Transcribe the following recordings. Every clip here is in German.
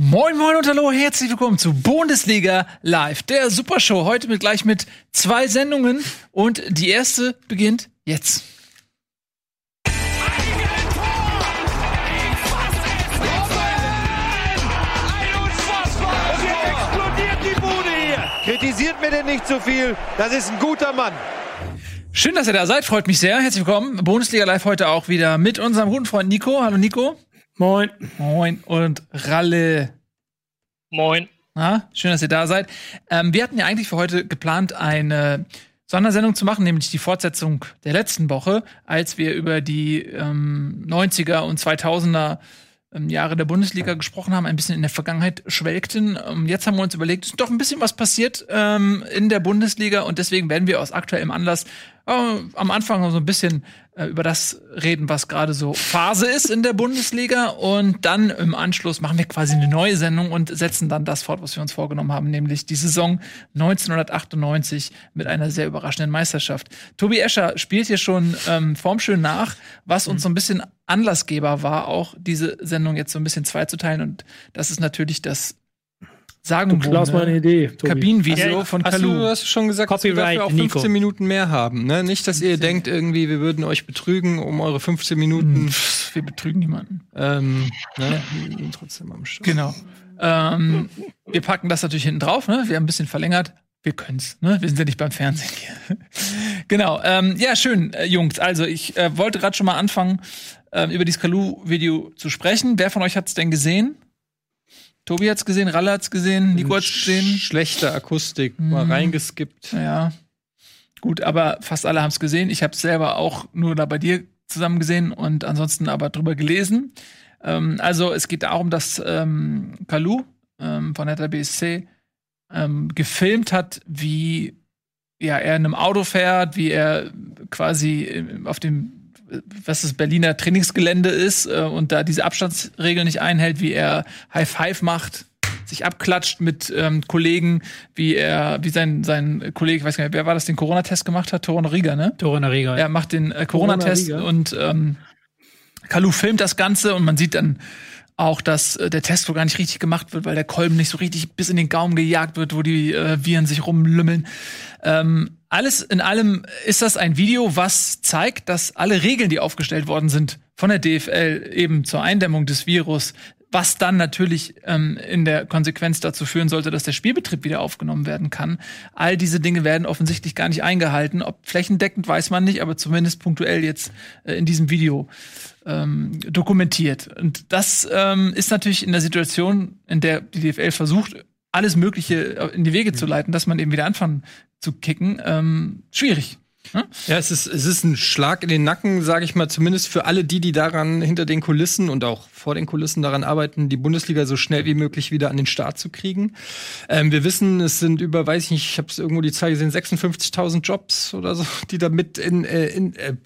Moin Moin und hallo, herzlich willkommen zu Bundesliga Live, der Supershow. Heute gleich mit zwei Sendungen und die erste beginnt jetzt. Eigentor! Ein unfassbares und jetzt explodiert die Bude hier. Kritisiert mir denn nicht zu viel, das ist ein guter Mann. Schön, dass ihr da seid, freut mich sehr. Herzlich willkommen, Bundesliga Live heute auch wieder mit unserem guten Freund Nico. Hallo Nico. Moin. Moin und Ralle. Moin. Na, schön, dass ihr da seid. Wir hatten ja eigentlich für heute geplant, eine Sondersendung zu machen, nämlich die Fortsetzung der letzten Woche, als wir über die 90er und 2000er Jahre der Bundesliga gesprochen haben, ein bisschen in der Vergangenheit schwelgten. Jetzt haben wir uns überlegt, es ist doch ein bisschen was passiert in der Bundesliga und deswegen werden wir aus aktuellem Anlass am Anfang so ein bisschen über das reden, was gerade so Phase ist in der Bundesliga, und dann im Anschluss machen wir quasi eine neue Sendung und setzen dann das fort, was wir uns vorgenommen haben, nämlich die Saison 1998 mit einer sehr überraschenden Meisterschaft. Tobi Escher spielt hier schon formschön nach, was uns so ein bisschen Anlassgeber war, auch diese Sendung jetzt so ein bisschen zweizuteilen, und das ist natürlich das Kabinenvideo von Kalou. Du hast schon gesagt, dass wir auch 15 Nico. Minuten mehr haben. Ne? Nicht, dass ihr denkt, irgendwie, wir würden euch betrügen um eure 15 Minuten. Wir betrügen niemanden. Ne? Wir sind trotzdem am Start. Genau. Wir packen das natürlich hinten drauf. Ne? Wir haben ein bisschen verlängert. Wir können's. Ne? Wir sind ja nicht beim Fernsehen hier. Genau. Ja, schön, Jungs. Also, ich wollte gerade schon mal anfangen, über dieses Kalou-Video zu sprechen. Wer von euch hat's denn gesehen? Tobi hat's gesehen, Ralle hat's gesehen, Nico hat's gesehen. Schlechte Akustik, mal reingeskippt. Ja, gut, aber fast alle haben's gesehen. Ich hab's selber auch nur da bei dir zusammen gesehen und ansonsten aber drüber gelesen. Also es geht darum, dass Kalou von Hertha BSC gefilmt hat, wie er in einem Auto fährt, wie er quasi auf dem was das Berliner Trainingsgelände ist und da diese Abstandsregeln nicht einhält, wie er High-Five macht, sich abklatscht mit Kollegen, wie sein Kollege, ich weiß gar nicht, wer war das, den Corona-Test gemacht hat? Torunarigha, ne? Torunarigha, ja. Er macht den Corona-Test und Kalou filmt das Ganze und man sieht dann auch, dass der Test wohl gar nicht richtig gemacht wird, weil der Kolben nicht so richtig bis in den Gaumen gejagt wird, wo die Viren sich rumlümmeln. Alles in allem ist das ein Video, was zeigt, dass alle Regeln, die aufgestellt worden sind von der DFL eben zur Eindämmung des Virus, was dann natürlich in der Konsequenz dazu führen sollte, dass der Spielbetrieb wieder aufgenommen werden kann. All diese Dinge werden offensichtlich gar nicht eingehalten. Ob flächendeckend, weiß man nicht, aber zumindest punktuell jetzt in diesem Video dokumentiert. Und das ist natürlich in der Situation, in der die DFL versucht, alles Mögliche in die Wege zu leiten, dass man eben wieder anfangen zu kicken, schwierig. Hm? Ja, es ist ein Schlag in den Nacken, sage ich mal, zumindest für alle die daran hinter den Kulissen und auch vor den Kulissen daran arbeiten, die Bundesliga so schnell wie möglich wieder an den Start zu kriegen. Wir wissen, es sind über, weiß ich nicht, ich habe es irgendwo die Zahl gesehen, 56.000 Jobs oder so, die damit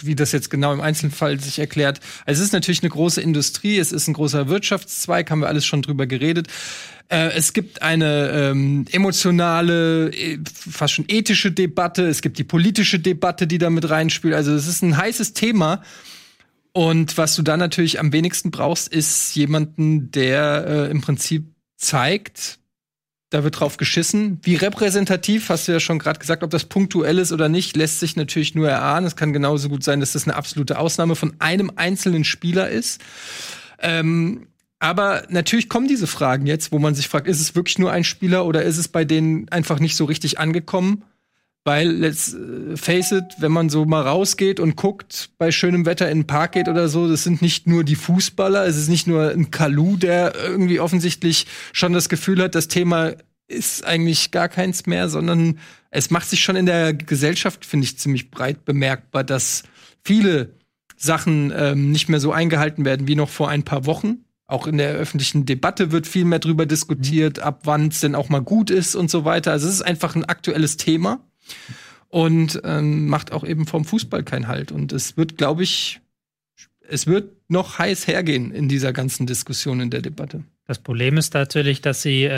wie das jetzt genau im Einzelfall sich erklärt. Also es ist natürlich eine große Industrie, es ist ein großer Wirtschaftszweig, haben wir alles schon drüber geredet. Es gibt eine emotionale, fast schon ethische Debatte. Es gibt die politische Debatte, die da mit reinspielt. Also es ist ein heißes Thema. Und was du da natürlich am wenigsten brauchst, ist jemanden, der im Prinzip zeigt, da wird drauf geschissen. Wie repräsentativ, hast du ja schon gerade gesagt, ob das punktuell ist oder nicht, lässt sich natürlich nur erahnen. Es kann genauso gut sein, dass das eine absolute Ausnahme von einem einzelnen Spieler ist. Aber natürlich kommen diese Fragen jetzt, wo man sich fragt, ist es wirklich nur ein Spieler oder ist es bei denen einfach nicht so richtig angekommen? Weil, let's face it, wenn man so mal rausgeht und guckt, bei schönem Wetter in den Park geht oder so, das sind nicht nur die Fußballer, es ist nicht nur ein Kalou, der irgendwie offensichtlich schon das Gefühl hat, das Thema ist eigentlich gar keins mehr, sondern es macht sich schon in der Gesellschaft, finde ich, ziemlich breit bemerkbar, dass viele Sachen nicht mehr so eingehalten werden wie noch vor ein paar Wochen. Auch in der öffentlichen Debatte wird viel mehr drüber diskutiert, ab wann es denn auch mal gut ist und so weiter. Also es ist einfach ein aktuelles Thema und macht auch eben vom Fußball keinen Halt. Und es wird, glaube ich, noch heiß hergehen in dieser ganzen Diskussion, in der Debatte. Das Problem ist natürlich, dass sie,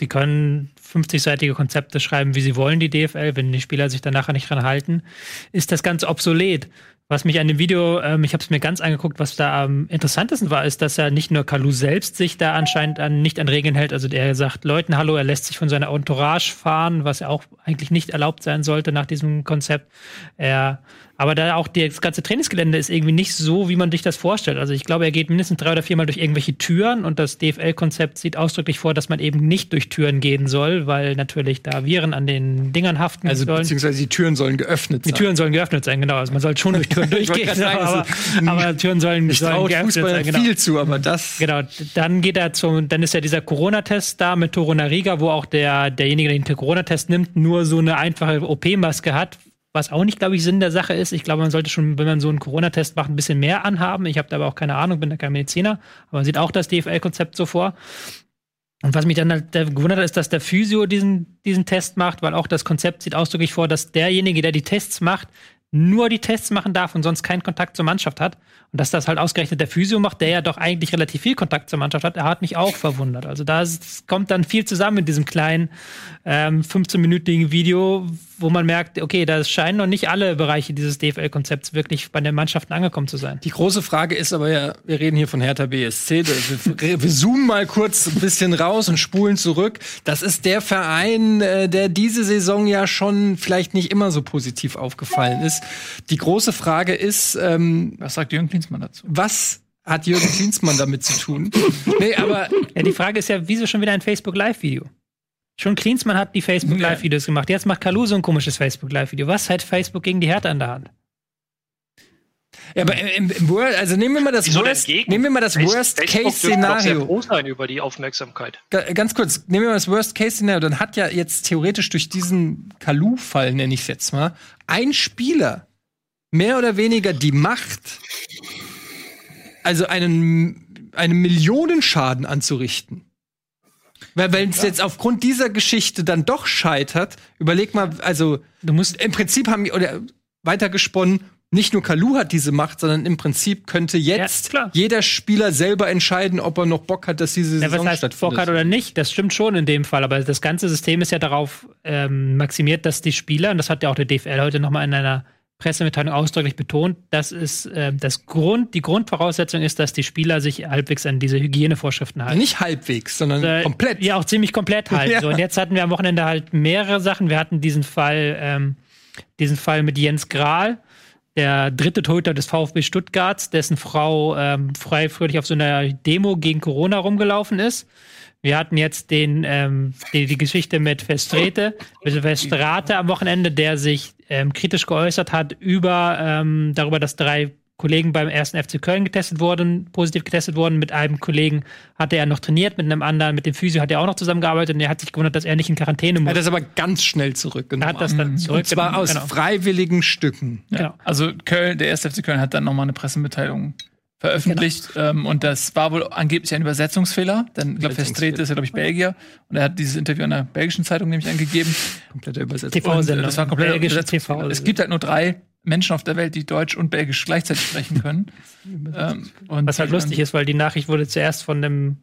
die können 50-seitige Konzepte schreiben, wie sie wollen, die DFL, wenn die Spieler sich dann nachher nicht dran halten, ist das Ganze obsolet. Was mich an dem Video, ich habe es mir ganz angeguckt, was da am interessantesten war, ist, dass ja nicht nur Kalou selbst sich da anscheinend nicht an Regeln hält. Also der sagt Leuten Hallo, er lässt sich von seiner Entourage fahren, was ja auch eigentlich nicht erlaubt sein sollte nach diesem Konzept. Aber da auch das ganze Trainingsgelände ist irgendwie nicht so, wie man sich das vorstellt. Also ich glaube, er geht mindestens 3 oder 4 Mal durch irgendwelche Türen und das DFL-Konzept sieht ausdrücklich vor, dass man eben nicht durch Türen gehen soll, weil natürlich da Viren an den Dingern haften sollen. Beziehungsweise die Türen sollen geöffnet sein. Die Türen sollen geöffnet sein, genau. Also man soll schon durch Türen durchgehen, aber Türen sollen geöffnet sein. Genau. Viel zu, aber das... Genau, dann geht er dann ist ja dieser Corona-Test da mit Torunarigha, wo auch derjenige, der den Corona-Test nimmt, nur so eine einfache OP-Maske hat, was auch nicht, glaube ich, Sinn der Sache ist. Ich glaube, man sollte schon, wenn man so einen Corona-Test macht, ein bisschen mehr anhaben. Ich habe da aber auch keine Ahnung, bin da kein Mediziner. Aber man sieht auch das DFL-Konzept so vor. Und was mich dann halt gewundert hat, ist, dass der Physio diesen Test macht, weil auch das Konzept sieht ausdrücklich vor, dass derjenige, der die Tests macht, nur die Tests machen darf und sonst keinen Kontakt zur Mannschaft hat. Und dass das halt ausgerechnet der Physio macht, der ja doch eigentlich relativ viel Kontakt zur Mannschaft hat, er hat mich auch verwundert. Also da kommt dann viel zusammen in diesem kleinen 15-minütigen Video, wo man merkt, okay, da scheinen noch nicht alle Bereiche dieses DFL-Konzepts wirklich bei den Mannschaften angekommen zu sein. Die große Frage ist aber ja, wir reden hier von Hertha BSC, wir zoomen mal kurz ein bisschen raus und spulen zurück. Das ist der Verein, der diese Saison ja schon vielleicht nicht immer so positiv aufgefallen ist. Die große Frage ist, was sagt Jürgen Klinsmann dazu? Was hat Jürgen Klinsmann damit zu tun? Nee, aber ja, die Frage ist ja, wieso schon wieder ein Facebook-Live-Video? Schon Klinsmann hat die Facebook-Live-Videos gemacht. Jetzt macht Kalou so ein komisches Facebook-Live-Video. Was hat Facebook gegen die Hertha in der Hand? Ja, aber im Worst, also nehmen wir mal das Worst-Case-Szenario. Ich bin sehr froh über die Aufmerksamkeit. Ganz kurz, nehmen wir mal das Worst-Case-Szenario. Dann hat ja jetzt theoretisch durch diesen Kalou-Fall, nenne ich es jetzt mal, ein Spieler mehr oder weniger die Macht, also einen Millionenschaden anzurichten. Weil wenn es jetzt aufgrund dieser Geschichte dann doch scheitert, überleg mal, also du musst im Prinzip haben oder weitergesponnen, nicht nur Kalou hat diese Macht, sondern im Prinzip könnte jetzt jeder Spieler selber entscheiden, ob er noch Bock hat, dass diese Saison stattfindet. Bock hat oder nicht, das stimmt schon in dem Fall. Aber das ganze System ist ja darauf maximiert, dass die Spieler, und das hat ja auch der DFL heute nochmal in einer Pressemitteilung ausdrücklich betont, dass es die Grundvoraussetzung ist, dass die Spieler sich halbwegs an diese Hygienevorschriften halten. Nicht halbwegs, sondern komplett. Ja, auch ziemlich komplett halt. Ja. So, und jetzt hatten wir am Wochenende halt mehrere Sachen. Wir hatten diesen Fall mit Jens Grahl, der dritte Torhüter des VfB Stuttgart, dessen Frau fröhlich auf so einer Demo gegen Corona rumgelaufen ist. Wir hatten jetzt die Geschichte mit Vestrate am Wochenende, der sich kritisch geäußert hat darüber, dass 3 Kollegen beim 1. FC Köln positiv getestet wurden. Mit einem Kollegen hatte er noch trainiert, mit einem anderen, mit dem Physio hat er auch noch zusammengearbeitet und er hat sich gewundert, dass er nicht in Quarantäne muss. Er hat das aber ganz schnell zurückgenommen. Und zwar aus freiwilligen Stücken. Ja. Genau. Also der 1. FC Köln hat dann nochmal eine Pressemitteilung veröffentlicht, genau. Und das war wohl angeblich ein Übersetzungsfehler, denn Vestrate ist ja, glaube ich, Belgier und er hat dieses Interview in einer belgischen Zeitung nämlich angegeben. Komplette Übersetzung. TV-Sendung. Das war komplett TV. Es gibt halt nur 3 Menschen auf der Welt, die Deutsch und Belgisch gleichzeitig sprechen können. Und was halt lustig ist, weil die Nachricht wurde zuerst von einem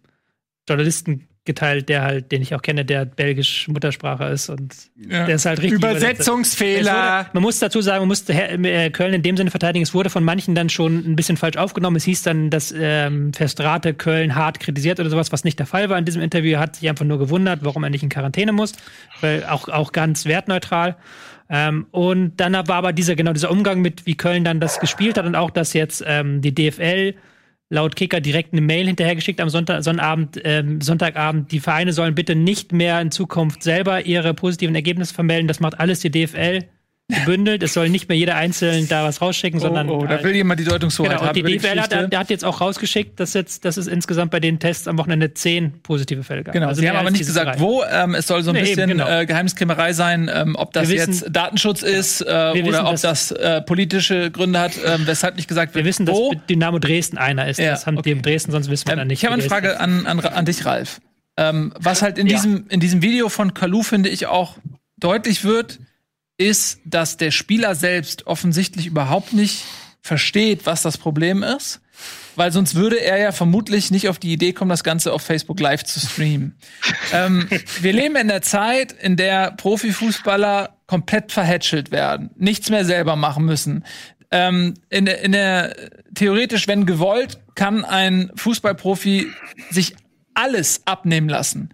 Journalisten geteilt, den ich auch kenne, der belgisch Muttersprache ist und der ist halt richtig. Übersetzungsfehler! Man muss dazu sagen, man muss Köln in dem Sinne verteidigen, es wurde von manchen dann schon ein bisschen falsch aufgenommen. Es hieß dann, dass Vestrate Köln hart kritisiert oder sowas, was nicht der Fall war in diesem Interview. Er hat sich einfach nur gewundert, warum er nicht in Quarantäne muss, weil auch ganz wertneutral. Und dann war aber dieser Umgang mit, wie Köln dann das gespielt hat und auch, dass jetzt die DFL laut Kicker direkt eine Mail hinterhergeschickt am Sonntagabend, die Vereine sollen bitte nicht mehr in Zukunft selber ihre positiven Ergebnisse vermelden. Das macht alles die DFL gebündelt. Es soll nicht mehr jeder einzeln da was rausschicken, sondern... Oh, da will jemand die Deutungshoheit haben. Die DFL hat jetzt auch rausgeschickt, dass es insgesamt bei den Tests am Wochenende 10 positive Fälle gab. Genau, also sie haben aber nicht gesagt, wo. Es soll so ein bisschen Geheimniskrämerei sein, ob das jetzt Datenschutz ist oder ob das politische Gründe hat, weshalb nicht gesagt wird, wo. Wir wissen, dass Dynamo Dresden einer ist. Ja, das haben die in Dresden, sonst wissen wir da nicht. Ich habe eine Frage an dich, Ralf. Was halt in diesem Video von Kalou, finde ich, auch deutlich wird, ist, dass der Spieler selbst offensichtlich überhaupt nicht versteht, was das Problem ist. Weil sonst würde er ja vermutlich nicht auf die Idee kommen, das Ganze auf Facebook Live zu streamen. Wir leben in der Zeit, in der Profifußballer komplett verhätschelt werden, nichts mehr selber machen müssen. In der theoretisch, wenn gewollt, kann ein Fußballprofi sich alles abnehmen lassen.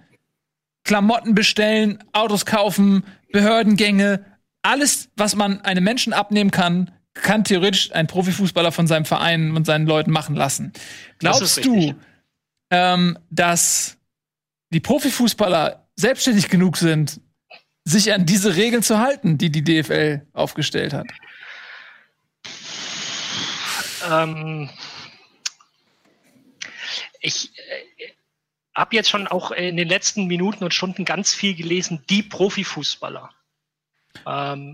Klamotten bestellen, Autos kaufen, Behördengänge, alles, was man einem Menschen abnehmen kann, kann theoretisch ein Profifußballer von seinem Verein und seinen Leuten machen lassen. Glaubst du, dass die Profifußballer selbstständig genug sind, sich an diese Regeln zu halten, die die DFL aufgestellt hat? Ich habe jetzt schon auch in den letzten Minuten und Stunden ganz viel gelesen, die Profifußballer.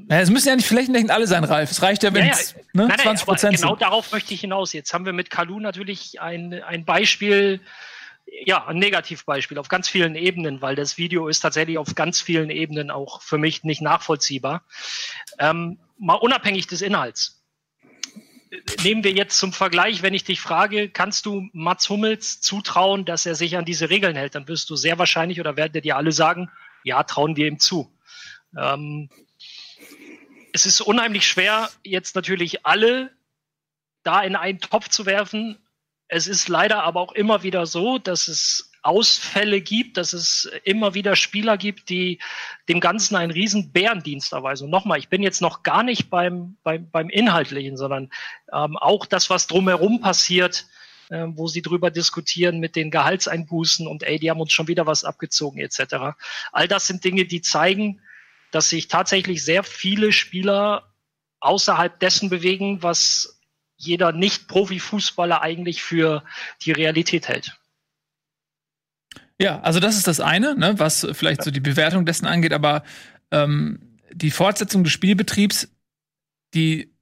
Es müssen ja nicht flächendeckend alle sein, Ralf. Es reicht ja, wenn es 20% sind. Genau darauf möchte ich hinaus. Jetzt haben wir mit Kalou natürlich ein Beispiel, ja, ein Negativbeispiel auf ganz vielen Ebenen, weil das Video ist tatsächlich auf ganz vielen Ebenen auch für mich nicht nachvollziehbar. Mal unabhängig des Inhalts. Nehmen wir jetzt zum Vergleich, wenn ich dich frage, kannst du Mats Hummels zutrauen, dass er sich an diese Regeln hält? Dann wirst du sehr wahrscheinlich oder werdet dir alle sagen, ja, trauen wir ihm zu. Es ist unheimlich schwer, jetzt natürlich alle da in einen Topf zu werfen. Es ist leider aber auch immer wieder so, dass es Ausfälle gibt, dass es immer wieder Spieler gibt, die dem Ganzen einen riesen Bärendienst erweisen. Und nochmal, ich bin jetzt noch gar nicht beim Inhaltlichen, sondern auch das, was drumherum passiert, wo sie drüber diskutieren mit den Gehaltseinbußen und die haben uns schon wieder was abgezogen etc. All das sind Dinge, die zeigen, dass sich tatsächlich sehr viele Spieler außerhalb dessen bewegen, was jeder Nicht-Profi-Fußballer eigentlich für die Realität hält. Ja, also das ist das eine, ne, was vielleicht so die Bewertung dessen angeht, aber die Fortsetzung des Spielbetriebs, die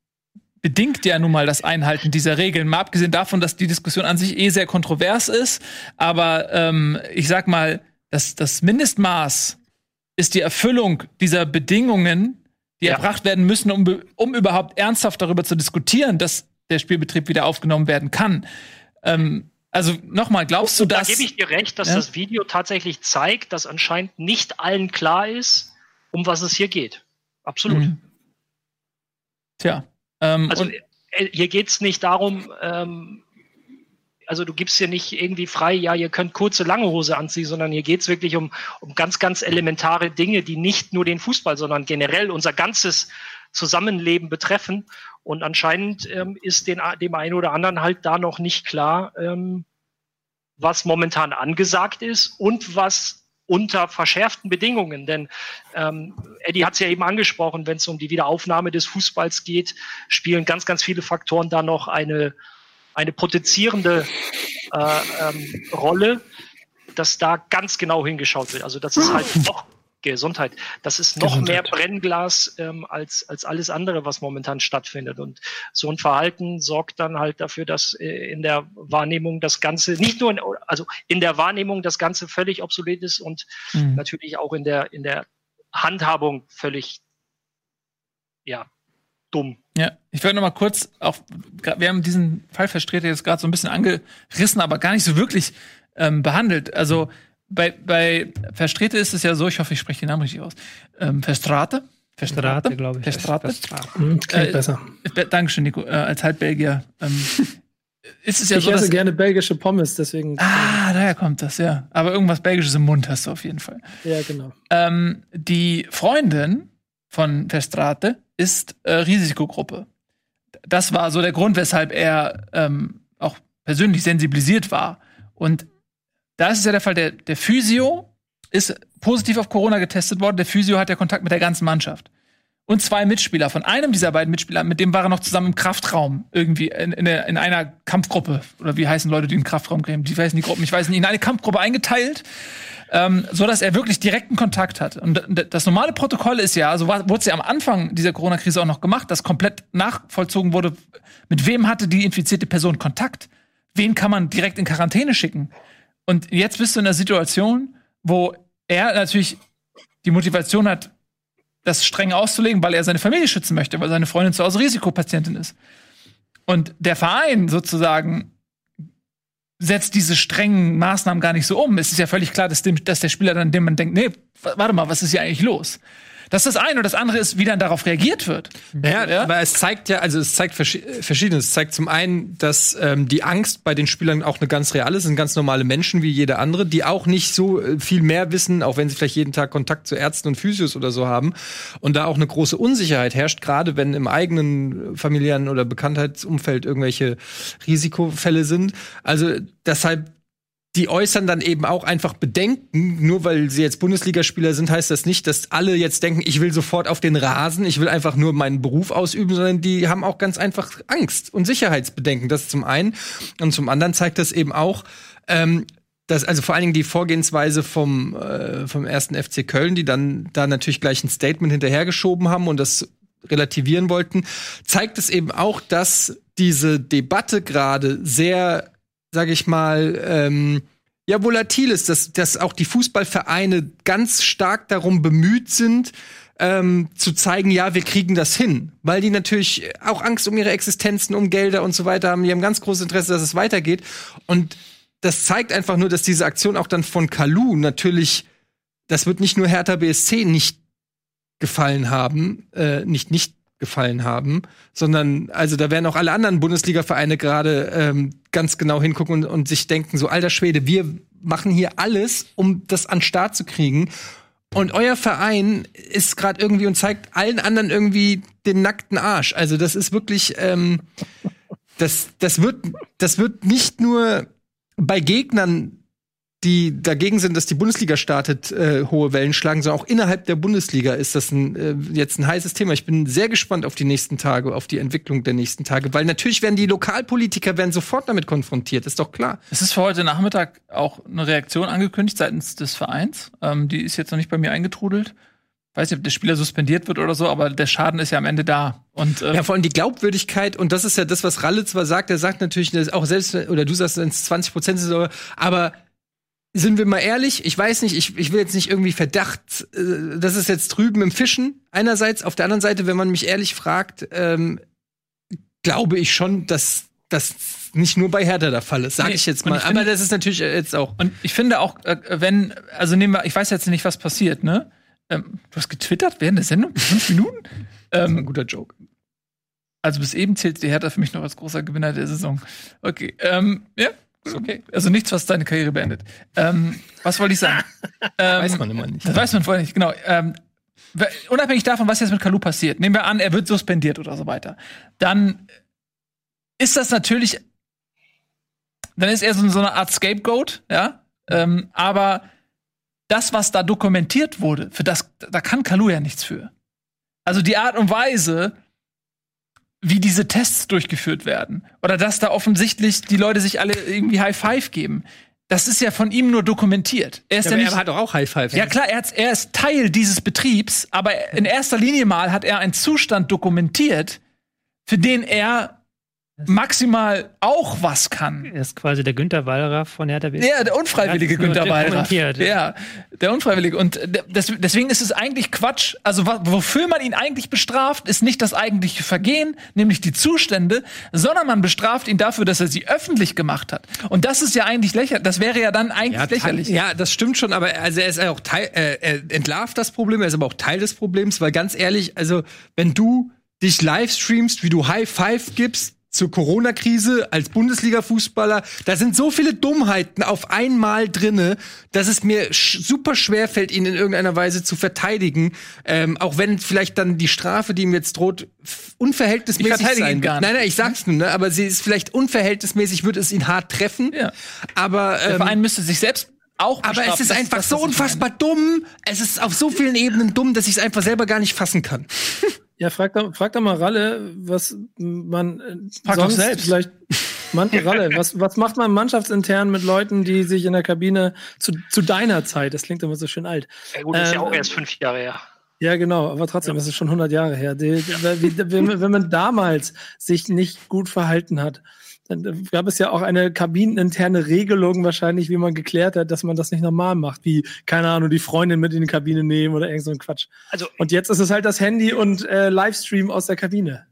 bedingt ja nun mal das Einhalten dieser Regeln. Mal abgesehen davon, dass die Diskussion an sich sehr kontrovers ist, aber ich sag mal, das Mindestmaß ist die Erfüllung dieser Bedingungen, die erbracht werden müssen, um überhaupt ernsthaft darüber zu diskutieren, dass der Spielbetrieb wieder aufgenommen werden kann. Also nochmal, glaubst du, dass... Da gebe ich dir recht, dass das Video tatsächlich zeigt, dass anscheinend nicht allen klar ist, um was es hier geht. Absolut. Mhm. Tja. Hier geht es nicht darum... Also du gibst hier nicht irgendwie frei, ja, ihr könnt kurze, lange Hose anziehen, sondern hier geht es wirklich um ganz, ganz elementare Dinge, die nicht nur den Fußball, sondern generell unser ganzes Zusammenleben betreffen. Und anscheinend ist dem einen oder anderen halt da noch nicht klar, was momentan angesagt ist und was unter verschärften Bedingungen. Denn Eddie hat es ja eben angesprochen, wenn es um die Wiederaufnahme des Fußballs geht, spielen ganz, ganz viele Faktoren da noch eine potenzierende Rolle, dass da ganz genau hingeschaut wird. Also das ist halt noch Gesundheit. Das ist noch mehr Brennglas als alles andere, was momentan stattfindet. Und so ein Verhalten sorgt dann halt dafür, dass in der Wahrnehmung das Ganze, nicht nur in der Wahrnehmung das Ganze völlig obsolet ist und natürlich auch in der Handhabung völlig dumm. Ja, ich werde noch mal kurz wir haben diesen Fall Vestrate jetzt gerade so ein bisschen angerissen, aber gar nicht so wirklich behandelt. Also bei Vestrate ist es ja so, ich hoffe, ich spreche den Namen richtig aus. Vestrate, glaube ich. Klingt besser. Dankeschön, Nico. Als Halbbelgier. Ist es ja ich so, esse gerne belgische Pommes, deswegen. Daher kommt das, ja. Aber irgendwas Belgisches im Mund hast du auf jeden Fall. Ja, genau. Die Freundin von Vestrate ist Risikogruppe. Das war so der Grund, weshalb er auch persönlich sensibilisiert war. Und da ist es ja der Fall, der Physio ist positiv auf Corona getestet worden. Der Physio hat ja Kontakt mit der ganzen Mannschaft. Und zwei Mitspieler. Von einem dieser beiden Mitspieler, mit dem war er noch zusammen im Kraftraum. Irgendwie in einer Kampfgruppe. Oder wie heißen Leute, die im Kraftraum kämen? Die heißen die Gruppen, ich weiß nicht. In eine Kampfgruppe eingeteilt. So dass er wirklich direkten Kontakt hat. Und das normale Protokoll ist ja, so wurde es ja am Anfang dieser Corona-Krise auch noch gemacht, dass komplett nachvollzogen wurde, mit wem hatte die infizierte Person Kontakt? Wen kann man direkt in Quarantäne schicken? Und jetzt bist du in einer Situation, wo er natürlich die Motivation hat, das streng auszulegen, weil er seine Familie schützen möchte, weil seine Freundin zu Hause Risikopatientin ist. Und der Verein sozusagen setzt diese strengen Maßnahmen gar nicht so um. Es ist ja völlig klar, dass der Spieler dann, dem man denkt, nee, warte mal, was ist hier eigentlich los? Das ist das eine. Und das andere ist, wie dann darauf reagiert wird. Ja, ja? Aber es zeigt ja, also es zeigt Verschiedenes. Es zeigt zum einen, dass die Angst bei den Spielern auch eine ganz reale ist. Sind ganz normale Menschen wie jeder andere, die auch nicht so viel mehr wissen, auch wenn sie vielleicht jeden Tag Kontakt zu Ärzten und Physios oder so haben. Und da auch eine große Unsicherheit herrscht, gerade wenn im eigenen familiären oder Bekanntheitsumfeld irgendwelche Risikofälle sind. Also deshalb, die äußern dann eben auch einfach Bedenken. Nur weil sie jetzt Bundesligaspieler sind, heißt das nicht, dass alle jetzt denken, ich will sofort auf den Rasen, ich will einfach nur meinen Beruf ausüben, sondern die haben auch ganz einfach Angst und Sicherheitsbedenken. Das zum einen. Und zum anderen zeigt das eben auch, dass also vor allen Dingen die Vorgehensweise vom 1. FC Köln, die dann da natürlich gleich ein Statement hinterhergeschoben haben und das relativieren wollten, zeigt es eben auch, dass diese Debatte gerade sehr, sage ich mal, volatil ist, dass auch die Fußballvereine ganz stark darum bemüht sind, zu zeigen, ja, wir kriegen das hin. Weil die natürlich auch Angst um ihre Existenzen, um Gelder und so weiter haben. Die haben ganz großes Interesse, dass es weitergeht. Und das zeigt einfach nur, dass diese Aktion auch dann von Kalou natürlich, das wird nicht nur Hertha BSC nicht gefallen haben, sondern also da werden auch alle anderen Bundesliga-Vereine gerade ganz genau hingucken und sich denken, so alter Schwede, wir machen hier alles, um das an den Start zu kriegen. Und euer Verein ist gerade irgendwie und zeigt allen anderen irgendwie den nackten Arsch. Also das ist wirklich, das wird nicht nur bei Gegnern, die dagegen sind, dass die Bundesliga startet, hohe Wellen schlagen, sondern auch innerhalb der Bundesliga ist das jetzt ein heißes Thema. Ich bin sehr gespannt auf die nächsten Tage, auf die Entwicklung der nächsten Tage, weil natürlich werden die Lokalpolitiker sofort damit konfrontiert, ist doch klar. Es ist für heute Nachmittag auch eine Reaktion angekündigt seitens des Vereins. Die ist jetzt noch nicht bei mir eingetrudelt. Ich weiß nicht, ob der Spieler suspendiert wird oder so, aber der Schaden ist ja am Ende da. Und vor allem die Glaubwürdigkeit, und das ist ja das, was Ralle zwar sagt, er sagt natürlich, dass auch selbst, oder du sagst, wenn es 20% ist, aber sind wir mal ehrlich, ich weiß nicht, ich will jetzt nicht irgendwie Verdacht, das ist jetzt drüben im Fischen einerseits, auf der anderen Seite, wenn man mich ehrlich fragt, glaube ich schon, dass das nicht nur bei Hertha der Fall ist, sage ich jetzt mal. Aber das ist natürlich jetzt auch. Und ich finde auch, wenn, also nehmen wir, ich weiß jetzt nicht, was passiert, ne? Du hast getwittert während der Sendung? 5 Minuten? Das ist ein guter Joke. Also bis eben zählt die Hertha für mich noch als großer Gewinner der Saison. Okay, ja. Okay. Also nichts, was deine Karriere beendet. Was wollte ich sagen? Weiß man immer nicht. Das weiß man vorher nicht, genau. Unabhängig davon, was jetzt mit Kalou passiert, nehmen wir an, er wird suspendiert oder so weiter, dann ist das natürlich, dann ist er so eine Art Scapegoat, ja. Aber das, was da dokumentiert wurde, für das, da kann Kalou ja nichts für. Also die Art und Weise, wie diese Tests durchgeführt werden. Oder dass da offensichtlich die Leute sich alle irgendwie High Five geben. Das ist ja von ihm nur dokumentiert. Er ist ja, er hat doch auch High Five. Ja klar, er ist Teil dieses Betriebs, aber in erster Linie mal hat er einen Zustand dokumentiert, für den er maximal auch was kann. Er ist quasi der Günther Wallraff von Hertha BSC. Ja, der unfreiwillige Günther Wallraff. Ja, der unfreiwillige. Und deswegen ist es eigentlich Quatsch. Also wofür man ihn eigentlich bestraft, ist nicht das eigentliche Vergehen, nämlich die Zustände, sondern man bestraft ihn dafür, dass er sie öffentlich gemacht hat. Und das ist ja eigentlich lächerlich. Das wäre ja dann eigentlich lächerlich. Ja, das stimmt schon, aber also er ist ja auch Teil, er entlarvt das Problem, er ist aber auch Teil des Problems, weil ganz ehrlich, also wenn du dich livestreamst, wie du High Five gibst, zur Corona-Krise als Bundesliga-Fußballer, da sind so viele Dummheiten auf einmal drinne, dass es mir super schwer fällt, ihn in irgendeiner Weise zu verteidigen, auch wenn vielleicht dann die Strafe, die ihm jetzt droht, unverhältnismäßig sein wird. Nein, ich sag's nur, ne? Aber sie ist vielleicht unverhältnismäßig, wird es ihn hart treffen. Ja. Aber der Verein müsste sich selbst auch bestrafen. Aber es ist einfach so unfassbar dumm. Es ist auf so vielen Ebenen dumm, dass ich es einfach selber gar nicht fassen kann. Ja, frag doch mal Ralle, was man sonst selbst vielleicht. Ralle, was macht man mannschaftsintern mit Leuten, die sich in der Kabine zu deiner Zeit, das klingt immer so schön alt. Ja gut, ist ja auch erst 5 Jahre her. Ja, genau, aber trotzdem, das ist schon 100 Jahre her. Wenn man damals sich nicht gut verhalten hat, dann gab es ja auch eine kabineninterne Regelung wahrscheinlich, wie man geklärt hat, dass man das nicht normal macht, wie, keine Ahnung, die Freundin mit in die Kabine nehmen oder irgend so ein Quatsch. Also, und jetzt ist es halt das Handy und Livestream aus der Kabine.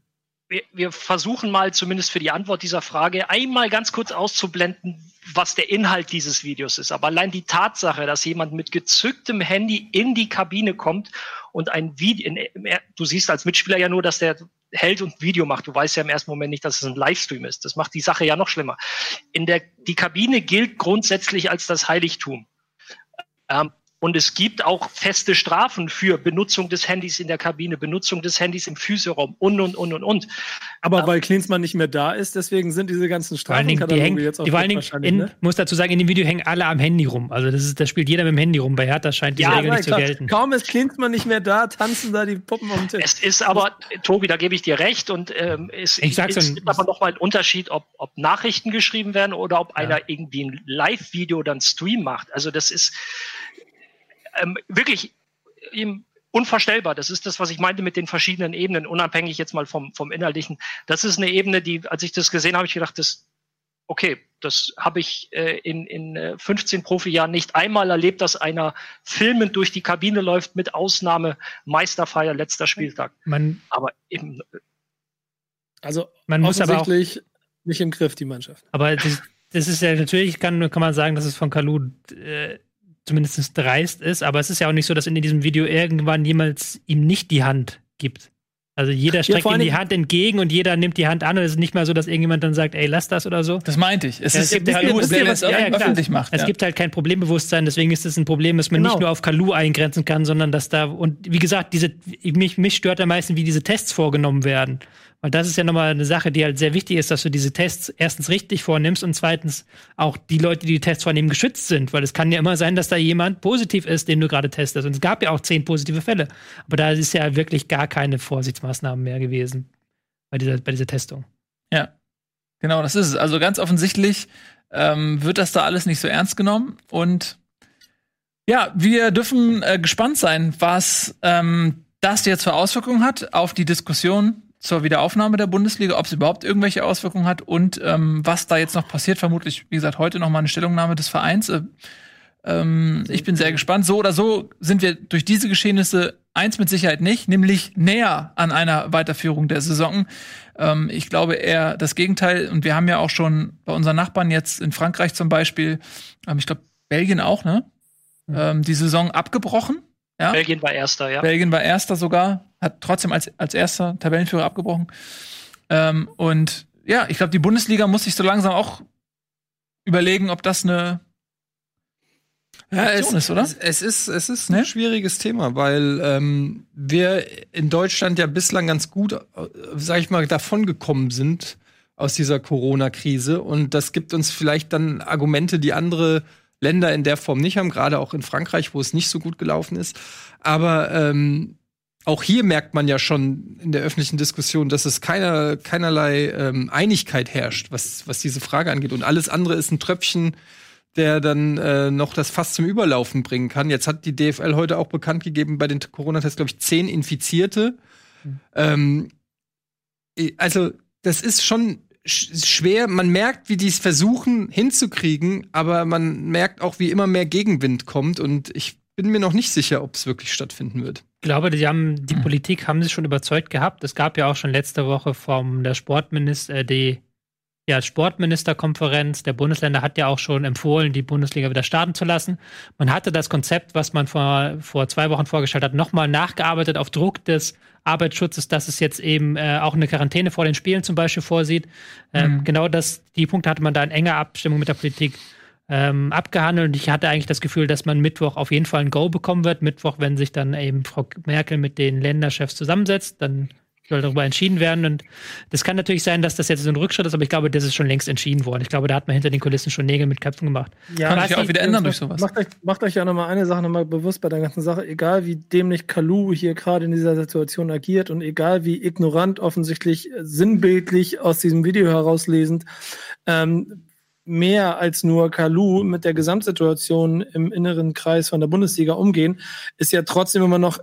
wir versuchen mal zumindest für die Antwort dieser Frage einmal ganz kurz auszublenden, was der Inhalt dieses Videos ist. Aber allein die Tatsache, dass jemand mit gezücktem Handy in die Kabine kommt und ein Video, du siehst als Mitspieler ja nur, dass der hält und ein Video macht. Du weißt ja im ersten Moment nicht, dass es ein Livestream ist. Das macht die Sache ja noch schlimmer. Die Kabine gilt grundsätzlich als das Heiligtum. Und es gibt auch feste Strafen für Benutzung des Handys in der Kabine, Benutzung des Handys im Physioraum und. Aber weil Klinsmann nicht mehr da ist, deswegen sind diese ganzen Strafenkataloge jetzt auch wahrscheinlich, ne? Muss dazu sagen, in dem Video hängen alle am Handy rum. Also da spielt jeder mit dem Handy rum. Bei Hertha scheint diese Regel nicht zu gelten. Kaum ist Klinsmann nicht mehr da, tanzen da die Puppen um den Tisch. Es ist aber, Tobi, da gebe ich dir recht. Und es gibt aber nochmal einen Unterschied, ob Nachrichten geschrieben werden oder ob einer irgendwie ein Live-Video oder einen Stream macht. Also das ist wirklich unvorstellbar. Das ist das, was ich meinte mit den verschiedenen Ebenen, unabhängig jetzt mal vom Inhaltlichen. Das ist eine Ebene, die, als ich das gesehen habe, ich gedacht, das habe ich in 15 Profijahren nicht einmal erlebt, dass einer filmend durch die Kabine läuft, mit Ausnahme Meisterfeier, letzter Spieltag. Man muss aber auch nicht im Griff, die Mannschaft. Aber das ist ja, natürlich kann man sagen, dass es von Kalou zumindest dreist ist, aber es ist ja auch nicht so, dass in diesem Video irgendwann jemals ihm nicht die Hand gibt. Also jeder streckt ihm die Hand entgegen und jeder nimmt die Hand an und es ist nicht mal so, dass irgendjemand dann sagt, ey, lass das oder so. Das meinte ich. Es gibt halt kein Problembewusstsein, deswegen ist es ein Problem, dass man nicht nur auf Kalou eingrenzen kann, sondern dass da, und wie gesagt, mich stört am meisten, wie diese Tests vorgenommen werden. Weil das ist ja nochmal eine Sache, die halt sehr wichtig ist, dass du diese Tests erstens richtig vornimmst und zweitens auch die Leute, die Tests vornehmen, geschützt sind. Weil es kann ja immer sein, dass da jemand positiv ist, den du gerade testest. Und es gab ja auch 10 positive Fälle. Aber da ist ja wirklich gar keine Vorsichtsmaßnahmen mehr gewesen bei dieser Testung. Ja, genau, das ist es. Also ganz offensichtlich wird das da alles nicht so ernst genommen. Und ja, wir dürfen gespannt sein, was das jetzt für Auswirkungen hat auf die Diskussion zur Wiederaufnahme der Bundesliga, ob es überhaupt irgendwelche Auswirkungen hat und was da jetzt noch passiert. Vermutlich, wie gesagt, heute noch mal eine Stellungnahme des Vereins. Ich bin sehr gespannt. So oder so sind wir durch diese Geschehnisse eins mit Sicherheit nicht, nämlich näher an einer Weiterführung der Saison. Ich glaube eher das Gegenteil. Und wir haben ja auch schon bei unseren Nachbarn jetzt in Frankreich zum Beispiel, ich glaube Belgien auch, ne? Die Saison abgebrochen. Ja? Belgien war Erster, ja. Belgien war Erster sogar. Hat trotzdem als erster Tabellenführer abgebrochen. Und ja, ich glaube, die Bundesliga muss sich so langsam auch überlegen, ob das eine Option ist, oder? Es ist ein schwieriges Thema, weil wir in Deutschland ja bislang ganz gut, sag ich mal, davon gekommen sind aus dieser Corona-Krise. Und das gibt uns vielleicht dann Argumente, die andere Länder in der Form nicht haben, gerade auch in Frankreich, wo es nicht so gut gelaufen ist. Aber auch hier merkt man ja schon in der öffentlichen Diskussion, dass es keinerlei Einigkeit herrscht, was diese Frage angeht. Und alles andere ist ein Tröpfchen, der dann noch das Fass zum Überlaufen bringen kann. Jetzt hat die DFL heute auch bekannt gegeben, bei den Corona-Tests, glaube ich, 10 Infizierte. Mhm. Also das ist schon schwer. Man merkt, wie die es versuchen hinzukriegen, aber man merkt auch, wie immer mehr Gegenwind kommt. Und ich bin mir noch nicht sicher, ob es wirklich stattfinden wird. Ich glaube, die Politik haben sie schon überzeugt gehabt. Es gab ja auch schon letzte Woche von der Sportministerkonferenz der Bundesländer hat ja auch schon empfohlen, die Bundesliga wieder starten zu lassen. Man hatte das Konzept, was man vor 2 Wochen vorgestellt hat, nochmal nachgearbeitet auf Druck des Arbeitsschutzes, dass es jetzt eben auch eine Quarantäne vor den Spielen zum Beispiel vorsieht. Genau die Punkte hatte man da in enger Abstimmung mit der Politik abgehandelt und ich hatte eigentlich das Gefühl, dass man Mittwoch auf jeden Fall ein Go bekommen wird. Mittwoch, wenn sich dann eben Frau Merkel mit den Länderchefs zusammensetzt, dann soll darüber entschieden werden und das kann natürlich sein, dass das jetzt so ein Rückschritt ist, aber ich glaube, das ist schon längst entschieden worden. Ich glaube, da hat man hinter den Kulissen schon Nägel mit Köpfen gemacht. Ja, kann sich auch wieder ändern durch sowas. Macht euch ja nochmal eine Sache nochmal bewusst bei der ganzen Sache, egal wie dämlich Kalou hier gerade in dieser Situation agiert und egal wie ignorant offensichtlich sinnbildlich aus diesem Video herauslesend, mehr als nur Kalou mit der Gesamtsituation im inneren Kreis von der Bundesliga umgehen, ist ja trotzdem immer noch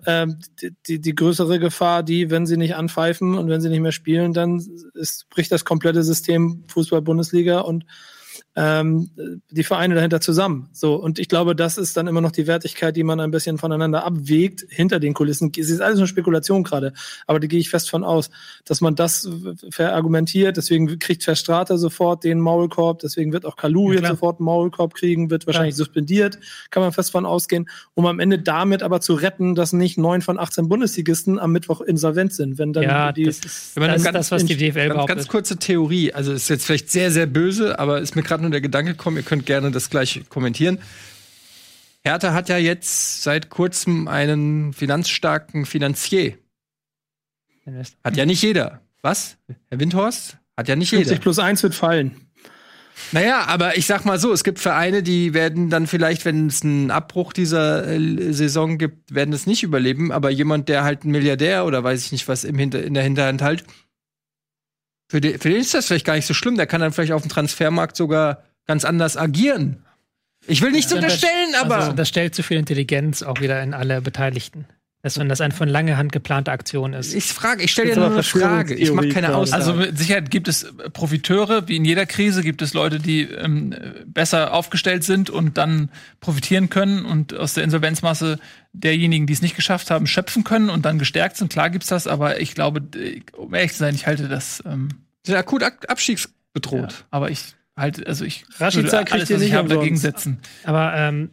die größere Gefahr, die, wenn sie nicht anpfeifen und wenn sie nicht mehr spielen, dann bricht das komplette System Fußball-Bundesliga und die Vereine dahinter zusammen. So, und ich glaube, das ist dann immer noch die Wertigkeit, die man ein bisschen voneinander abwägt hinter den Kulissen. Es ist alles nur Spekulation gerade, aber da gehe ich fest von aus, dass man das verargumentiert. Deswegen kriegt Vestrate sofort den Maulkorb, deswegen wird auch Kalou jetzt sofort einen Maulkorb kriegen, wird wahrscheinlich suspendiert, kann man fest von ausgehen, um am Ende damit aber zu retten, dass nicht 9 von 18 Bundesligisten am Mittwoch insolvent sind. Wenn dann das ist das, was die DFL behauptet. Ganz kurze Theorie, also ist jetzt vielleicht sehr, sehr böse, aber ist mir gerade nur der Gedanke gekommen, ihr könnt gerne das gleich kommentieren. Hertha hat ja jetzt seit kurzem einen finanzstarken Finanzier. Hat ja nicht jeder. Was? Herr Windhorst? Hat ja nicht jeder. 50+1 wird fallen. Naja, aber ich sag mal so, es gibt Vereine, die werden dann vielleicht, wenn es einen Abbruch dieser Saison gibt, werden es nicht überleben, aber jemand, der halt ein Milliardär oder weiß ich nicht was in der Hinterhand halt, für den ist das vielleicht gar nicht so schlimm, der kann dann vielleicht auf dem Transfermarkt sogar ganz anders agieren. Ich will nichts unterstellen, aber... Also das stellt zu viel Intelligenz auch wieder in alle Beteiligten. Dass wenn das eine von langer Hand geplante Aktion ist. Ich stelle dir nur eine Frage. Ich mache keine Aussage. Also mit Sicherheit gibt es Profiteure, wie in jeder Krise gibt es Leute, die besser aufgestellt sind und dann profitieren können und aus der Insolvenzmasse derjenigen, die es nicht geschafft haben, schöpfen können und dann gestärkt sind. Klar gibt's das, aber ich glaube, um ehrlich zu sein, ich halte das... sind akut abstiegsbedroht. Ja, aber ich halte, also ich würde alles, was ich habe, dagegen setzen. Aber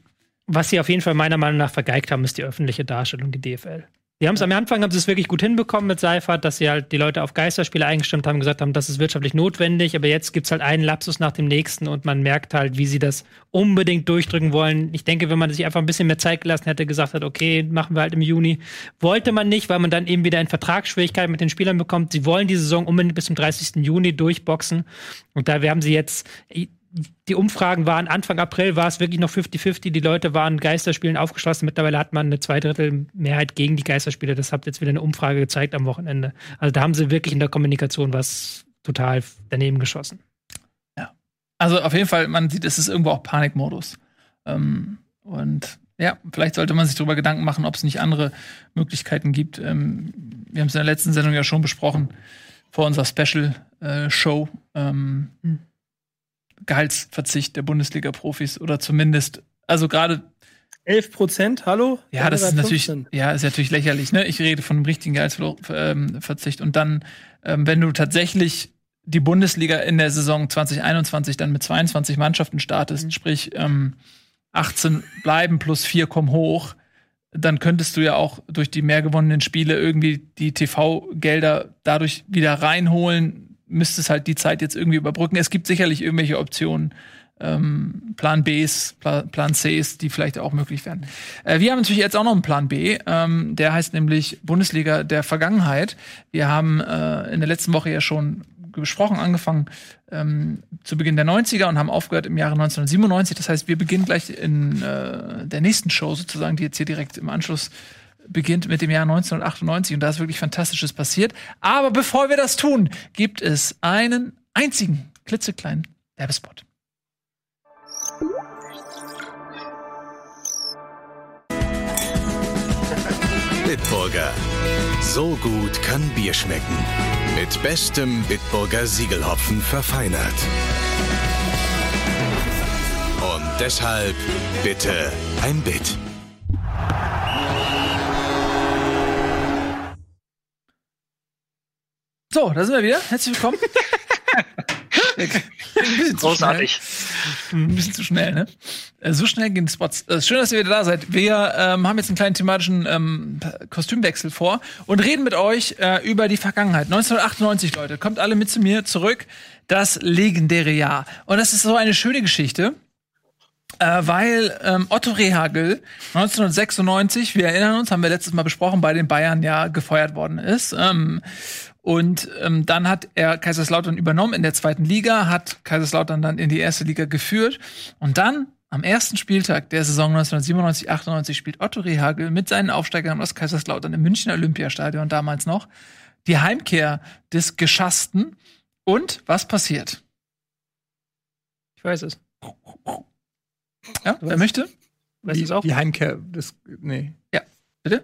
was sie auf jeden Fall meiner Meinung nach vergeigt haben, ist die öffentliche Darstellung, die DFL. Die haben es am Anfang haben sie es wirklich gut hinbekommen mit Seifert, dass sie halt die Leute auf Geisterspiele eingestimmt haben, gesagt haben, das ist wirtschaftlich notwendig, aber jetzt gibt's halt einen Lapsus nach dem nächsten und man merkt halt, wie sie das unbedingt durchdrücken wollen. Ich denke, wenn man sich einfach ein bisschen mehr Zeit gelassen hätte, gesagt hat, okay, machen wir halt im Juni. Wollte man nicht, weil man dann eben wieder in Vertragsschwierigkeiten mit den Spielern bekommt. Sie wollen die Saison unbedingt bis zum 30. Juni durchboxen und da haben sie jetzt... Die Umfragen waren Anfang April, war es wirklich noch 50-50. Die Leute waren Geisterspielen aufgeschlossen. Mittlerweile hat man eine 2/3 Mehrheit gegen die Geisterspiele. Das hat jetzt wieder eine Umfrage gezeigt am Wochenende. Also da haben sie wirklich in der Kommunikation was total daneben geschossen. Ja. Also auf jeden Fall, man sieht, es ist irgendwo auch Panikmodus. Und ja, vielleicht sollte man sich darüber Gedanken machen, ob es nicht andere Möglichkeiten gibt. Wir haben es in der letzten Sendung ja schon besprochen, vor unserer Special-Show. Gehaltsverzicht der Bundesliga-Profis oder zumindest, also gerade 11%, hallo? Ja, das ist natürlich, lächerlich, ne? Ich rede von einem richtigen Gehaltsverzicht und dann, wenn du tatsächlich die Bundesliga in der Saison 2021 dann mit 22 Mannschaften startest, sprich 18 bleiben plus 4 kommen hoch, dann könntest du ja auch durch die mehr gewonnenen Spiele irgendwie die TV-Gelder dadurch wieder reinholen, müsste es halt die Zeit jetzt irgendwie überbrücken. Es gibt sicherlich irgendwelche Optionen, Plan Bs, Plan Cs, die vielleicht auch möglich werden. Wir haben natürlich jetzt auch noch einen Plan B, der heißt nämlich Bundesliga der Vergangenheit. Wir haben in der letzten Woche ja schon besprochen, angefangen zu Beginn der 90er und haben aufgehört im Jahre 1997. Das heißt, wir beginnen gleich in der nächsten Show sozusagen, die jetzt hier direkt im Anschluss beginnt mit dem Jahr 1998 und da ist wirklich Fantastisches passiert. Aber bevor wir das tun, gibt es einen einzigen klitzekleinen Werbespot. Bitburger. So gut kann Bier schmecken. Mit bestem Bitburger Siegelhopfen verfeinert. Und deshalb bitte ein Bit. So, da sind wir wieder. Herzlich willkommen. Großartig. Ein bisschen zu schnell, ne? So schnell gehen die Spots. Schön, dass ihr wieder da seid. Wir haben jetzt einen kleinen thematischen Kostümwechsel vor und reden mit euch über die Vergangenheit. 1998, Leute, kommt alle mit zu mir zurück. Das legendäre Jahr. Und das ist so eine schöne Geschichte, weil Otto Rehhagel 1996, wir erinnern uns, haben wir letztes Mal besprochen, bei den Bayern ja gefeuert worden ist. Und dann hat er Kaiserslautern übernommen in der 2. Liga, hat Kaiserslautern dann in die 1. Liga geführt. Und dann, am ersten Spieltag der Saison 1997/98, spielt Otto Rehhagel mit seinen Aufsteigern aus Kaiserslautern im Münchner Olympiastadion damals noch die Heimkehr des Geschassten. Und was passiert? Ich weiß es. Ja, wer möchte? Weiß es auch. Die Heimkehr des... Nee. Ja, bitte?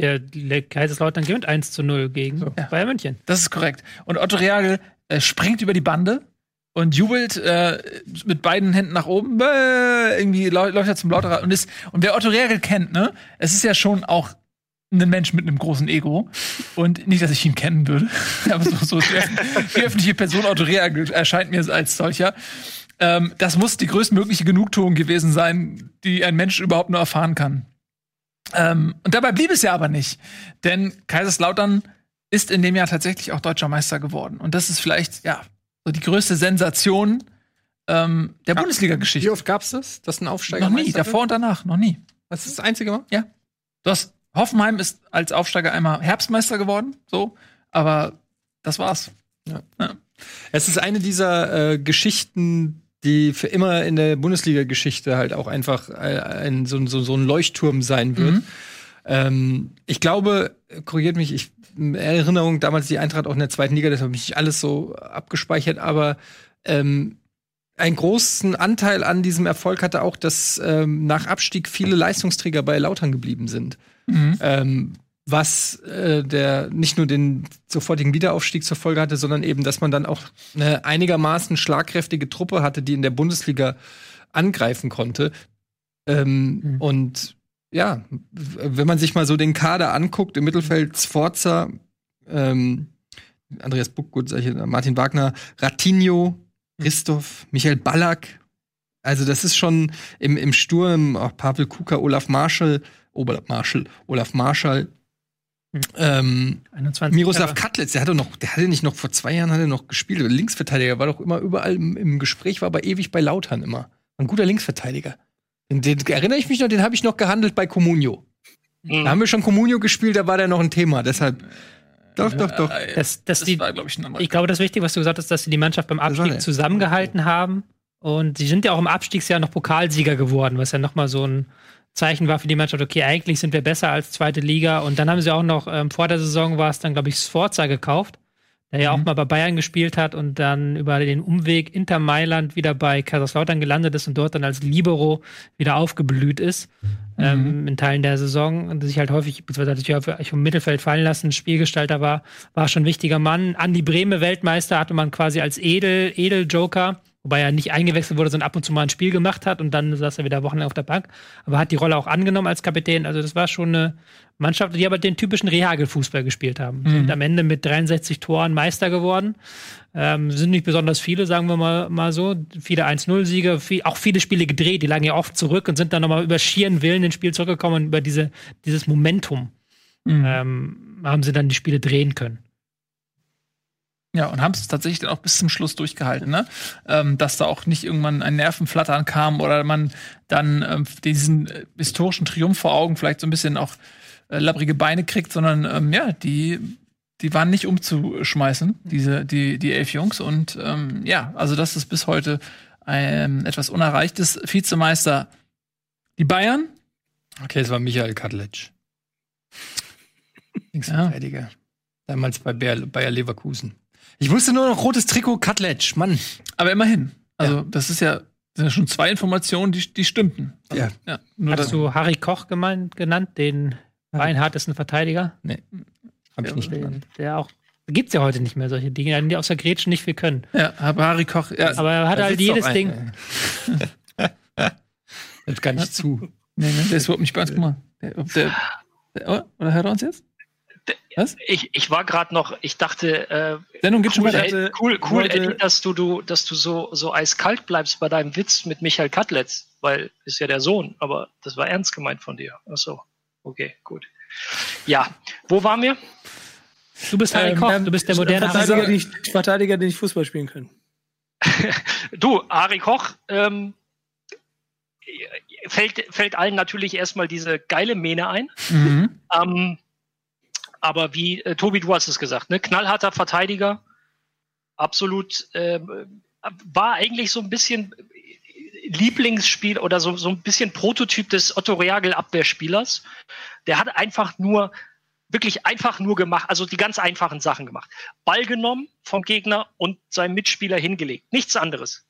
Ja, Kaiserslautern gewinnt 1-0 gegen Bayern München. Das ist korrekt. Und Otto Rehhagel springt über die Bande und jubelt mit beiden Händen nach oben, irgendwie läuft er zum Lauterer und wer Otto Rehhagel kennt, ne, es ist ja schon auch ein Mensch mit einem großen Ego und nicht, dass ich ihn kennen würde, aber so die öffentliche Person Otto Rehhagel erscheint mir als solcher. Das muss die größtmögliche Genugtuung gewesen sein, die ein Mensch überhaupt nur erfahren kann. Und dabei blieb es ja aber nicht, denn Kaiserslautern ist in dem Jahr tatsächlich auch deutscher Meister geworden. Und das ist vielleicht, ja, so die größte Sensation der Bundesliga-Geschichte. Wie oft gab's das, dass ein Aufsteiger Meister? Noch nie, davor und danach, noch nie. Das ist das einzige Mal? Ja. Hoffenheim ist als Aufsteiger einmal Herbstmeister geworden, so, aber das war's. Ja. Ja. Es ist eine dieser Geschichten, die für immer in der Bundesliga-Geschichte halt auch einfach so ein Leuchtturm sein wird. Mhm. Ich glaube, korrigiert mich, Erinnerung, damals die Eintracht auch in der zweiten Liga, das habe ich nicht alles so abgespeichert, aber einen großen Anteil an diesem Erfolg hatte auch, dass nach Abstieg viele Leistungsträger bei Lautern geblieben sind. Mhm. Was nicht nur den sofortigen Wiederaufstieg zur Folge hatte, sondern eben, dass man dann auch eine einigermaßen schlagkräftige Truppe hatte, die in der Bundesliga angreifen konnte. Und ja, wenn man sich mal so den Kader anguckt, im Mittelfeld Sforza, Andreas Buckgut, Martin Wagner, Ratinho, Christoph, Michael Ballack. Also das ist schon im Sturm, auch Pavel Kuka, Olaf Marschall, Miroslav Katlitz, der hatte noch vor 2 Jahren hat er noch gespielt, Linksverteidiger, war doch immer überall im Gespräch, war aber ewig bei Lautern immer. Ein guter Linksverteidiger. Den erinnere ich mich noch, den habe ich noch gehandelt bei Comunio. Mhm. Da haben wir schon Comunio gespielt, da war der noch ein Thema, deshalb doch. Das war, glaube ich, ein anderer. Ich glaube, das Wichtige, was du gesagt hast, dass sie die Mannschaft beim Abstieg zusammengehalten haben und sie sind ja auch im Abstiegsjahr noch Pokalsieger geworden, was ja nochmal so ein Zeichen war für die Mannschaft, okay, eigentlich sind wir besser als zweite Liga. Und dann haben sie auch noch, vor der Saison war es dann, glaube ich, Sforza gekauft, der ja auch mal bei Bayern gespielt hat und dann über den Umweg Inter Mailand wieder bei Kaiserslautern gelandet ist und dort dann als Libero wieder aufgeblüht ist, in Teilen der Saison. Und sich halt häufig, beziehungsweise hat sich vom Mittelfeld fallen lassen, Spielgestalter war schon ein wichtiger Mann. Andi Brehme, Weltmeister, hatte man quasi als Edel-Joker. Wobei er nicht eingewechselt wurde, sondern ab und zu mal ein Spiel gemacht hat und dann saß er wieder wochenlang auf der Bank. Aber hat die Rolle auch angenommen als Kapitän. Also das war schon eine Mannschaft, die aber den typischen Rehhagel-Fußball gespielt haben. Mhm. Sind am Ende mit 63 Toren Meister geworden. Sind nicht besonders viele, sagen wir mal so. Viele 1-0-Siege, auch viele Spiele gedreht. Die lagen ja oft zurück und sind dann nochmal über schieren Willen ins Spiel zurückgekommen und über dieses Momentum haben sie dann die Spiele drehen können. Ja, und haben es tatsächlich dann auch bis zum Schluss durchgehalten, ne? Dass da auch nicht irgendwann ein Nervenflattern kam oder man dann diesen historischen Triumph vor Augen vielleicht so ein bisschen auch labbrige Beine kriegt, sondern die waren nicht umzuschmeißen, die 11 Jungs. Und also das ist bis heute etwas Unerreichtes. Vizemeister die Bayern. Okay, es war Michael Katlitsch. Linksverteidiger. Ja. Damals bei Bayer Leverkusen. Ich wusste nur noch rotes Trikot, Katlitsch, Mann. Aber immerhin. Also, das ist ja, sind ja schon 2 Informationen, die stimmten. Also, ja. Hast du Harry Koch genannt, den beinhartesten Verteidiger? Nee, hab ich nicht genannt. Der auch, gibt's ja heute nicht mehr solche Dinge, die aus der Grätsche nicht viel können. Ja, aber Harry Koch, ja. Aber er hat halt jedes Ding. Hört gar nicht zu. Nee, der ist überhaupt nicht bei uns. Guck mal. Oder hört er uns jetzt? Was? Ich war gerade noch, ich dachte, cool, Eddie, dass du so eiskalt bleibst bei deinem Witz mit Michael Katlitz, weil ist ja der Sohn, aber das war ernst gemeint von dir. Ach so, okay, gut. Ja, wo waren wir? Du bist Harry Koch, du bist der moderne Verteidiger, den ich Fußball spielen kann. Du, Harry Koch, fällt allen natürlich erstmal diese geile Mähne ein. Mhm. Aber wie, Tobi, du hast es gesagt, ne? Knallharter Verteidiger, absolut, war eigentlich so ein bisschen Lieblingsspiel oder so ein bisschen Prototyp des Otto Rehhagel Abwehrspielers. Der hat einfach nur gemacht, also die ganz einfachen Sachen gemacht. Ball genommen vom Gegner und seinem Mitspieler hingelegt. Nichts anderes.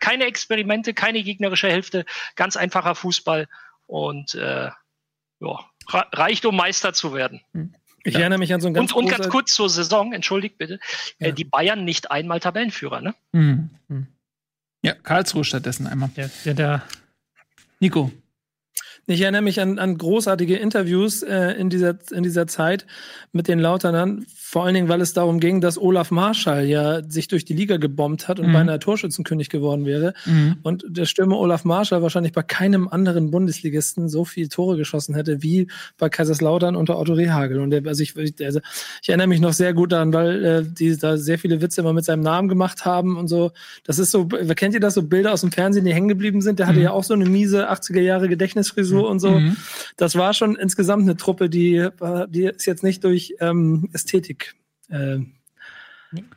Keine Experimente, keine gegnerische Hälfte, ganz einfacher Fußball und, reicht, um Meister zu werden. Mhm. Ich erinnere mich an so ein ganz und ganz kurz zur Saison, entschuldigt bitte, die Bayern nicht einmal Tabellenführer, ne? Mhm. Ja, Karlsruhe stattdessen einmal. Ja, der Nico. Ich erinnere mich an großartige Interviews in dieser Zeit mit den Lauternern, vor allen Dingen, weil es darum ging, dass Olaf Marschall ja sich durch die Liga gebombt hat und beinahe Torschützenkönig geworden wäre. Mhm. Und der Stürmer Olaf Marschall wahrscheinlich bei keinem anderen Bundesligisten so viele Tore geschossen hätte, wie bei Kaiserslautern unter Otto Rehhagel. Und ich erinnere mich noch sehr gut daran, weil die da sehr viele Witze immer mit seinem Namen gemacht haben und so. Das ist so, kennt ihr das, so Bilder aus dem Fernsehen, die hängen geblieben sind? Der hatte ja auch so eine miese 80er-Jahre-Gedächtnisfrisur und so. Mhm. Das war schon insgesamt eine Truppe, die ist jetzt nicht durch Ästhetik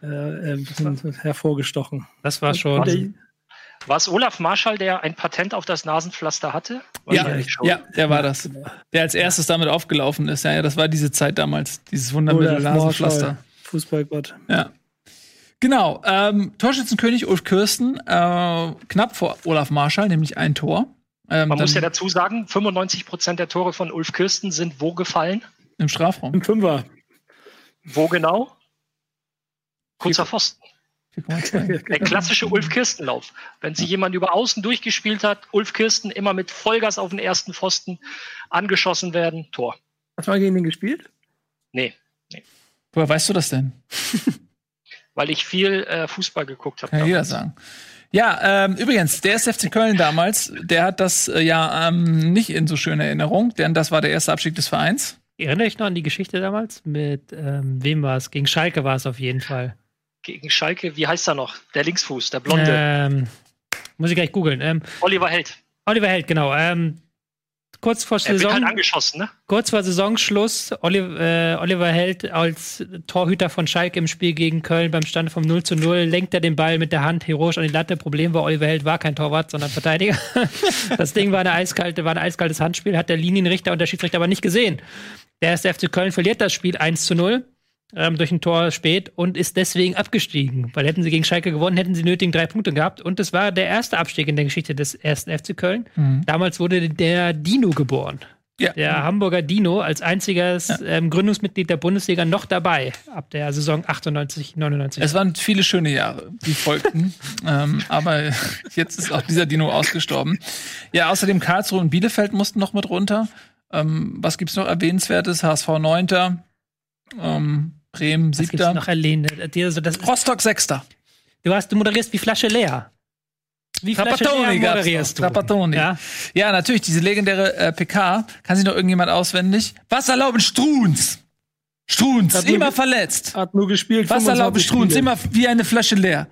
hervorgestochen. Das war schon... War es Olaf Marschall, der ein Patent auf das Nasenpflaster hatte? Ja, der war das. Der als erstes damit aufgelaufen ist. Ja, das war diese Zeit damals. Dieses Wundermittel Nasenpflaster. Fußballgott. Ja. Genau. Torschützenkönig Ulf Kirsten, knapp vor Olaf Marschall, nämlich ein Tor. Man muss ja dazu sagen, 95% der Tore von Ulf Kirsten sind wo gefallen? Im Strafraum. Im Fünfer. Wo genau? Kurzer Pfosten. Der klassische Ulf Kirsten-Lauf. Wenn sie jemand über außen durchgespielt hat, Ulf Kirsten immer mit Vollgas auf den ersten Pfosten angeschossen werden, Tor. Hast du mal gegen den gespielt? Nee. Woher weißt du das denn? Weil ich viel Fußball geguckt habe. Kann jeder sagen. Ja, übrigens, der 1. FC Köln damals, der hat das nicht in so schöner Erinnerung, denn das war der erste Abstieg des Vereins. Erinnere ich noch an die Geschichte damals? Mit wem war es? Gegen Schalke war es auf jeden Fall. Gegen Schalke, wie heißt er noch? Der Linksfuß, der Blonde. Muss ich gleich googeln. Oliver Held, genau. Kurz vor Saisonschluss, Oliver Held als Torhüter von Schalke im Spiel gegen Köln beim Stand vom 0:0 lenkt er den Ball mit der Hand heroisch an die Latte. Problem war, Oliver Held war kein Torwart, sondern Verteidiger. Das Ding war ein eiskaltes Handspiel, hat der Linienrichter und der Schiedsrichter aber nicht gesehen. Der 1. FC Köln verliert das Spiel 1:0 durch ein Tor spät und ist deswegen abgestiegen. Weil hätten sie gegen Schalke gewonnen, hätten sie nötigen 3 Punkte gehabt. Und das war der erste Abstieg in der Geschichte des 1. FC Köln. Mhm. Damals wurde der Dino geboren. Ja. Der Hamburger Dino als einziges Gründungsmitglied der Bundesliga noch dabei ab der Saison 98/99. Es waren viele schöne Jahre, die folgten. Aber jetzt ist auch dieser Dino ausgestorben. Ja, außerdem Karlsruhe und Bielefeld mussten noch mit runter. Was gibt's noch Erwähnenswertes? HSV 9. Bremen 7. noch also das Rostock 6. Du moderierst wie Flasche leer. Wie Flasche leer moderierst du. Ja, natürlich, diese legendäre PK. Kann sich noch irgendjemand auswendig? Wasserlauben Struns, immer verletzt. Hat nur gespielt. Wasserlauben Struns, immer wie eine Flasche leer.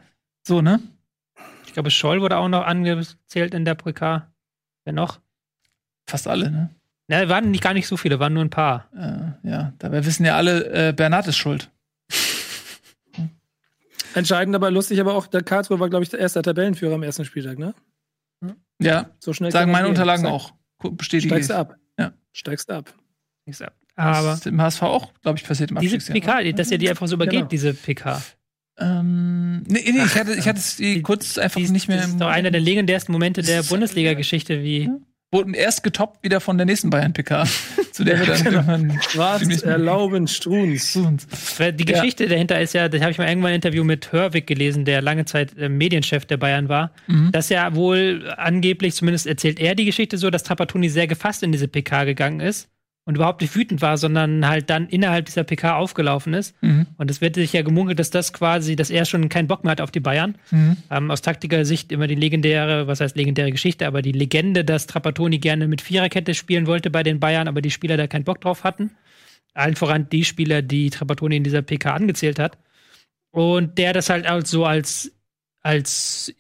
So, ne? Ich glaube, Scholl wurde auch noch angezählt in der PK. Wer noch? Fast alle, ne? Ja, waren nicht gar nicht so viele, waren nur ein paar. Dabei wissen ja alle, Bernhard ist schuld. Entscheidend, aber lustig, aber auch der Karlsruhe war, glaube ich, der erste Tabellenführer am ersten Spieltag, ne? Ja, so schnell sagen meine Unterlagen auch. Bestätige ich. Steigst ab. Aber das ist im HSV auch, glaube ich, passiert im Abstiegsjahr. Diese PK, dass ihr die einfach so übergeht, genau. Diese PK. Ich hatte die kurz einfach nicht mehr. Das ist doch einer der legendärsten Momente der Bundesliga-Geschichte, wie. Ja. Wurden erst getoppt wieder von der nächsten Bayern-PK. Zu der wir dann schwarz erlauben Struns. Die Geschichte dahinter ist ja, das habe ich mal irgendwann ein Interview mit Hörwig gelesen, der lange Zeit Medienchef der Bayern war, dass ja wohl angeblich, zumindest erzählt er die Geschichte so, dass Trapattoni sehr gefasst in diese PK gegangen ist und überhaupt nicht wütend war, sondern halt dann innerhalb dieser PK aufgelaufen ist. Mhm. Und es wird sich ja gemunkelt, dass er schon keinen Bock mehr hat auf die Bayern. Mhm. Aus Taktiker-Sicht immer die legendäre Geschichte, aber die Legende, dass Trapattoni gerne mit Viererkette spielen wollte bei den Bayern, aber die Spieler da keinen Bock drauf hatten. Allen voran die Spieler, die Trapattoni in dieser PK angezählt hat. Und der das halt auch so als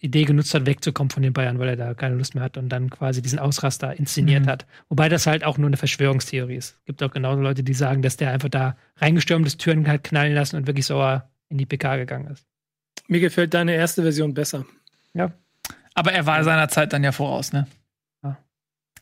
Idee genutzt hat, wegzukommen von den Bayern, weil er da keine Lust mehr hat und dann quasi diesen Ausraster inszeniert hat. Wobei das halt auch nur eine Verschwörungstheorie ist. Es gibt auch genauso Leute, die sagen, dass der einfach da reingestürmt ist, Türen hat knallen lassen und wirklich sauer in die PK gegangen ist. Mir gefällt deine erste Version besser. Ja. Aber er war seiner Zeit dann ja voraus, ne? Ja.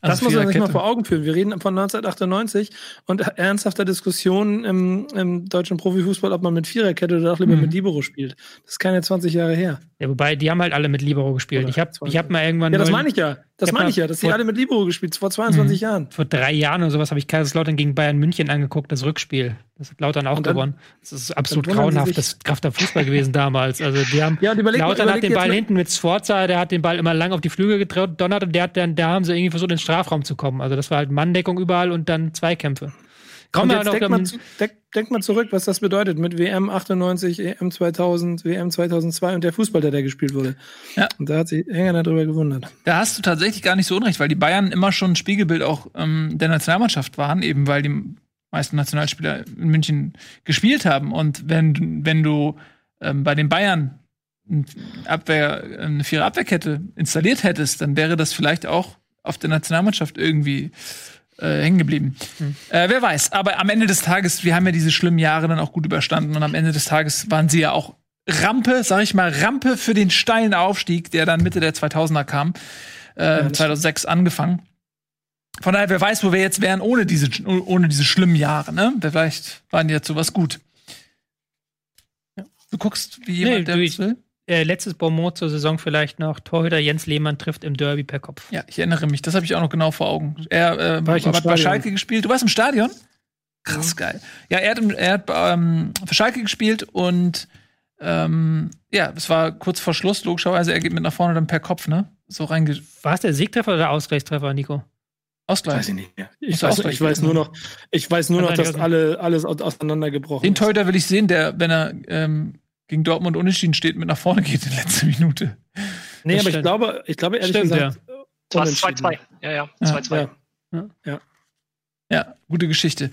Also das muss man sich mal vor Augen führen. Wir reden von 1998 und ernsthafter Diskussionen im deutschen Profifußball, ob man mit Viererkette oder auch lieber mit Libero spielt. Das ist keine 20 Jahre her. Ja, wobei, die haben halt alle mit Libero gespielt. Oder ich hab mal irgendwann... Ja, das meine ich ja. Dass die alle mit Libero gespielt, vor 22 Jahren. Vor 3 Jahren oder sowas habe ich Kaiserslautern gegen Bayern München angeguckt, das Rückspiel. Das hat Lautern auch gewonnen. Das ist absolut grauenhaft, das krafter Fußball gewesen damals. Also die haben, ja, Lautern hat den Ball hinten mit Sforza, der hat den Ball immer lang auf die Flügel gedonnert und der hat dann, da haben sie irgendwie versucht, in den Strafraum zu kommen. Also das war halt Manndeckung überall und dann Zweikämpfe. Komm, und jetzt denk mal zurück, was das bedeutet mit WM 98, EM 2000, WM 2002 und der Fußball, der da gespielt wurde. Ja. Und da hat sich Hänger darüber gewundert. Da hast du tatsächlich gar nicht so unrecht, weil die Bayern immer schon ein Spiegelbild auch der Nationalmannschaft waren, eben weil die meisten Nationalspieler in München gespielt haben. Und wenn du bei den Bayern eine Vierer-Abwehrkette installiert hättest, dann wäre das vielleicht auch auf der Nationalmannschaft irgendwie hängen geblieben. Mhm. Wer weiß. Aber am Ende des Tages, wir haben ja diese schlimmen Jahre dann auch gut überstanden und am Ende des Tages waren sie ja auch Rampe, sag ich mal, Rampe für den steilen Aufstieg, der dann Mitte der 2000er kam. 2006 angefangen. Von daher, wer weiß, wo wir jetzt wären ohne diese schlimmen Jahre, ne? Vielleicht waren die jetzt sowas gut. Ja. Du guckst, wie jemand, der das will? Letztes Bonmot zur Saison vielleicht noch. Torhüter Jens Lehmann trifft im Derby per Kopf. Ja, ich erinnere mich. Das habe ich auch noch genau vor Augen. Er hat bei Schalke gespielt. Du warst im Stadion? Krass, geil. Ja, er hat für Schalke gespielt und ja, es war kurz vor Schluss, logischerweise. Er geht mit nach vorne dann per Kopf, ne? So reinge. War es der Siegtreffer oder der Ausgleichstreffer, Nico? Ausgleich. Weiß ich nicht mehr. Ich weiß nur noch, dass alles auseinandergebrochen ist. Den Torhüter will ich sehen, der, wenn er gegen Dortmund unentschieden steht, mit nach vorne geht in letzter Minute. Nee, das aber stimmt. ich glaube ehrlich gesagt, ja. War 2-2. Ja. 2-2. Ja, gute Geschichte.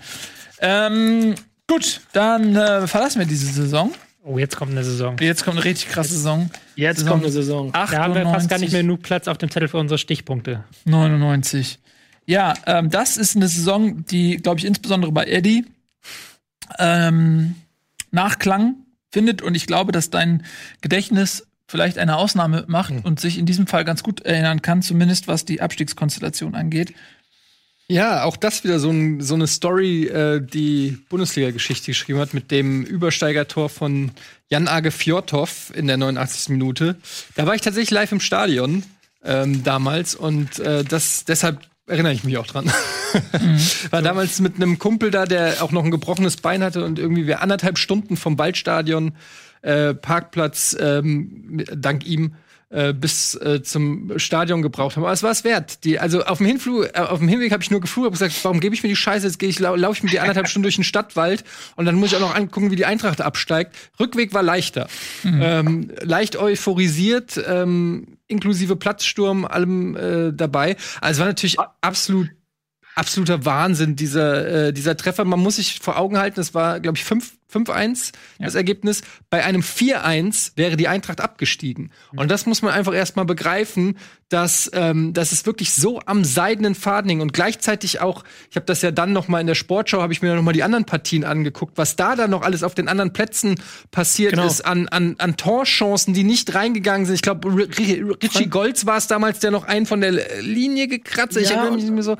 Gut, dann verlassen wir diese Saison. Oh, jetzt kommt eine Saison. Jetzt kommt eine richtig krasse Saison. Kommt eine Saison. 98, da haben wir fast gar nicht mehr genug Platz auf dem Zettel für unsere Stichpunkte. 99. Ja, das ist eine Saison, die, glaube ich, insbesondere bei Eddie Nachklang findet und ich glaube, dass dein Gedächtnis vielleicht eine Ausnahme macht und sich in diesem Fall ganz gut erinnern kann, zumindest was die Abstiegskonstellation angeht. Ja, auch das wieder so eine Story, die Bundesliga-Geschichte geschrieben hat, mit dem Übersteigertor von Jan Åge Fjørtoft in der 89. Minute. Da war ich tatsächlich live im Stadion damals und deshalb erinnere ich mich auch dran. War damals mit einem Kumpel da, der auch noch ein gebrochenes Bein hatte und irgendwie wir 1,5 Stunden vom Waldstadion, Parkplatz, dank ihm, bis zum Stadion gebraucht haben. Aber es war es wert. Also auf dem Hinweg habe ich nur geflucht, habe gesagt, warum gebe ich mir die Scheiße, jetzt laufe ich mir die 1,5 Stunden durch den Stadtwald und dann muss ich auch noch angucken, wie die Eintracht absteigt. Rückweg war leichter. Leicht euphorisiert, inklusive Platzsturm, allem dabei. Also es war natürlich absoluter Wahnsinn, dieser Treffer. Man muss sich vor Augen halten, das war, glaube ich, 5-1 das Ergebnis. Bei einem 4-1 wäre die Eintracht abgestiegen. Und das muss man einfach erstmal begreifen, dass es wirklich so am seidenen Faden hing. Und gleichzeitig auch, ich habe das ja dann noch mal in der Sportschau, habe ich mir dann noch mal die anderen Partien angeguckt, was da dann noch alles auf den anderen Plätzen passiert ist an Torchancen, die nicht reingegangen sind. Ich glaube, Richie Goltz war es damals, der noch einen von der Linie gekratzt hat. Ja, ich erinnere mich nicht mehr so.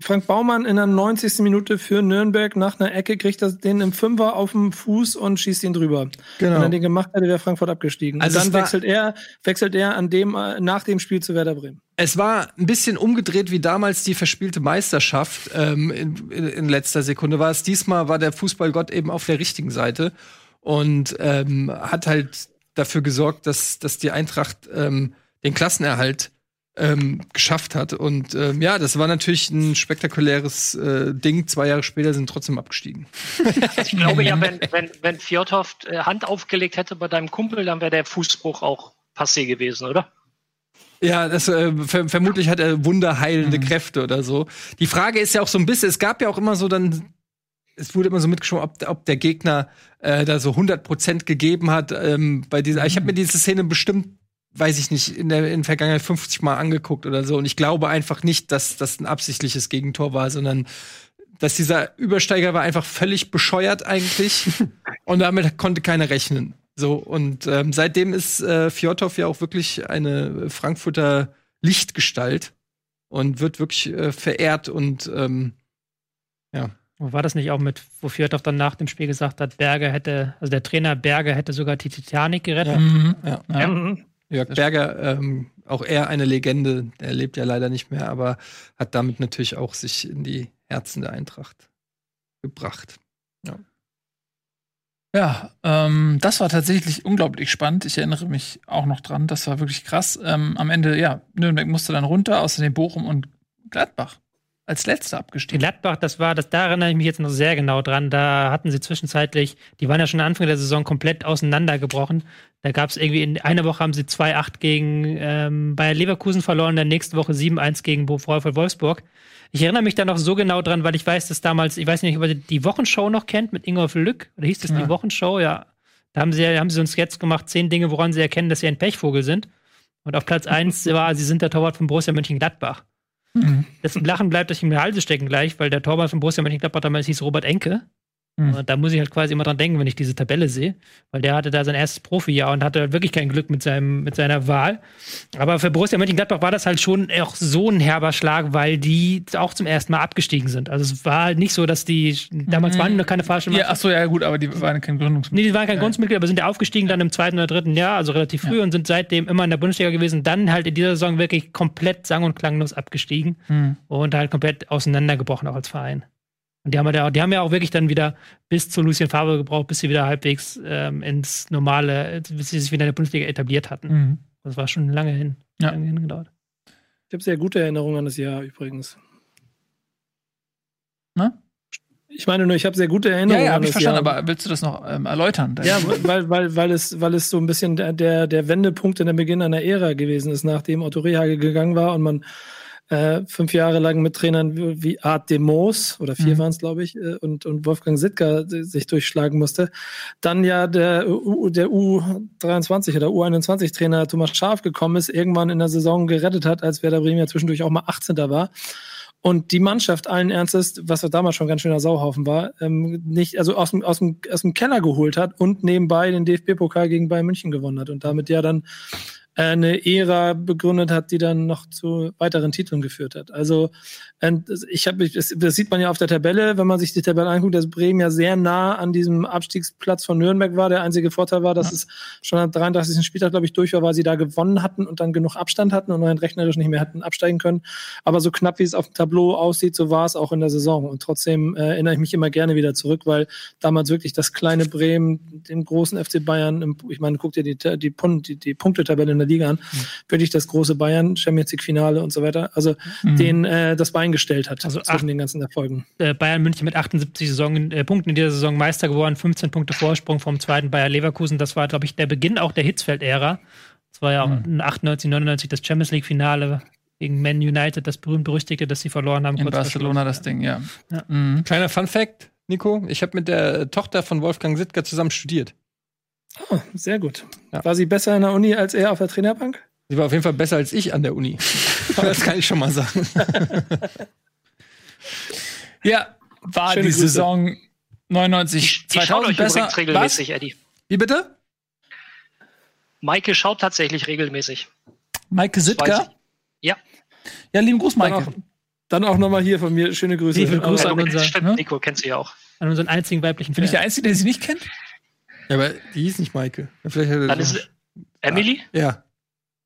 Frank Baumann in der 90. Minute für Nürnberg nach einer Ecke kriegt den im Fünfer auf dem Fuß und schießt ihn drüber. Genau. Wenn er den gemacht hätte, wäre Frankfurt abgestiegen. Also und dann wechselt er nach dem Spiel zu Werder Bremen. Es war ein bisschen umgedreht wie damals die verspielte Meisterschaft. In letzter Sekunde war es. Diesmal war der Fußballgott eben auf der richtigen Seite und hat halt dafür gesorgt, dass die Eintracht den Klassenerhalt geschafft hat. Und ja, das war natürlich ein spektakuläres Ding. 2 Jahre später sind trotzdem abgestiegen. Ich glaube ja, wenn Fjørtoft Hand aufgelegt hätte bei deinem Kumpel, dann wäre der Fußbruch auch passé gewesen, oder? Ja, das, vermutlich hat er wunderheilende Kräfte oder so. Die Frage ist ja auch so ein bisschen, es gab ja auch immer so dann, es wurde immer so mitgeschoben, ob der Gegner da so 100% gegeben hat. Ich habe mir diese Szene bestimmt, weiß ich nicht, in der Vergangenheit 50 Mal angeguckt oder so. Und ich glaube einfach nicht, dass das ein absichtliches Gegentor war, sondern dass dieser Übersteiger war einfach völlig bescheuert eigentlich. Und damit konnte keiner rechnen. So, und seitdem ist Fjørtoft ja auch wirklich eine Frankfurter Lichtgestalt und wird wirklich verehrt und ja. War das nicht auch wo Fjørtoft dann nach dem Spiel gesagt hat, der Trainer Berger hätte sogar die Titanic gerettet? Ja. Jörg Berger, auch er eine Legende, der lebt ja leider nicht mehr, aber hat damit natürlich auch sich in die Herzen der Eintracht gebracht. Ja. Ja, das war tatsächlich unglaublich spannend. Ich erinnere mich auch noch dran. Das war wirklich krass. Am Ende, ja, Nürnberg musste dann runter, außerdem Bochum und Gladbach als letzter abgestiegen. Gladbach, da erinnere ich mich jetzt noch sehr genau dran. Da hatten sie zwischenzeitlich, die waren ja schon Anfang der Saison komplett auseinandergebrochen. Da gab es irgendwie, in einer Woche haben sie 2-8 gegen Bayer Leverkusen verloren, in der nächsten Woche 7-1 gegen VfL Wolfsburg. Ich erinnere mich da noch so genau dran, weil ich weiß, dass damals, ich weiß nicht, ob ihr die Wochenshow noch kennt mit Ingolf Lück, oder hieß das die Wochenshow? Ja. Da haben sie uns jetzt gemacht, 10 Dinge, woran sie erkennen, dass sie ein Pechvogel sind. Und auf Platz 1 war, sie sind der Torwart von Borussia Mönchengladbach. Mhm. Das Lachen bleibt euch im Halse stecken gleich, weil der Torwart von Borussia Mönchengladbach damals hieß Robert Enke. Mhm. Und da muss ich halt quasi immer dran denken, wenn ich diese Tabelle sehe, weil der hatte da sein erstes Profijahr und hatte wirklich kein Glück mit seiner Wahl. Aber für Borussia Mönchengladbach war das halt schon auch so ein herber Schlag, weil die auch zum ersten Mal abgestiegen sind. Also es war halt nicht so, dass die damals waren noch keine Fahrschule. Ja, achso, ja gut, aber die waren kein Gründungsmitglied. Nee, die waren kein Gründungsmitglied, aber sind ja aufgestiegen dann im zweiten oder dritten Jahr, also relativ früh und sind seitdem immer in der Bundesliga gewesen. Dann halt in dieser Saison wirklich komplett sang- und klanglos abgestiegen und halt komplett auseinandergebrochen auch als Verein. Und die haben ja auch wirklich dann wieder bis zu Lucien Favre gebraucht, bis sie wieder halbwegs ins normale, bis sie sich wieder in der Bundesliga etabliert hatten. Mhm. Das war schon lange hin. Ja. Lange hin gedauert. Ich habe sehr gute Erinnerungen an das Jahr übrigens. Na? Ich meine nur, ich habe sehr gute Erinnerungen an das Jahr. Ja, habe ich verstanden, aber willst du das noch erläutern? Ja, weil es so ein bisschen der Wendepunkt in der Beginn einer Ära gewesen ist, nachdem Otto Rehhagel gegangen war und man 5 Jahre lang mit Trainern wie Art de Moos, oder 4 waren es, glaube ich, und Wolfgang Sittger sich durchschlagen musste. Dann ja der U23 oder U21-Trainer Thomas Schaaf gekommen ist, irgendwann in der Saison gerettet hat, als Werder Bremen ja zwischendurch auch mal 18. war. Und die Mannschaft allen Ernstes, was ja damals schon ein ganz schöner Sauhaufen war, aus dem Keller geholt hat und nebenbei den DFB-Pokal gegen Bayern München gewonnen hat und damit ja dann eine Ära begründet hat, die dann noch zu weiteren Titeln geführt hat. Also das sieht man ja auf der Tabelle, wenn man sich die Tabelle anguckt, dass Bremen ja sehr nah an diesem Abstiegsplatz von Nürnberg war. Der einzige Vorteil war, dass es schon am 33. Spieltag, glaube ich, durch war, weil sie da gewonnen hatten und dann genug Abstand hatten und rein rechnerisch nicht mehr hätten absteigen können. Aber so knapp, wie es auf dem Tableau aussieht, so war es auch in der Saison. Und trotzdem erinnere ich mich immer gerne wieder zurück, weil damals wirklich das kleine Bremen, den großen FC Bayern, ich meine, guck dir die Punktetabelle in der Liga an, wirklich das große Bayern, Champions League Finale und so weiter, also den das Bein gestellt hat, also zwischen den ganzen Erfolgen. Bayern München mit 78 Punkten in dieser Saison Meister geworden, 15 Punkte Vorsprung vom zweiten Bayer Leverkusen, das war, glaube ich, der Beginn auch der Hitzfeld-Ära. Das war ja auch in 98, 99 das Champions League Finale gegen Man United, das berühmt-berüchtigte, das sie verloren haben. In kurz Barcelona das Ding, ja. Mhm. Kleiner Fun-Fact, Nico, ich habe mit der Tochter von Wolfgang Sittger zusammen studiert. Oh, sehr gut. Ja. War sie besser an der Uni als er auf der Trainerbank? Sie war auf jeden Fall besser als ich an der Uni. Das kann ich schon mal sagen. Ja, war schöne die Grüße. Saison 99, 2000 besser. Übrigens regelmäßig, was? Eddie. Wie bitte? Maike schaut tatsächlich regelmäßig. Maike Sittger? Ja. Ja, lieben Gruß, Maike. Dann auch nochmal hier von mir schöne Grüße. Liebe Grüße an unseren, stimmt, Nico kennt sie ja auch. An unseren einzigen weiblichen Fan. Bin ich der Einzige, der sie nicht kennt? Ja, aber die hieß nicht Maike. Vielleicht hat dann ist Emily? Ja.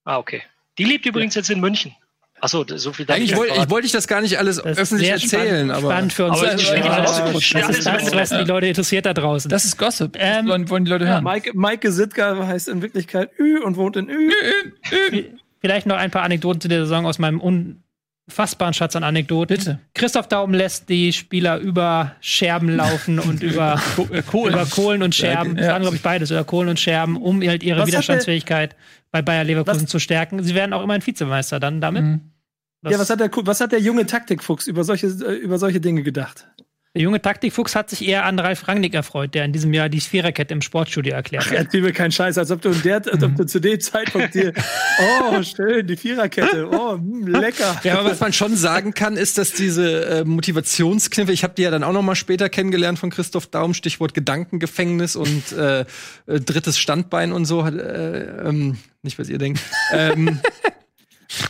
Ah, okay. Die lebt übrigens jetzt in München. Achso, so viel darf ich nicht. Ich wollte das gar nicht alles das öffentlich erzählen. Das spannend für uns. Das ist das, was die Leute interessiert da draußen. Das ist Gossip. Wollen die Leute hören. Maike Sittger heißt in Wirklichkeit Ü und wohnt in Ü. Vielleicht noch ein paar Anekdoten zu der Saison aus meinem unfassbaren Schatz an Anekdoten. Bitte. Christoph Daum lässt die Spieler über Scherben laufen und über Kohlen und Scherben. Das waren, glaube ich, beides, oder Kohlen und Scherben, um halt ihre Widerstandsfähigkeit bei Bayer Leverkusen zu stärken. Sie werden auch immer ein Vizemeister dann damit. Mhm. Was hat der junge Taktikfuchs über solche Dinge gedacht? Der junge Taktikfuchs hat sich eher an Ralf Rangnick erfreut, der in diesem Jahr die Viererkette im Sportstudio erklärt hat. Erzähl mir keinen Scheiß, als ob du zu dem Zeitpunkt dir, oh, schön, die Viererkette, oh, lecker. Ja, aber was man schon sagen kann, ist, dass diese Motivationskniffe, ich habe die ja dann auch noch mal später kennengelernt von Christoph Daum, Stichwort Gedankengefängnis und drittes Standbein und so, nicht, was ihr denkt,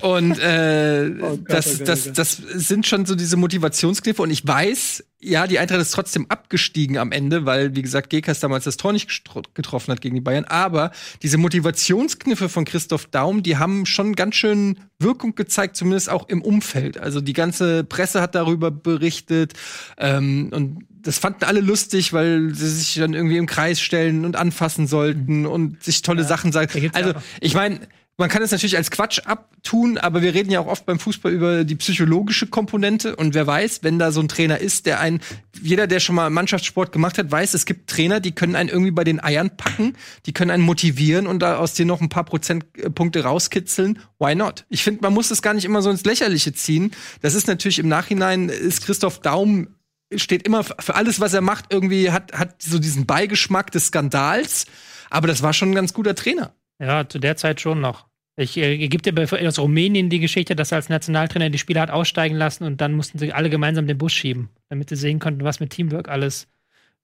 Und das sind schon so diese Motivationsgriffe. Und ich weiß, ja, die Eintracht ist trotzdem abgestiegen am Ende, weil, wie gesagt, Gekas damals das Tor nicht getroffen hat gegen die Bayern. Aber diese Motivationskniffe von Christoph Daum, die haben schon ganz schön Wirkung gezeigt, zumindest auch im Umfeld. Also die ganze Presse hat darüber berichtet. Und das fanden alle lustig, weil sie sich dann irgendwie im Kreis stellen und anfassen sollten und sich tolle Sachen sagen. Also ich meine, man kann es natürlich als Quatsch abtun, aber wir reden ja auch oft beim Fußball über die psychologische Komponente. Und wer weiß, wenn da so ein Trainer ist, der einen, jeder, der schon mal Mannschaftssport gemacht hat, weiß, es gibt Trainer, die können einen irgendwie bei den Eiern packen, die können einen motivieren und da aus dir noch ein paar Prozentpunkte rauskitzeln. Why not? Ich finde, man muss das gar nicht immer so ins Lächerliche ziehen. Das ist natürlich im Nachhinein, ist Christoph Daum steht immer für alles, was er macht, irgendwie hat so diesen Beigeschmack des Skandals. Aber das war schon ein ganz guter Trainer. Ja, zu der Zeit schon noch. Ich gebe dir aus Rumänien die Geschichte, dass er als Nationaltrainer die Spieler hat aussteigen lassen und dann mussten sie alle gemeinsam den Bus schieben, damit sie sehen konnten, was mit Teamwork alles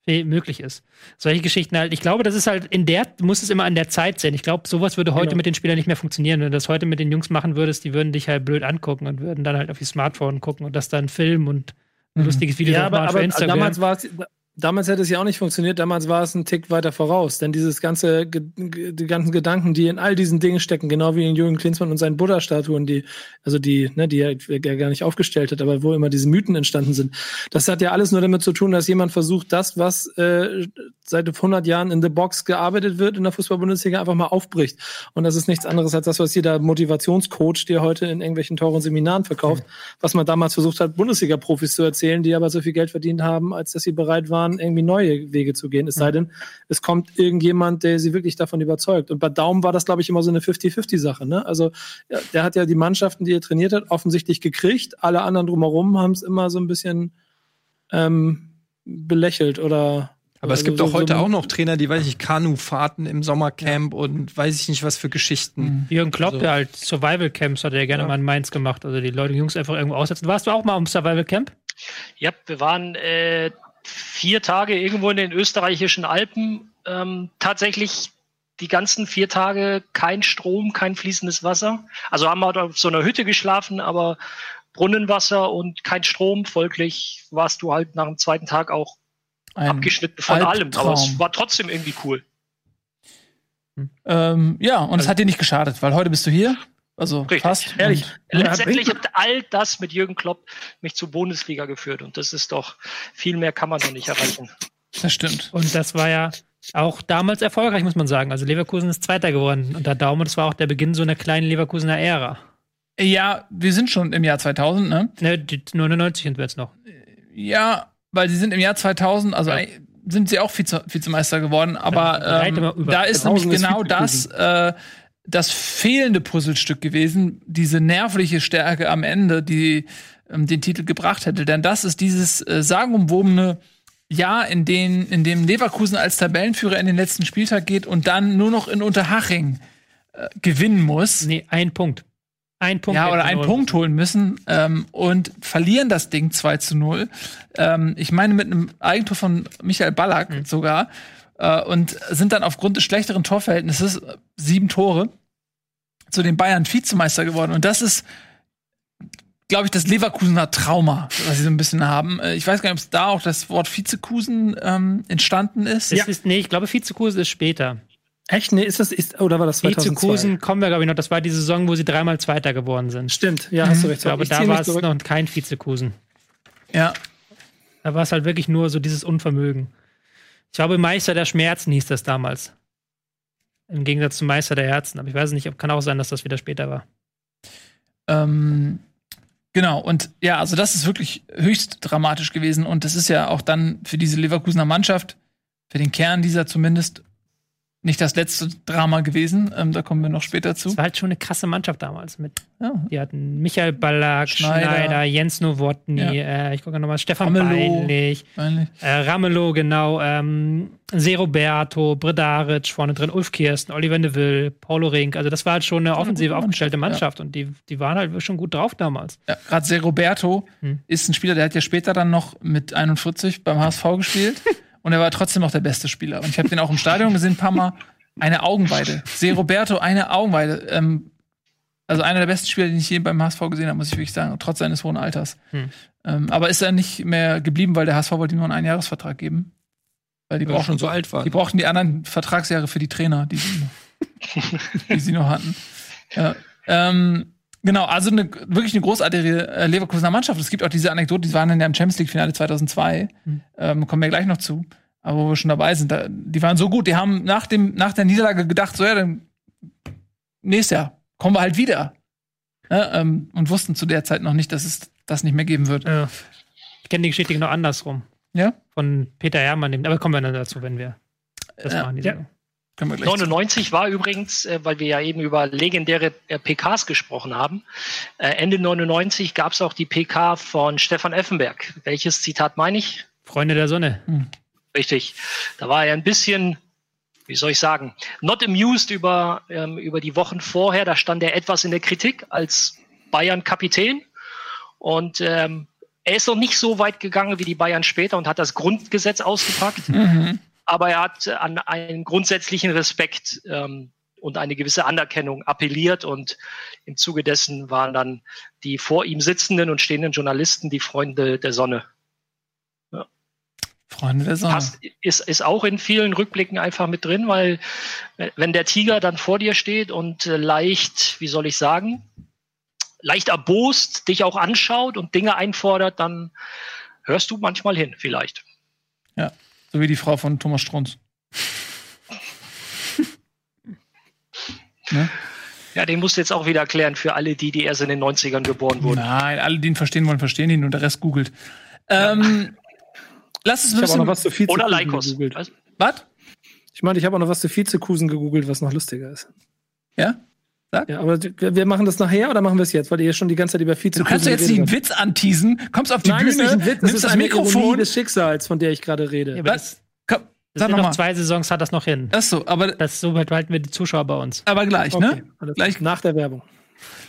möglich ist. Solche Geschichten halt. Ich glaube, das ist halt muss es immer an der Zeit sein. Ich glaube, sowas würde heute mit den Spielern nicht mehr funktionieren. Wenn du das heute mit den Jungs machen würdest, die würden dich halt blöd angucken und würden dann halt auf ihr Smartphone gucken und das dann filmen und ein lustiges Video machen für Instagram. Damals hätte es ja auch nicht funktioniert, damals war es ein Tick weiter voraus, denn die ganzen Gedanken, die in all diesen Dingen stecken, genau wie in Jürgen Klinsmann und seinen Buddha-Statuen, die er gar nicht aufgestellt hat, aber wo immer diese Mythen entstanden sind, das hat ja alles nur damit zu tun, dass jemand versucht, das, was seit 100 Jahren in the Box gearbeitet wird in der Fußball-Bundesliga, einfach mal aufbricht. Und das ist nichts anderes als das, was jeder Motivationscoach dir heute in irgendwelchen teuren Seminaren verkauft, was man damals versucht hat, Bundesliga-Profis zu erzählen, die aber so viel Geld verdient haben, als dass sie bereit waren, irgendwie neue Wege zu gehen. Es sei denn, es kommt irgendjemand, der sie wirklich davon überzeugt. Und bei Daum war das, glaube ich, immer so eine 50-50-Sache. Ne? Also der hat ja die Mannschaften, die er trainiert hat, offensichtlich gekriegt. Alle anderen drumherum haben es immer so ein bisschen belächelt oder... Aber es gibt doch heute auch noch Trainer, die, weiß ich, Kanufahrten im Sommercamp und weiß ich nicht was für Geschichten. Jürgen Klopp, der halt Survival-Camps hat er gerne mal in Mainz gemacht. Also die Leute, die Jungs einfach irgendwo aussetzen. Warst du auch mal im Survival-Camp? Ja, wir waren 4 Tage irgendwo in den österreichischen Alpen, tatsächlich die ganzen 4 Tage kein Strom, kein fließendes Wasser. Also haben wir halt auf so einer Hütte geschlafen, aber Brunnenwasser und kein Strom. Folglich warst du halt nach dem 2. Tag auch abgeschnitten von allem. Aber es war trotzdem irgendwie cool. Und es hat dir nicht geschadet, weil heute bist du hier. Also richtig, fast. Ehrlich. Letztendlich hat all das mit Jürgen Klopp mich zur Bundesliga geführt und das ist doch, viel mehr kann man doch nicht erreichen. Das stimmt. Und das war ja auch damals erfolgreich, muss man sagen. Also Leverkusen ist Zweiter geworden unter Daum und das war auch der Beginn so einer kleinen Leverkusener Ära. Ja, wir sind schon im Jahr 2000, ne? Ne, 99 sind wir jetzt noch. Ja, weil sie sind im Jahr 2000, also sind sie auch Vizemeister geworden, aber da ist nämlich genau das, das fehlende Puzzlestück gewesen, diese nervliche Stärke am Ende, die den Titel gebracht hätte. Denn das ist dieses sagenumwobene Jahr, in dem Leverkusen als Tabellenführer in den letzten Spieltag geht und dann nur noch in Unterhaching gewinnen muss. Nee, einen Punkt. Punkt holen müssen und verlieren das Ding 2:0. Ich meine mit einem Eigentor von Michael Ballack sogar. Und sind dann aufgrund des schlechteren Torverhältnisses 7 Tore zu den Bayern Vizemeister geworden. Und das ist, glaube ich, das Leverkusener Trauma, was sie so ein bisschen haben. Ich weiß gar nicht, ob es da auch das Wort Vizekusen entstanden ist. Ich glaube, Vizekusen ist später. Echt? Nee, oder war das 2002? Vizekusen kommen wir, glaube ich, noch. Das war die Saison, wo sie 3-mal Zweiter geworden sind. Stimmt, ja, hast du recht. Aber da war es noch kein Vizekusen. Ja. Da war es halt wirklich nur so dieses Unvermögen. Ich glaube, Meister der Schmerzen hieß das damals. Im Gegensatz zum Meister der Herzen. Aber ich weiß nicht, kann auch sein, dass das wieder später war. Genau. Und ja, also das ist wirklich höchst dramatisch gewesen. Und das ist ja auch dann für diese Leverkusener Mannschaft, für den Kern dieser zumindest, nicht das letzte Drama gewesen. Da kommen wir noch später zu. Es war halt schon eine krasse Mannschaft damals. Die hatten Michael Ballack, Schneider Jens Nowotny, ich gucke nochmal, Stefan Beinlich, Ramelow, genau, Zé Roberto, Bredaric vorne drin, Ulf Kirsten, Oliver Neville, Paulo Rink. Also das war halt schon eine offensive, aufgestellte Mannschaft. Und die waren halt schon gut drauf damals. Ja, gerade Zé Roberto ist ein Spieler, der hat ja später dann noch mit 41 beim HSV gespielt. Und er war trotzdem noch der beste Spieler. Und ich habe den auch im Stadion gesehen, ein paar Mal. Eine Augenweide. Zé Roberto, eine Augenweide. Also einer der besten Spieler, den ich je beim HSV gesehen habe, muss ich wirklich sagen, trotz seines hohen Alters. Aber ist er nicht mehr geblieben, weil der HSV wollte ihm nur einen Einjahresvertrag geben. Weil die brauchten, schon so alt war. Die brauchten die anderen Vertragsjahre für die Trainer, die sie noch hatten. Ja. Genau, also wirklich eine großartige Leverkusener Mannschaft. Es gibt auch diese Anekdote, die waren in der Champions League-Finale 2002. Kommen wir gleich noch zu. Aber wo wir schon dabei sind, die waren so gut. Die haben nach der Niederlage gedacht, so ja, dann nächstes Jahr kommen wir halt wieder. Ja, und wussten zu der Zeit noch nicht, dass es das nicht mehr geben wird. Ja. Ich kenne die Geschichte genau andersrum. Ja? Von Peter Hermann. Aber kommen wir dann dazu, wenn wir das machen. Ja. Können wir gleich 99 war übrigens, weil wir ja eben über legendäre PKs gesprochen haben, Ende 99 gab es auch die PK von Stefan Effenberg. Welches Zitat meine ich? Freunde der Sonne. Richtig. Da war er ein bisschen, wie soll ich sagen, not amused über die Wochen vorher. Da stand er etwas in der Kritik als Bayern-Kapitän. Und er ist noch nicht so weit gegangen wie die Bayern später und hat das Grundgesetz ausgepackt. Aber er hat an einen grundsätzlichen Respekt und eine gewisse Anerkennung appelliert. Und im Zuge dessen waren dann die vor ihm sitzenden und stehenden Journalisten die Freunde der Sonne. Ja. Freunde der Sonne. Ist auch in vielen Rückblicken einfach mit drin, weil wenn der Tiger dann vor dir steht und leicht, wie soll ich sagen, leicht erbost dich auch anschaut und Dinge einfordert, dann hörst du manchmal hin vielleicht. Ja. So wie die Frau von Thomas Strunz. Ne? Ja, den musst du jetzt auch wieder erklären für alle die erst in den 90ern geboren wurden. Nein, alle, die ihn verstehen wollen, verstehen ihn und der Rest googelt. Lass es ein bisschen. Was zu oder Leikos. Was? Ich meine, ich habe auch noch was zu Vizekusen gegoogelt, was noch lustiger ist. Ja? Sag. Ja, aber wir machen das nachher oder machen wir es jetzt? Weil ihr schon die ganze Zeit über Vizekusen. Du kannst doch jetzt nicht einen Witz anteasen, kommst auf die Bühne, nimmst das Mikrofon. Ironie des Schicksals, von der ich gerade rede. Ja, was? Komm, sag noch mal. 2 Saisons hat das noch hin. Ach so, aber so halten wir die Zuschauer bei uns. Aber gleich, okay, ne? Gleich nach der Werbung.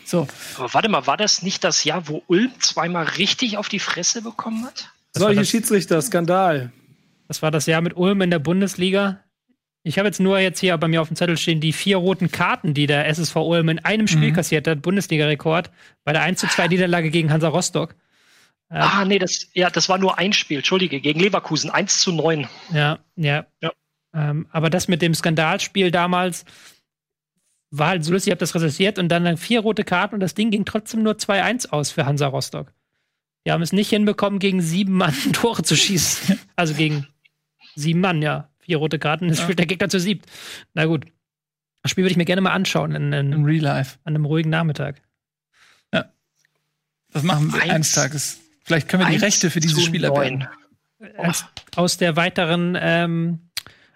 So. Aber warte mal, war das nicht das Jahr, wo Ulm zweimal richtig auf die Fresse bekommen hat? Solche Schiedsrichter, Skandal. Das war das Jahr mit Ulm in der Bundesliga. Ich habe jetzt hier bei mir auf dem Zettel stehen, die 4 roten Karten, die der SSV Ulm in einem Spiel kassiert hat, Bundesliga-Rekord, bei der 1:2-Niederlage gegen Hansa Rostock. Nee, das war nur ein Spiel, entschuldige, gegen Leverkusen, 1:9. Ja. Aber das mit dem Skandalspiel damals war halt so lustig, ich habe das recherchiert und dann 4 rote Karten und das Ding ging trotzdem nur 2:1 aus für Hansa Rostock. Die haben es nicht hinbekommen, gegen 7 Mann Tore zu schießen. Also gegen 7 Mann, ja. 4 rote Karten, das spielt der Gegner zu 7. Na gut. Das Spiel würde ich mir gerne mal anschauen. Im Real Life. An einem ruhigen Nachmittag. Ja. Das machen wir eines Tages. Vielleicht können wir die Rechte für dieses Spiel erwerben. Aus der weiteren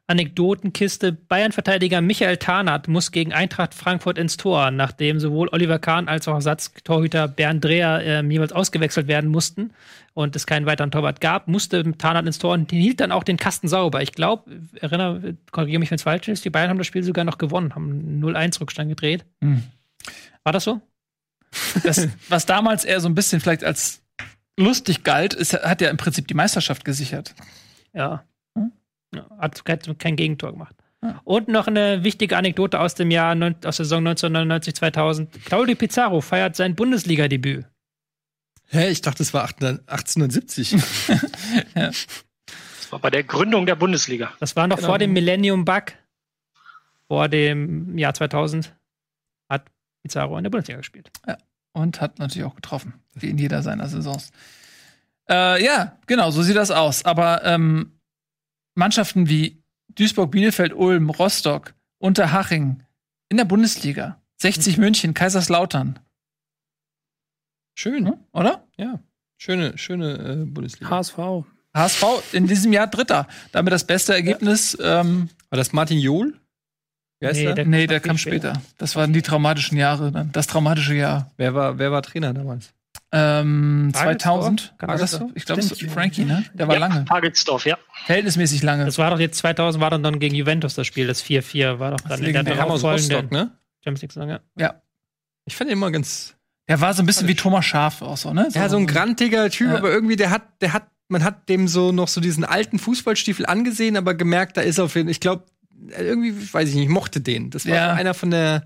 Anekdotenkiste. Bayern-Verteidiger Michael Tarnath muss gegen Eintracht Frankfurt ins Tor, nachdem sowohl Oliver Kahn als auch Ersatztorhüter Bernd Dreher jeweils ausgewechselt werden mussten. Und es keinen weiteren Torwart gab, musste Tarnath ins Tor und hielt dann auch den Kasten sauber. Ich glaube, korrigiere mich, wenn es falsch ist, die Bayern haben das Spiel sogar noch gewonnen, haben 0:1 Rückstand gedreht. War das so? Das, was damals eher so ein bisschen vielleicht als lustig galt, hat ja im Prinzip die Meisterschaft gesichert. Ja. Hat kein Gegentor gemacht. Und noch eine wichtige Anekdote aus dem Jahr, aus der Saison 1999-2000. Claudio Pizarro feiert sein Bundesliga-Debüt. Hä, ich dachte, es war 1870. Ja. Das war bei der Gründung der Bundesliga. Das war noch vor dem Millennium-Bug. Vor dem Jahr 2000 hat Pizarro in der Bundesliga gespielt. Ja. Und hat natürlich auch getroffen, wie in jeder seiner Saisons. Ja, genau, so sieht das aus. Aber Mannschaften wie Duisburg, Bielefeld, Ulm, Rostock, Unterhaching in der Bundesliga, 60 München, Kaiserslautern. Schön, oder? Ja, schöne Bundesliga. HSV in diesem Jahr Dritter. Damit das beste Ergebnis. Ja. War das Martin Jol? Der kam später. Das waren die traumatischen Jahre. Dann. Das traumatische Jahr. Wer war Trainer damals? 2000. Pagelsdorf? Ich glaube, es war Frankie, ne? Der war lange. Pagelsdorf, ja. Verhältnismäßig lange. Das war doch jetzt 2000, war dann gegen Juventus das Spiel, das 4-4. War doch dann in der Rostock, ne? Champions League lange. Ja. Ich fand ihn immer ganz. Er war so ein bisschen wie Thomas Schaaf auch so, ne? Ja, so ein grantiger Typ, aber irgendwie man hat dem so noch so diesen alten Fußballstiefel angesehen, aber gemerkt, da ist er auf jeden Fall, ich glaube, irgendwie, weiß ich nicht, mochte den. Das war einer von der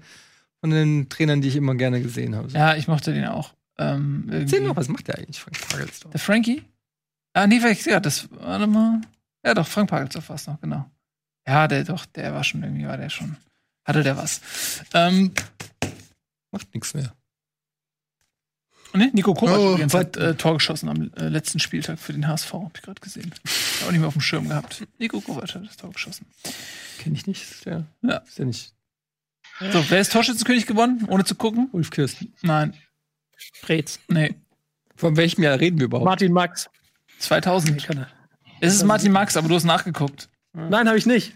von den Trainern, die ich immer gerne gesehen habe. So. Ja, ich mochte den auch. Erzähl noch, was macht der eigentlich, Frank Pagelsdorf? Der Frankie? Ah, nee, vielleicht, ja, das, warte mal. Ja, doch, Frank Pagelsdorf war es noch, genau. Ja, der doch, der war schon, irgendwie war der schon, hatte der was. Macht nichts mehr. Ne? Nico Kovac übrigens hat Tor geschossen am letzten Spieltag für den HSV, hab ich gerade gesehen. Auch nicht mehr auf dem Schirm gehabt. Nico Kovac hat das Tor geschossen. Kenn ich nicht. Ist der, ja. Ist der nicht. So, wer ist Torschützenkönig gewonnen, ohne zu gucken? Ulf Kirsten. Nein. Pretz. Nee. Von welchem Jahr reden wir überhaupt? Martin Max. 2000. Ich kann er. Es ist Martin Max, aber du hast nachgeguckt. Nein, habe ich nicht.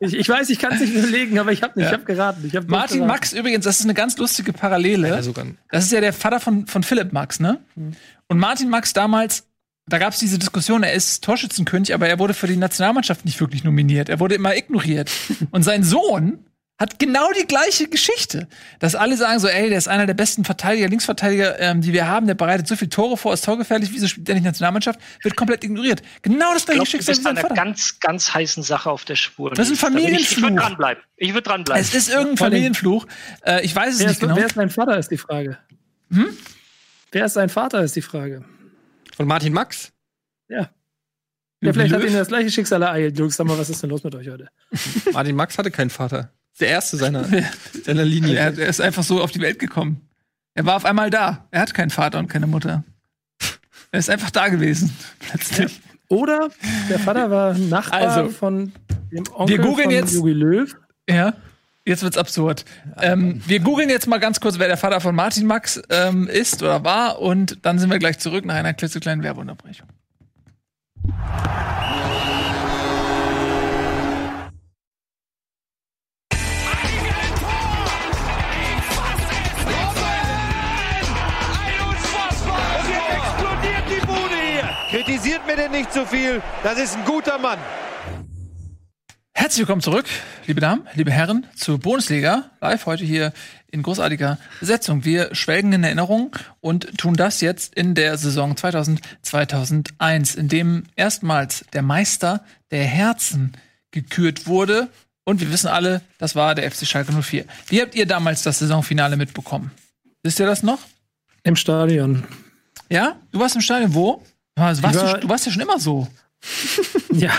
Ich weiß, ich kann es nicht überlegen, aber ich habe nicht. Ja. Ich habe geraten. Martin Max übrigens, das ist eine ganz lustige Parallele. Ja, sogar. Das ist ja der Vater von Philipp Max, ne? Mhm. Und Martin Max damals, da gab es diese Diskussion, er ist Torschützenkönig, aber er wurde für die Nationalmannschaft nicht wirklich nominiert. Er wurde immer ignoriert. Und sein Sohn hat genau die gleiche Geschichte. Dass alle sagen so, ey, der ist einer der besten Verteidiger, Linksverteidiger, die wir haben, der bereitet so viele Tore vor, ist torgefährlich, wieso spielt der nicht Nationalmannschaft? Wird komplett ignoriert. Genau das gleiche Schicksal wie sein Vater. Das ist einer ganz, ganz heißen Sache auf der Spur. Das ist ein Familienfluch. Ich würde dranbleiben. Es ist irgendein Familienfluch. Ich weiß es nicht genau. Wer ist sein Vater, ist die Frage. Hm? Wer ist sein Vater, ist die Frage. Von Martin Max? Ja. Ja, vielleicht hat ihn das gleiche Schicksal ereilt. Jungs, sag mal, was ist denn los mit euch heute? Martin Max hatte keinen Vater. Der erste seiner Linie. Er ist einfach so auf die Welt gekommen. Er war auf einmal da. Er hat keinen Vater und keine Mutter. Er ist einfach da gewesen. Plötzlich. Ja. Oder der Vater war Nachbar von dem Onkel von Jogi Löw. Ja, jetzt wird's absurd. Wir googeln jetzt mal ganz kurz, wer der Vater von Martin Max ist oder war. Und dann sind wir gleich zurück nach einer klitzekleinen Werbeunterbrechung. Kritisiert mir denn nicht zu viel, das ist ein guter Mann. Herzlich willkommen zurück, liebe Damen, liebe Herren, zur Bundesliga Live, heute hier in großartiger Besetzung. Wir schwelgen in Erinnerung und tun das jetzt in der Saison 2000-2001, in dem erstmals der Meister der Herzen gekürt wurde. Und wir wissen alle, das war der FC Schalke 04. Wie habt ihr damals das Saisonfinale mitbekommen? Wisst ihr das noch? Im Stadion. Ja? Du warst im Stadion wo? Du warst ja schon immer so. Ja,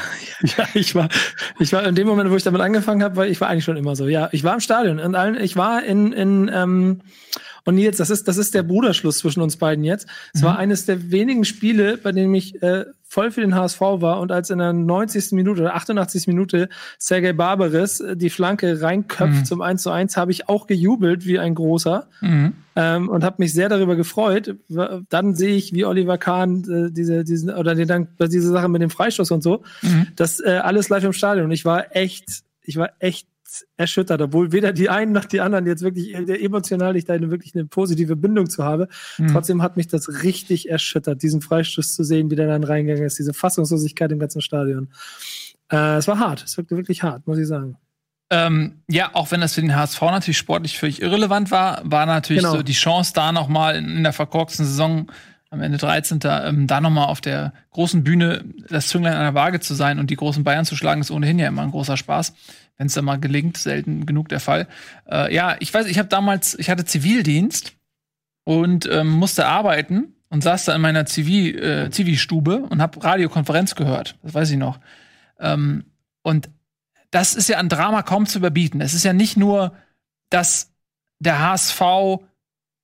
ich war in dem Moment, wo ich damit angefangen habe, weil ich war eigentlich schon immer so. Ja, ich war im Stadion. Und Nils, das ist der Bruderschluss zwischen uns beiden jetzt. Es war eines der wenigen Spiele, bei denen ich voll für den HSV war. Und als in der 90. Minute oder 88. Minute Sergej Barbares die Flanke reinköpft zum 1:1, habe ich auch gejubelt wie ein Großer und habe mich sehr darüber gefreut. Dann sehe ich, wie Oliver Kahn diese Sache mit dem Freistoß und so, das alles live im Stadion. Und ich war echt erschüttert, obwohl weder die einen noch die anderen jetzt wirklich emotional ich da wirklich eine positive Bindung zu habe. Trotzdem hat mich das richtig erschüttert, diesen Freistoß zu sehen, wie der dann reingegangen ist, diese Fassungslosigkeit im ganzen Stadion. Es war hart, es wirkte wirklich hart, muss ich sagen. Ja, auch wenn das für den HSV natürlich sportlich völlig irrelevant war, war natürlich so die Chance da nochmal in der verkorksten Saison am Ende 13. Da nochmal auf der großen Bühne das Zünglein an der Waage zu sein und die großen Bayern zu schlagen, ist ohnehin ja immer ein großer Spaß. Wenn es da mal gelingt, selten genug der Fall. Ja, ich weiß, ich hatte Zivildienst und musste arbeiten und saß da in meiner Zivi-Stube und habe Radiokonferenz gehört. Das weiß ich noch. Und das ist ja an Drama kaum zu überbieten. Es ist ja nicht nur, dass der HSV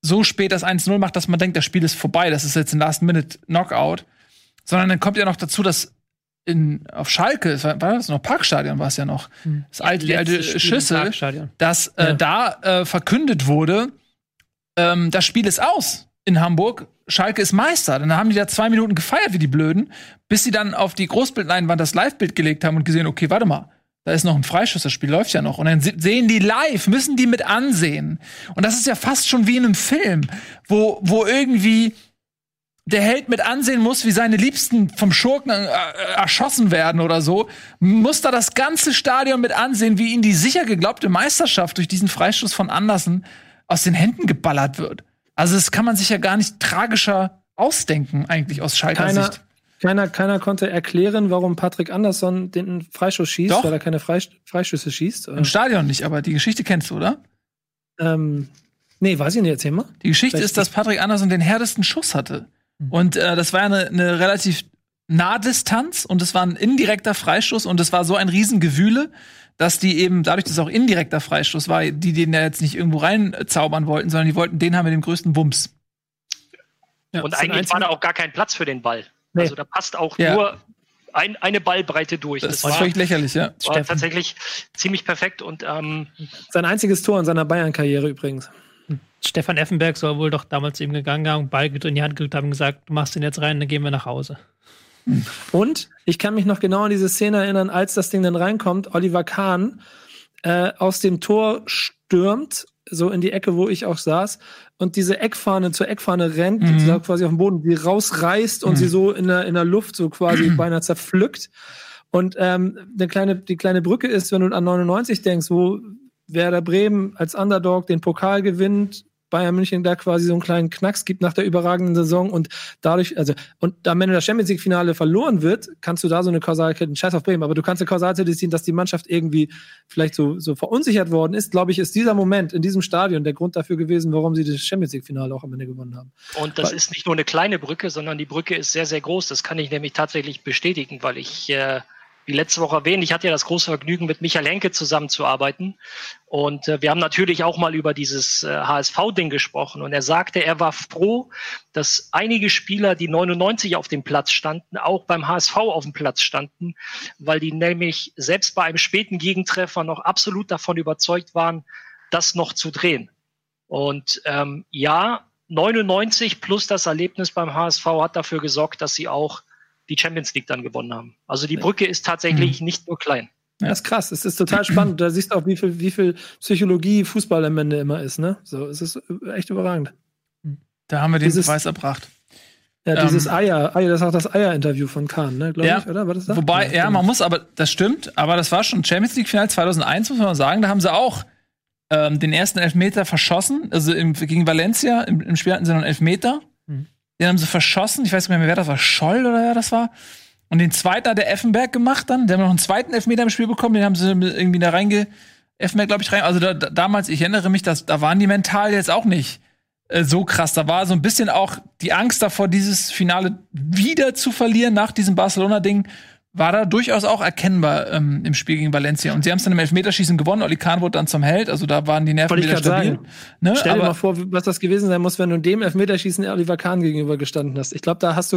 so spät das 1-0 macht, dass man denkt, das Spiel ist vorbei. Das ist jetzt ein Last-Minute-Knockout. Sondern dann kommt ja noch dazu, dass auf Schalke, Parkstadion war es ja noch, das alte Schüssel, dass verkündet wurde, das Spiel ist aus in Hamburg, Schalke ist Meister. Dann haben die da 2 Minuten gefeiert wie die Blöden, bis sie dann auf die Großbildleinwand das Live-Bild gelegt haben und gesehen, okay, warte mal, da ist noch ein Freischuss, das Spiel läuft ja noch. Und dann sehen die live, müssen die mit ansehen. Und das ist ja fast schon wie in einem Film, wo irgendwie der Held mit ansehen muss, wie seine Liebsten vom Schurken erschossen werden oder so, muss da das ganze Stadion mit ansehen, wie ihnen die sicher geglaubte Meisterschaft durch diesen Freistoß von Andersen aus den Händen geballert wird. Also das kann man sich ja gar nicht tragischer ausdenken, eigentlich aus Schalker Sicht. Keiner konnte erklären, warum Patrick Andersson den Freischuss schießt, doch, weil er keine Freischüsse schießt. Im Stadion nicht, aber die Geschichte kennst du, oder? Nee, weiß ich nicht, erzähl mal. Die Geschichte ist, dass Patrick Andersson den härtesten Schuss hatte. Mhm. Und das war ja eine relativ Nahdistanz und es war ein indirekter Freistoß und es war so ein Riesengewühle, dass die eben, dadurch, dass es auch indirekter Freistoß war, die den ja jetzt nicht irgendwo reinzaubern wollten, sondern die wollten den haben mit dem größten Wumms. Ja, und eigentlich war da auch gar kein Platz für den Ball. Nee. Also da passt auch nur eine Ballbreite durch. Das war völlig lächerlich, ja. War tatsächlich ziemlich perfekt und sein einziges Tor in seiner Bayern-Karriere übrigens. Stefan Effenberg soll wohl doch damals eben gegangen haben, Ball in die Hand gedrückt haben und gesagt, du machst den jetzt rein, dann gehen wir nach Hause. Und ich kann mich noch genau an diese Szene erinnern, als das Ding dann reinkommt, Oliver Kahn aus dem Tor stürmt, so in die Ecke, wo ich auch saß, und diese Eckfahne zur Eckfahne rennt, die so quasi auf dem Boden, die rausreißt und sie so in der Luft so quasi beinahe zerpflückt. Und die kleine Brücke ist, wenn du an 99 denkst, wo Werder Bremen als Underdog den Pokal gewinnt, Bayern München da quasi so einen kleinen Knacks gibt nach der überragenden Saison und dadurch, also, und am Ende das Champions-League-Finale verloren wird, kannst du da so eine Kausalkette, scheiß auf Bremen, aber du kannst eine Kausalkette ziehen, dass die Mannschaft irgendwie vielleicht so verunsichert worden ist, glaube ich, ist dieser Moment in diesem Stadion der Grund dafür gewesen, warum sie das Champions-League-Finale auch am Ende gewonnen haben. Und das ist nicht nur eine kleine Brücke, sondern die Brücke ist sehr, sehr groß. Das kann ich nämlich tatsächlich bestätigen, weil ich wie letzte Woche erwähnt, ich hatte ja das große Vergnügen, mit Michael Henke zusammenzuarbeiten. Und wir haben natürlich auch mal über dieses HSV-Ding gesprochen. Und er sagte, er war froh, dass einige Spieler, die 99 auf dem Platz standen, auch beim HSV auf dem Platz standen, weil die nämlich selbst bei einem späten Gegentreffer noch absolut davon überzeugt waren, das noch zu drehen. Und 99 plus das Erlebnis beim HSV hat dafür gesorgt, dass sie auch die Champions League dann gewonnen haben. Also die Brücke ist tatsächlich nicht nur klein. Ja, das ist krass. Es ist total spannend. Da siehst du auch, wie viel Psychologie Fußball am Ende immer ist. Ne? So, es ist echt überragend. Da haben wir den Beweis erbracht. Ja, dieses Eier, das ist auch das Eier-Interview von Kahn, ne, glaube ich, oder? War das da? Wobei, ja, man muss, aber das stimmt, aber das war schon Champions League-Final 2001, muss man sagen. Da haben sie auch den ersten Elfmeter verschossen. Also gegen Valencia, im Spiel hatten sie noch einen Elfmeter. Den haben sie verschossen. Ich weiß nicht mehr, wer das war. Scholl oder wer das war. Und den zweiten hat der Effenberg gemacht dann. Der haben noch einen zweiten Elfmeter im Spiel bekommen. Den haben sie irgendwie da Effenberg, glaube ich, rein. Also damals, ich erinnere mich, da waren die mental jetzt auch nicht so krass. Da war so ein bisschen auch die Angst davor, dieses Finale wieder zu verlieren nach diesem Barcelona-Ding. War da durchaus auch erkennbar im Spiel gegen Valencia. Und sie haben es dann im Elfmeterschießen gewonnen. Oli Kahn wurde dann zum Held. Also da waren die Nerven wieder stabil. Ne? Stell dir mal vor, was das gewesen sein muss, wenn du dem Elfmeterschießen Oliver Kahn gegenüber gestanden hast. Ich glaube, da hast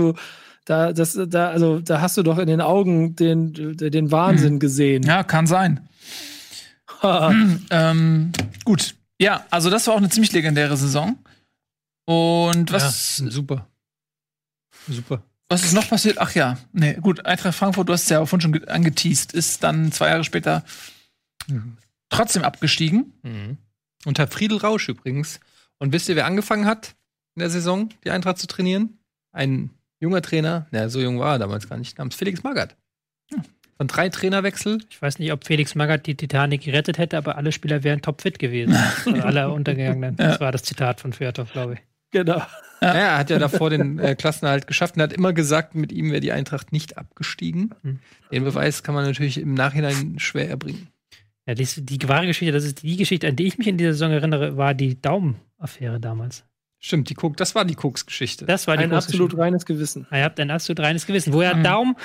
du doch in den Augen den Wahnsinn gesehen. Ja, kann sein. Gut. Ja, also das war auch eine ziemlich legendäre Saison. Und was? Ja, super. Super. Was ist noch passiert? Ach ja, nee, gut, Eintracht Frankfurt, du hast es ja vorhin schon angeteased, ist dann 2 Jahre später trotzdem abgestiegen. Unter Friedel Rausch übrigens. Und wisst ihr, wer angefangen hat in der Saison, die Eintracht zu trainieren? Ein junger Trainer, naja, so jung war er damals gar nicht, namens Felix Magath. Von 3 Trainerwechsel. Ich weiß nicht, ob Felix Magath die Titanic gerettet hätte, aber alle Spieler wären topfit gewesen. Oder alle untergegangenen. Ja. Das war das Zitat von Fjørtoft, glaube ich. Genau. Ja, er hat ja davor den Klassenerhalt geschafft und hat immer gesagt, mit ihm wäre die Eintracht nicht abgestiegen. Den Beweis kann man natürlich im Nachhinein schwer erbringen. Ja, die wahre Geschichte, das ist die Geschichte, an die ich mich in dieser Saison erinnere, war die Daum-Affäre damals. Stimmt, das war die Koks-Geschichte. Das war die Koks-Geschichte. Ein absolut reines Gewissen. Ihr habt ein absolut reines Gewissen. Woher Daum,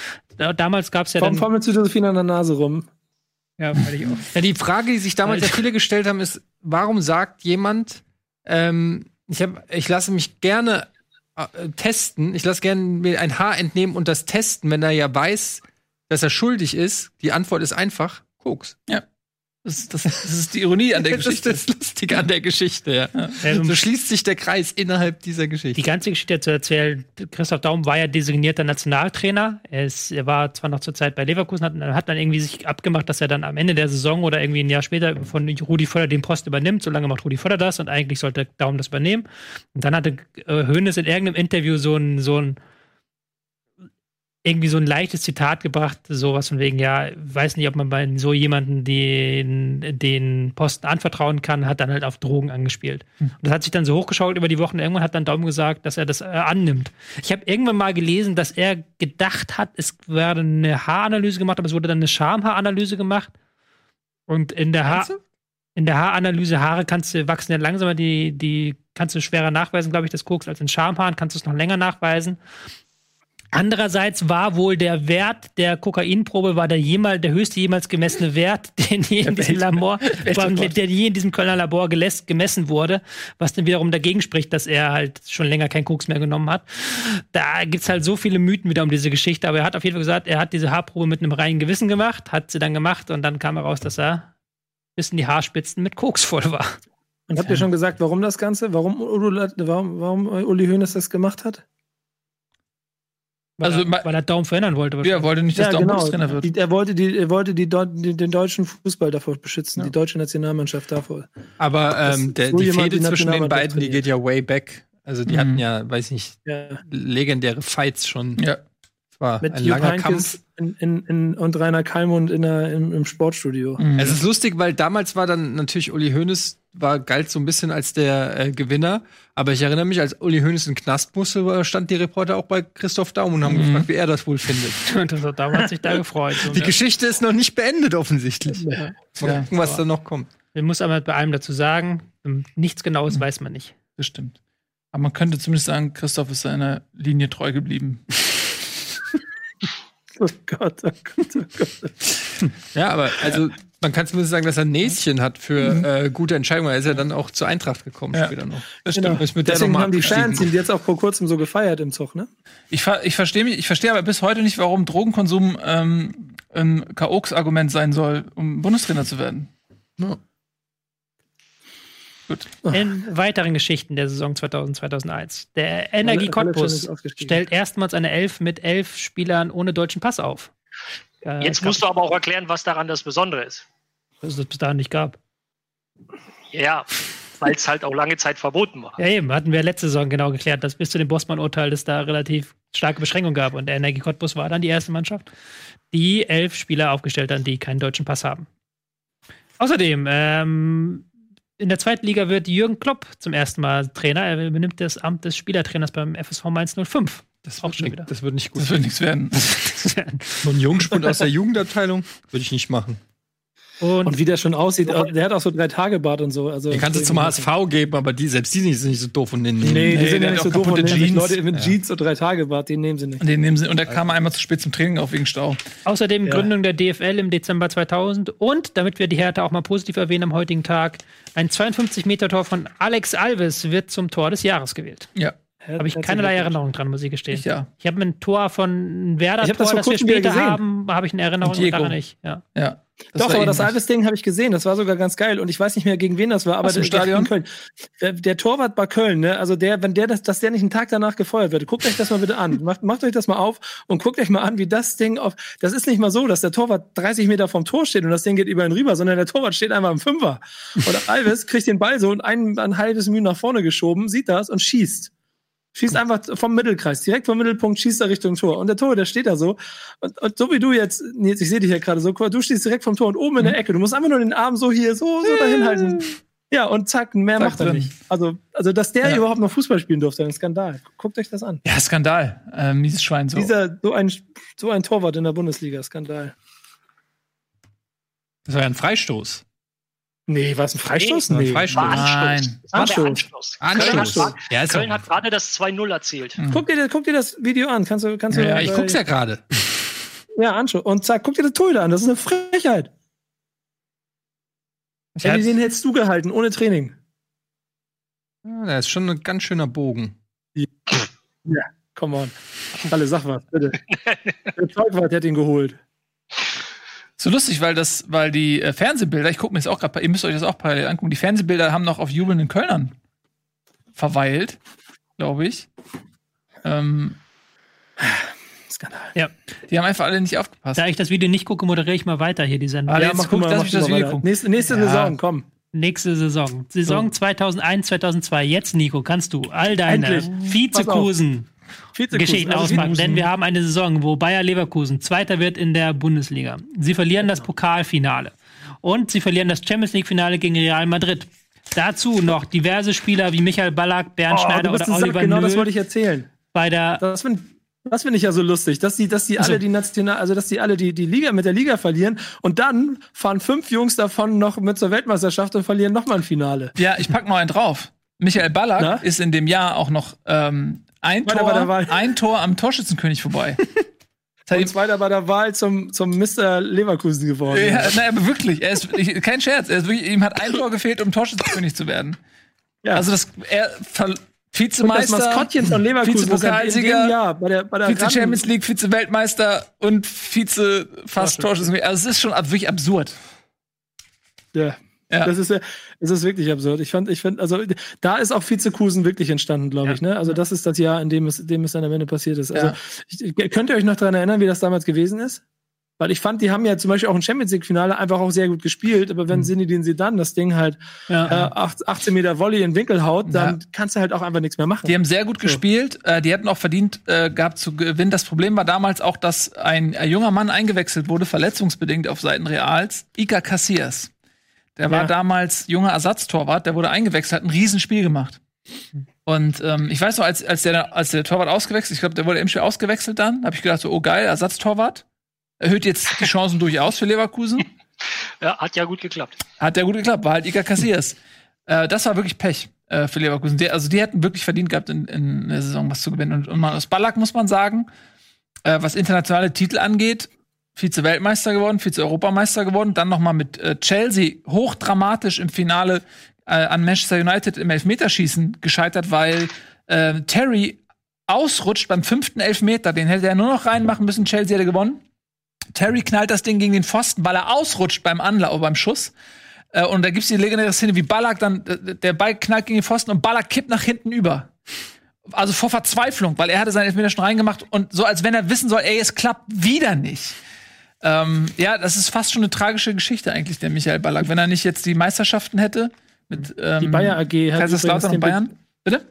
damals gab es ja dann... Formel zu Josephine an der Nase rum. Ja, fand ich auch. Ja, die Frage, die sich damals ja viele gestellt haben, ist, warum sagt jemand, ich lasse mich gerne testen. Ich lasse gerne mir ein Haar entnehmen und das testen, wenn er ja weiß, dass er schuldig ist. Die Antwort ist einfach Koks. Ja. Das ist die Ironie an der Geschichte. Das ist das Lustige an der Geschichte, ja. So schließt sich der Kreis innerhalb dieser Geschichte. Die ganze Geschichte zu erzählen, Christoph Daum war ja designierter Nationaltrainer. Er war zwar noch zur Zeit bei Leverkusen, hat dann irgendwie sich abgemacht, dass er dann am Ende der Saison oder irgendwie ein Jahr später von Rudi Völler den Posten übernimmt. So lange macht Rudi Völler das und eigentlich sollte Daum das übernehmen. Und dann hatte Hoeneß in irgendeinem Interview so ein irgendwie so ein leichtes Zitat gebracht, sowas von wegen, ja, weiß nicht, ob man bei so jemanden den Posten anvertrauen kann, hat dann halt auf Drogen angespielt. Und das hat sich dann so hochgeschaukelt über die Wochen. Irgendwann hat dann Daum gesagt, dass er das annimmt. Ich habe irgendwann mal gelesen, dass er gedacht hat, es werde eine Haaranalyse gemacht, aber es wurde dann eine Schamhaaranalyse gemacht. Und in der Haaranalyse, Haare wachsen ja langsamer, die kannst du schwerer nachweisen, glaube ich, das Koks, als in Schamhaaren kannst du es noch länger nachweisen. Andererseits war wohl der Wert der Kokainprobe, der höchste jemals gemessene Wert, den je in diesem Kölner Labor gemessen wurde, was dann wiederum dagegen spricht, dass er halt schon länger keinen Koks mehr genommen hat. Da gibt's halt so viele Mythen wieder um diese Geschichte, aber er hat auf jeden Fall gesagt, er hat diese Haarprobe mit einem reinen Gewissen gemacht, hat sie dann gemacht und dann kam heraus, dass er bis in die Haarspitzen mit Koks voll war. Und habt ihr schon gesagt, warum das Ganze? Warum Uli Hoeneß das gemacht hat? Weil er Daum verändern wollte. Ja, er wollte nicht, dass Daum Bundestrainer wird. Er wollte den deutschen Fußball davor beschützen, die deutsche Nationalmannschaft davor. Aber die Fehde zwischen den beiden, die geht ja way back. Also die hatten ja, weiß nicht, legendäre Fights schon. Ja. Es war mit ein Jürgen langer Kampf. Und Rainer Kallmund im Sportstudio. Mhm. Es ist lustig, weil damals war dann natürlich Uli Hoeneß, galt so ein bisschen als der Gewinner. Aber ich erinnere mich, als Uli Hoeneß in Knast musste, stand die Reporter auch bei Christoph Daum und haben gefragt, wie er das wohl findet. Christoph Daum hat sich da gefreut. So, die Geschichte ist noch nicht beendet, offensichtlich. Ja. Mal gucken, was da noch kommt. Man muss aber bei allem dazu sagen, nichts Genaues weiß man nicht. Das stimmt. Aber man könnte zumindest sagen, Christoph ist seiner Linie treu geblieben. Oh Gott, oh Gott, oh Gott. Ja, aber also man kann zumindest sagen, dass er ein Näschen hat für gute Entscheidungen. Er ist ja dann auch zur Eintracht gekommen später noch. Das stimmt. Genau. Deswegen haben die Fans ihn jetzt auch vor kurzem so gefeiert im Zug, ne? Ich verstehe aber bis heute nicht, warum Drogenkonsum ein K.O.-Argument sein soll, um Bundestrainer zu werden. Ja. Gut. In weiteren Geschichten der Saison 2000-2001. Der Energie Cottbus stellt erstmals eine Elf mit 11 Spielern ohne deutschen Pass auf. Jetzt musst du aber auch erklären, was daran das Besondere ist. Dass es bis dahin nicht gab. Ja, weil es halt auch lange Zeit verboten war. Ja, eben, hatten wir letzte Saison genau geklärt, dass bis zu dem Bosman-Urteil es da relativ starke Beschränkungen gab. Und der Energie Cottbus war dann die erste Mannschaft, die 11 Spieler aufgestellt hat, die keinen deutschen Pass haben. Außerdem, in der zweiten Liga wird Jürgen Klopp zum ersten Mal Trainer. Er übernimmt das Amt des Spielertrainers beim FSV Mainz 05. Das wird nicht gut. Das wird nichts werden. So ein Jungspund aus der Jugendabteilung würde ich nicht machen. Und wie der schon aussieht, der hat auch so 3-Tage-Bart und so. Also den kannst du zum HSV geben, aber die sind nicht so doof und den nehmen. Nee, die sind ja nicht so doof. Und Jeans. Leute mit Jeans und 3-Tage-Bart, den nehmen sie nicht. Und der kam einmal zu spät zum Training auf wegen Stau. Außerdem Gründung der DFL im Dezember 2000 und, damit wir die Hertha auch mal positiv erwähnen am heutigen Tag, ein 52-Meter-Tor von Alex Alves wird zum Tor des Jahres gewählt. Ja. Habe ich keinerlei Erinnerung dran, muss ich gestehen. Ich habe ein Tor von Werder-Tor, das wir später haben, habe ich eine Erinnerung daran nicht. Ja. Doch, aber das Alves-Ding habe ich gesehen, das war sogar ganz geil und ich weiß nicht mehr, gegen wen das war, aber das Stadion in Köln. Der Torwart bei Köln, ne? Also dass der nicht einen Tag danach gefeuert wird, guckt euch das mal bitte an, macht euch das mal auf und guckt euch mal an, wie das Ding das ist nicht mal so, dass der Torwart 30 Meter vom Tor steht und das Ding geht über ihn rüber, sondern der Torwart steht einmal im Fünfer und Alves kriegt den Ball so und ein halbes Mühe nach vorne geschoben, sieht das und schießt. Schießt einfach vom Mittelkreis, direkt vom Mittelpunkt, schießt er Richtung Tor. Und der Torhüter, der steht da so. Und so wie du jetzt, Nils, ich sehe dich ja gerade so, du stehst direkt vom Tor und oben in der Ecke. Du musst einfach nur den Arm so dahin halten. Ja, und zack, mehr macht er nicht. Also dass der überhaupt noch Fußball spielen durfte, ein Skandal. Guckt euch das an. Ja, Skandal. Mieses Schwein so. So ein Torwart in der Bundesliga, Skandal. Das war ja ein Freistoß. Nee, war es ein Freistoß? Nee, Freistoß. War Anstoß. Anstoß. Köln hat gerade das 2-0 erzielt. Mhm. Guck dir das Video an. Kannst du ich guck's ja gerade. Ja, Anstoß. Und zack, guck dir das Tor an. Das ist eine Frechheit. Den hättest du gehalten, ohne Training. Ja, das ist schon ein ganz schöner Bogen. Ja, come on. Ralle, sag was, bitte. Der Zeugwart hat ihn geholt. So lustig, weil die Fernsehbilder, ich gucke mir das auch gerade, ihr müsst euch das auch parallel angucken, die Fernsehbilder haben noch auf jubelnden Kölnern verweilt, glaube ich. Skandal. Ja. Die haben einfach alle nicht aufgepasst. Da ich das Video nicht gucke, moderiere ich mal weiter hier die Sendung. Ja, jetzt guck, dass ich das Video gucke. Nächste Saison, komm. Nächste Saison. Saison 2001, 2002. Jetzt, Nico, kannst du all deine Vizekusen Geschichten auspacken, denn wir haben eine Saison, wo Bayer Leverkusen Zweiter wird in der Bundesliga. Sie verlieren das Pokalfinale und sie verlieren das Champions-League-Finale gegen Real Madrid. Dazu noch diverse Spieler wie Michael Ballack, Bernd Schneider oder Oliver Nöhl. Genau, das wollte ich erzählen. Das finde ich ja so lustig, dass die alle die Liga mit der Liga verlieren und dann fahren 5 Jungs davon noch mit zur Weltmeisterschaft und verlieren nochmal ein Finale. Ja, ich pack mal einen drauf. Michael Ballack ist in dem Jahr auch noch ein Tor am Torschützenkönig vorbei. Und Zweiter bei der Wahl zum Mr. Leverkusen geworden. Ja, naja, aber wirklich, kein Scherz, ihm hat ein Tor gefehlt, um Torschützenkönig zu werden. Ja. Also er Vizemeister, das Maskottchen von Leverkusen, Vize-Pokalsieger, Vize-Champions League, Vize-Weltmeister und Vize-Fast-Torschützenkönig. Also es ist schon wirklich absurd. Ja. Ja. Das ist wirklich absurd. Ich finde, da ist auch Vizekusen wirklich entstanden, glaube ich. Ne? Also das ist das Jahr, in dem es dann am Ende passiert ist. Also könnt ihr euch noch daran erinnern, wie das damals gewesen ist? Weil ich fand, die haben ja zum Beispiel auch im Champions-League-Finale einfach auch sehr gut gespielt. Aber wenn Zinedine Zidane das Ding halt 18 Meter Volley in den Winkel haut, dann kannst du halt auch einfach nichts mehr machen. Die haben sehr gut gespielt. Die hätten auch verdient gehabt zu gewinnen. Das Problem war damals auch, dass ein junger Mann eingewechselt wurde, verletzungsbedingt auf Seiten Reals, Iker Casillas. Der war damals junger Ersatztorwart, der wurde eingewechselt, hat ein Riesenspiel gemacht. Und ich weiß noch, als der Torwart ausgewechselt, ich glaube, der wurde im Spiel ausgewechselt dann, habe ich gedacht, so, oh geil, Ersatztorwart. Erhöht jetzt die Chancen durchaus für Leverkusen. Ja, hat ja gut geklappt. War halt Iker Casillas. Das war wirklich Pech für Leverkusen. Die hätten wirklich verdient gehabt, in der Saison was zu gewinnen. Und aus Ballack muss man sagen, was internationale Titel angeht, Vize-Weltmeister geworden, Vize-Europameister geworden, dann nochmal mit Chelsea hochdramatisch im Finale an Manchester United im Elfmeterschießen gescheitert, weil Terry ausrutscht beim 5. Elfmeter. Den hätte er nur noch reinmachen müssen, Chelsea hätte gewonnen. Terry knallt das Ding gegen den Pfosten, weil er ausrutscht beim Anlauf, beim Schuss. Und da gibt's die legendäre Szene, wie Ballack dann, der Ball knallt gegen den Pfosten und Ballack kippt nach hinten über. Also vor Verzweiflung, weil er hatte seinen Elfmeter schon reingemacht und so, als wenn er wissen soll, ey, es klappt wieder nicht. Ja, das ist fast schon eine tragische Geschichte eigentlich, der Michael Ballack. Wenn er nicht jetzt die Meisterschaften hätte mit die Bayer AG Kaiserslautern und Bayern. Bitte?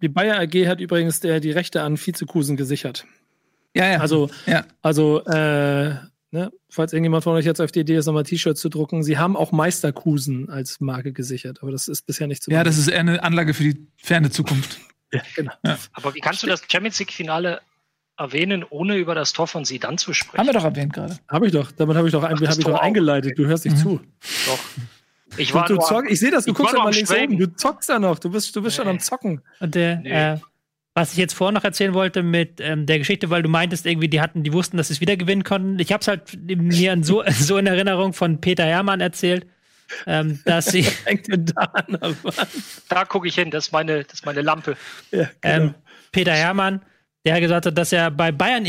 Die Bayer AG hat übrigens die Rechte an Vizekusen gesichert. Ja. Also, falls irgendjemand von euch jetzt auf die Idee ist, nochmal T-Shirts zu drucken, sie haben auch Meisterkusen als Marke gesichert, aber das ist bisher nicht zu machen. Ja, das ist eher eine Anlage für die ferne Zukunft. Ja, genau. Ja. Aber wie kannst du das Champions-League-Finale erwähnen, ohne über das Tor von Zidane zu sprechen? Haben wir doch erwähnt gerade. Damit habe ich doch eingeleitet. Du hörst nicht zu. Doch. Ich sehe das, du guckst ja mal links oben. Du zockst ja noch. Du bist schon am Zocken. Und was ich jetzt vorhin noch erzählen wollte mit der Geschichte, weil du meintest, irgendwie, die wussten, dass sie es wieder gewinnen konnten. Ich habe es halt mir so in Erinnerung von Peter Hermann erzählt. Dass sie da gucke ich hin, das ist meine Lampe. Ja, genau. Peter Hermann, der gesagt hat, dass er bei Bayern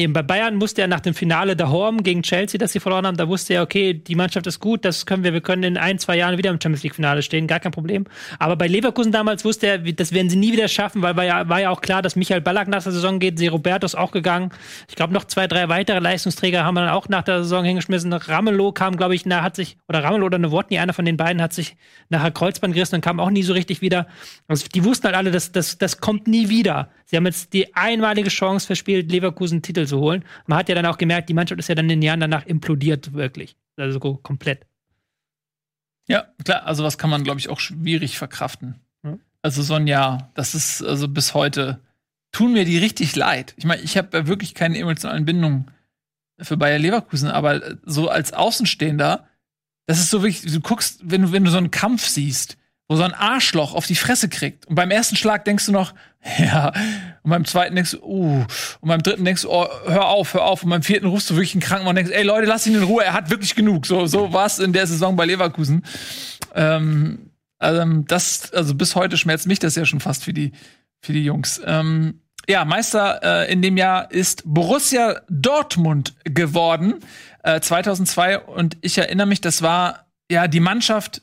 musste er nach dem Finale daheim gegen Chelsea, das sie verloren haben, da wusste er, okay, die Mannschaft ist gut, das können wir können in 1-2 Jahren wieder im Champions-League-Finale stehen, gar kein Problem. Aber bei Leverkusen damals wusste er, das werden sie nie wieder schaffen, weil war ja auch klar, dass Michael Ballack nach der Saison geht, Zé Roberto ist auch gegangen. Ich glaube, noch 2, 3 weitere Leistungsträger haben wir dann auch nach der Saison hingeschmissen. Ramelow kam, glaube ich, Ramelow oder Nowotny, einer von den beiden, hat sich nachher Kreuzband gerissen und kam auch nie so richtig wieder. Also die wussten halt alle, das kommt nie wieder. Sie haben jetzt die einmalige Chance verspielt, Leverkusen einen Titel zu holen. Man hat ja dann auch gemerkt, die Mannschaft ist ja dann in den Jahren danach implodiert, wirklich. Also komplett. Ja, klar, also was kann man, glaube ich, auch schwierig verkraften. Mhm. Also so ein Jahr, das ist, also bis heute, tun mir die richtig leid. Ich meine, ich habe ja wirklich keine emotionalen Bindungen für Bayer Leverkusen, aber so als Außenstehender, das ist so wirklich, du guckst, wenn du so einen Kampf siehst, wo so ein Arschloch auf die Fresse kriegt. Und beim ersten Schlag denkst du noch, ja. Und beim zweiten denkst du, Und beim dritten denkst du, oh, hör auf. Und beim vierten rufst du wirklich einen Krankenmann und denkst, ey, Leute, lasst ihn in Ruhe, er hat wirklich genug. So war es in der Saison bei Leverkusen. Also bis heute schmerzt mich das ja schon fast für die Jungs. Ja, Meister in dem Jahr ist Borussia Dortmund geworden, 2002. Und ich erinnere mich, das war ja die Mannschaft,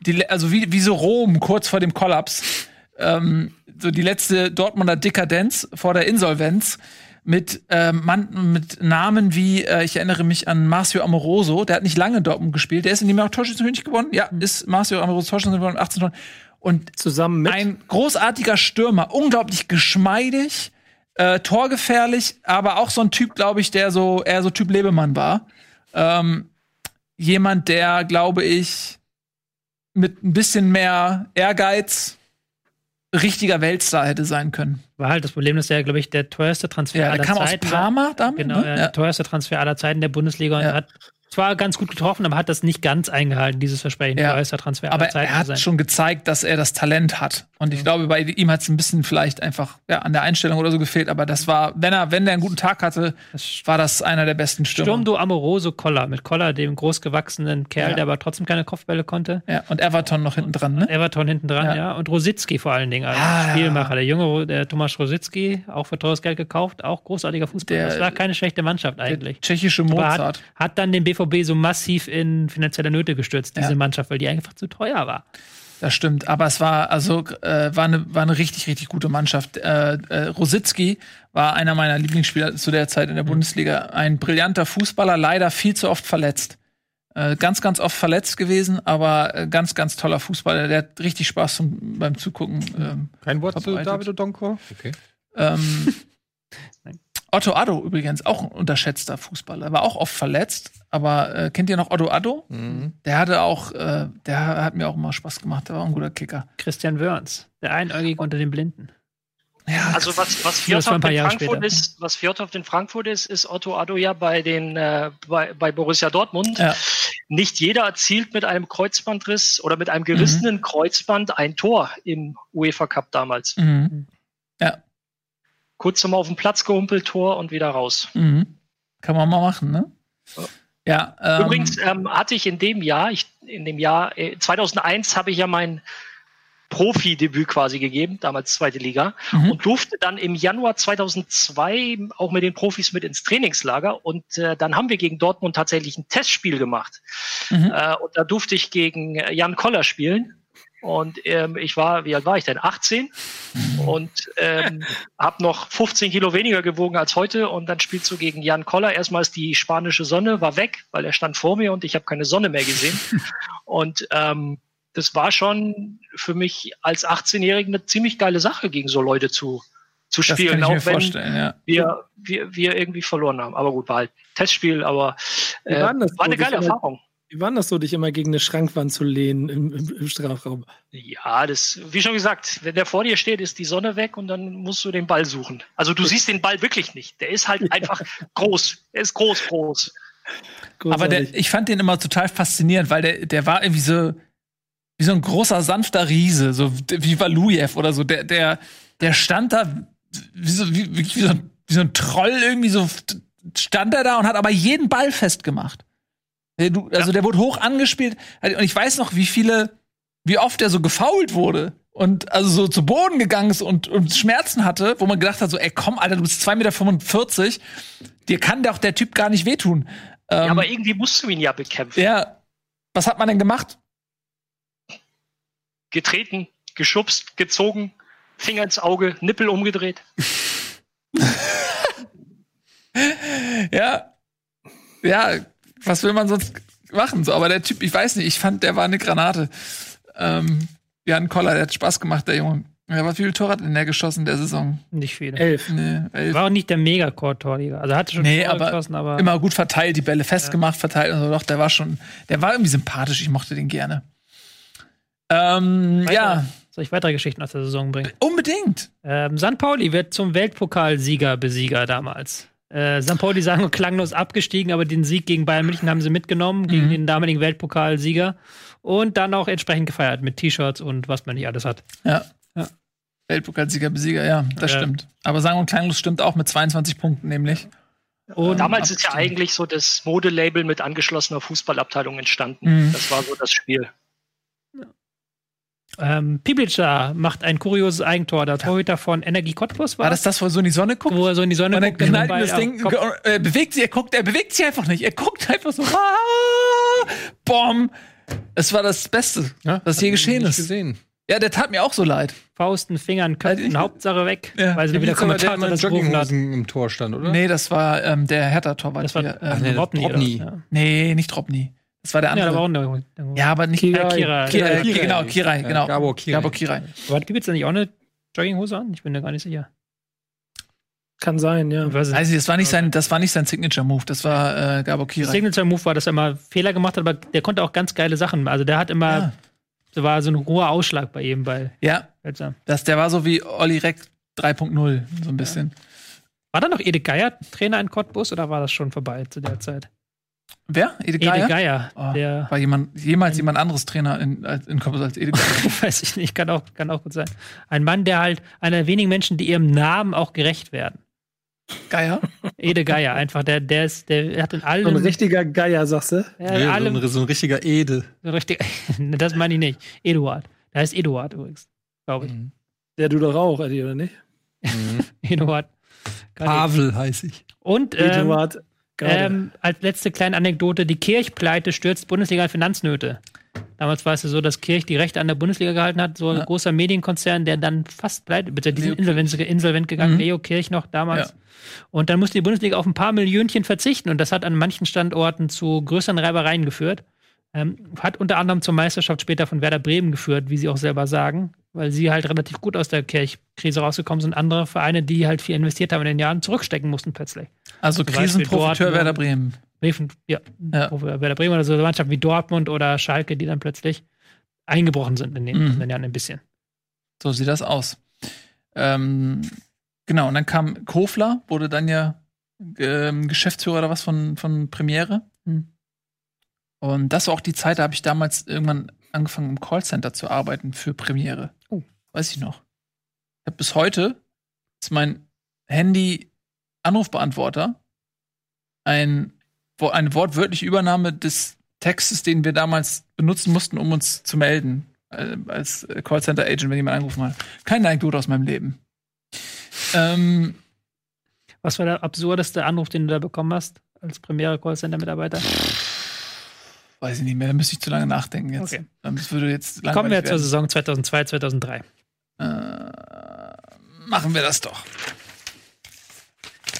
wie so Rom kurz vor dem Kollaps, so die letzte Dortmunder Dekadenz vor der Insolvenz, mit Namen wie, ich erinnere mich an Marcio Amoroso, der hat nicht lange Dortmund gespielt, der ist in dem Jahr auch Torschützenkönig geworden, ja, ist Marcio Amoroso Torschützenkönig geworden, 18 Tore. Und zusammen mit ein großartiger Stürmer, unglaublich geschmeidig, torgefährlich, aber auch so ein Typ, glaube ich, der so eher so Typ Lebemann war. Jemand, der, glaube ich, mit ein bisschen mehr Ehrgeiz richtiger Weltstar hätte sein können. War halt das Problem, dass er, glaube ich, der teuerste Transfer aller Zeiten war. Ja, der kam aus Parma damals. Genau, ne? Der teuerste Transfer aller Zeiten der Bundesliga. Und er hat zwar ganz gut getroffen, aber hat das nicht ganz eingehalten, dieses Versprechen, der teuerste Transfer aller Zeiten. Aber er hat schon gezeigt, dass er das Talent hat. Und ich glaube, bei ihm hat es ein bisschen vielleicht einfach an der Einstellung oder so gefehlt. Aber das war, wenn der einen guten Tag hatte, war das einer der besten Stürmer. Sturmduo Amoroso Koller. Mit Koller, dem großgewachsenen Kerl, der aber trotzdem keine Kopfbälle konnte. Ja, und Everton noch hinten dran, ne? Everton hinten dran, ja. Und Rositzky vor allen Dingen, also Spielmacher. Ja. Der junge, der Tomasz Rositzky, auch für teures Geld gekauft, auch großartiger Fußballer. Das war keine schlechte Mannschaft eigentlich. Der tschechische Mozart. Aber hat dann den BVB so massiv in finanzielle Nöte gestürzt, diese Mannschaft, weil die einfach zu teuer war. Das stimmt, aber es war war eine richtig, richtig gute Mannschaft. Rositzky war einer meiner Lieblingsspieler zu der Zeit in der Bundesliga. Ein brillanter Fußballer, leider viel zu oft verletzt. Ganz, ganz oft verletzt gewesen, aber ganz, ganz toller Fußballer. Der hat richtig Spaß beim Zugucken. Kein Wort zu David Odonkor? Okay. Otto Addo übrigens, auch ein unterschätzter Fußballer. War auch oft verletzt, aber kennt ihr noch Otto Addo? Mhm. Der hat mir auch immer Spaß gemacht. Der war ein guter Kicker. Christian Wörns, der Einäugige unter den Blinden. Ja, also was Fjørtoft in Frankfurt ist, ist Otto Addo ja bei Borussia Dortmund. Ja. Nicht jeder erzielt mit einem Kreuzbandriss oder mit einem gerissenen Kreuzband ein Tor im UEFA Cup damals. Mhm. Ja. Kurz nochmal auf den Platz gehumpelt, Tor und wieder raus. Mhm. Kann man mal machen, ne? Ja. Übrigens hatte ich in dem Jahr 2001 habe ich ja mein Profi-Debüt quasi gegeben, damals zweite Liga, und durfte dann im Januar 2002 auch mit den Profis mit ins Trainingslager und dann haben wir gegen Dortmund tatsächlich ein Testspiel gemacht. Mhm. Und da durfte ich gegen Jan Koller spielen. Und wie alt war ich denn? 18 und habe noch 15 Kilo weniger gewogen als heute. Und dann spielst du gegen Jan Koller. Erstmals die spanische Sonne war weg, weil er stand vor mir und ich habe keine Sonne mehr gesehen. Und das war schon für mich als 18-Jährigen eine ziemlich geile Sache, gegen so Leute zu spielen, auch wenn wir irgendwie verloren haben. Aber gut, war halt Testspiel, aber war eine geile Erfahrung. Wie war das so, dich immer gegen eine Schrankwand zu lehnen im Strafraum? Ja, das, wie schon gesagt, wenn der vor dir steht, ist die Sonne weg und dann musst du den Ball suchen. Also du siehst den Ball wirklich nicht. Der ist halt einfach groß. Er ist groß. Aber ich fand den immer total faszinierend, weil der war irgendwie so wie so ein großer, sanfter Riese, so wie Valujev oder so. Der stand da wie so ein Troll irgendwie, so stand er da und hat aber jeden Ball festgemacht. Der wurde hoch angespielt. Und ich weiß noch, wie oft er so gefoult wurde und also so zu Boden gegangen ist und Schmerzen hatte, wo man gedacht hat, so, ey, komm, Alter, du bist 2,45 Meter, dir kann doch der Typ gar nicht wehtun. Ja, aber irgendwie musst du ihn ja bekämpfen. Ja. Was hat man denn gemacht? Getreten, geschubst, gezogen, Finger ins Auge, Nippel umgedreht. Ja. Ja. Was will man sonst machen? So, aber der Typ, ich weiß nicht, ich fand, der war eine Granate. Jan Koller, der hat Spaß gemacht, der Junge. Wie viele Tore hat denn der geschossen in der Saison? Nicht viele. 11. Nee, 11. War auch nicht der Mega-Core-Torjäger. Also hatte schon Tore geschossen, aber immer gut verteilt, die Bälle festgemacht, verteilt und so. Doch, der war irgendwie sympathisch, ich mochte den gerne. Soll ich weitere Geschichten aus der Saison bringen? Unbedingt! St. Pauli wird zum Weltpokalsieger-Besieger damals. St. Pauli sagen klanglos abgestiegen, aber den Sieg gegen Bayern München haben sie mitgenommen, gegen den damaligen Weltpokalsieger. Und dann auch entsprechend gefeiert mit T-Shirts und was man nicht alles hat. Ja. Weltpokalsieger-Besieger, ja, das stimmt. Aber sagen und klanglos stimmt auch mit 22 Punkten nämlich. Und damals ist ja eigentlich so das Modelabel mit angeschlossener Fußballabteilung entstanden. Das war so das Spiel. Ja. Piblica macht ein kurioses Eigentor. Der Torhüter von Energie Cottbus war. War das, wo er so in die Sonne guckt? Wo er so in die Sonne guckt. Und dann das Ding, er bewegt sich einfach nicht. Er guckt einfach so. Bom! Es war das Beste, was je geschehen ist. Gesehen. Ja, der tat mir auch so leid. Fausten, Fingern, Köpfen, also Hauptsache weg. Ja. Weil sie wieder Kommentator der das Jogginghosen im Tor stand, oder? Nee, das war der Hertha-Torwart. Das war Robny. Ja. Nee, nicht Robny. Das war der andere. Ja, aber, aber nicht Kiray. Genau, Kiray. Genau. Gabor Kiray. Aber gibt es da nicht auch eine Jogginghose an? Ich bin da gar nicht sicher. Kann sein, ja. Also das war nicht sein Signature-Move, das war Gabor Kiray. Signature-Move war, dass er immer Fehler gemacht hat, aber der konnte auch ganz geile Sachen. Also der hat immer... Ja. Da war so ein roher Ausschlag bei jedem Ball. Ja, der war so wie Olli Reck 3.0, so ein bisschen. Ja. War da noch Ede Geier Trainer in Cottbus oder war das schon vorbei zu der Zeit? Wer? Ede Geier? Ede Geier. Oh, der war jemand anderes Trainer in Cottbus als Ede Geier? Weiß ich nicht, kann auch gut sein. Ein Mann, der halt einer der wenigen Menschen, die ihrem Namen auch gerecht werden. Geier? Ede Geier, einfach. Der hat in allen. So ein richtiger Geier, sagst du? Ja, so ein richtiger Ede. So ein richtiger, das meine ich nicht. Eduard. Der heißt Eduard übrigens, glaube ich. Mhm. Der du doch auch, Eddie, oder nicht? Mhm. Eduard. Pavel heiße ich. Und Eduard. Als letzte kleine Anekdote: Die Kirch-Pleite stürzt Bundesliga in Finanznöte. Damals war es ja so, dass Kirch die Rechte an der Bundesliga gehalten hat. So ein großer Medienkonzern, der dann fast pleite, die sind insolvent gegangen. Mhm. Leo Kirch noch damals. Ja. Und dann musste die Bundesliga auf ein paar Millionchen verzichten. Und das hat an manchen Standorten zu größeren Reibereien geführt. Hat unter anderem zur Meisterschaft später von Werder Bremen geführt, wie sie auch selber sagen. Weil sie halt relativ gut aus der Kirch-Krise rausgekommen sind. Andere Vereine, die halt viel investiert haben in den Jahren, zurückstecken mussten plötzlich. Also Krisenprofiteur Werder Bremen. Werder Bremen oder so Mannschaften wie Dortmund oder Schalke, die dann plötzlich eingebrochen sind in den Jahren ein bisschen. So sieht das aus. Genau, und dann kam Kofler, wurde dann ja Geschäftsführer oder was von Premiere. Mhm. Und das war auch die Zeit, da habe ich damals irgendwann angefangen, im Callcenter zu arbeiten für Premiere. Oh. Weiß ich noch. Ich habe bis heute, ist mein Handy-Anrufbeantworter eine wortwörtliche Übernahme des Textes, den wir damals benutzen mussten, um uns zu melden. Als Callcenter-Agent, wenn jemand angerufen hat. Keine Anekdote aus meinem Leben. Was war der absurdeste Anruf, den du da bekommen hast, als Premiere-Callcenter-Mitarbeiter? Weiß ich nicht mehr, da müsste ich zu lange nachdenken jetzt. Okay. Das würde jetzt kommen wir zur Saison 2002, 2003. Machen wir das doch.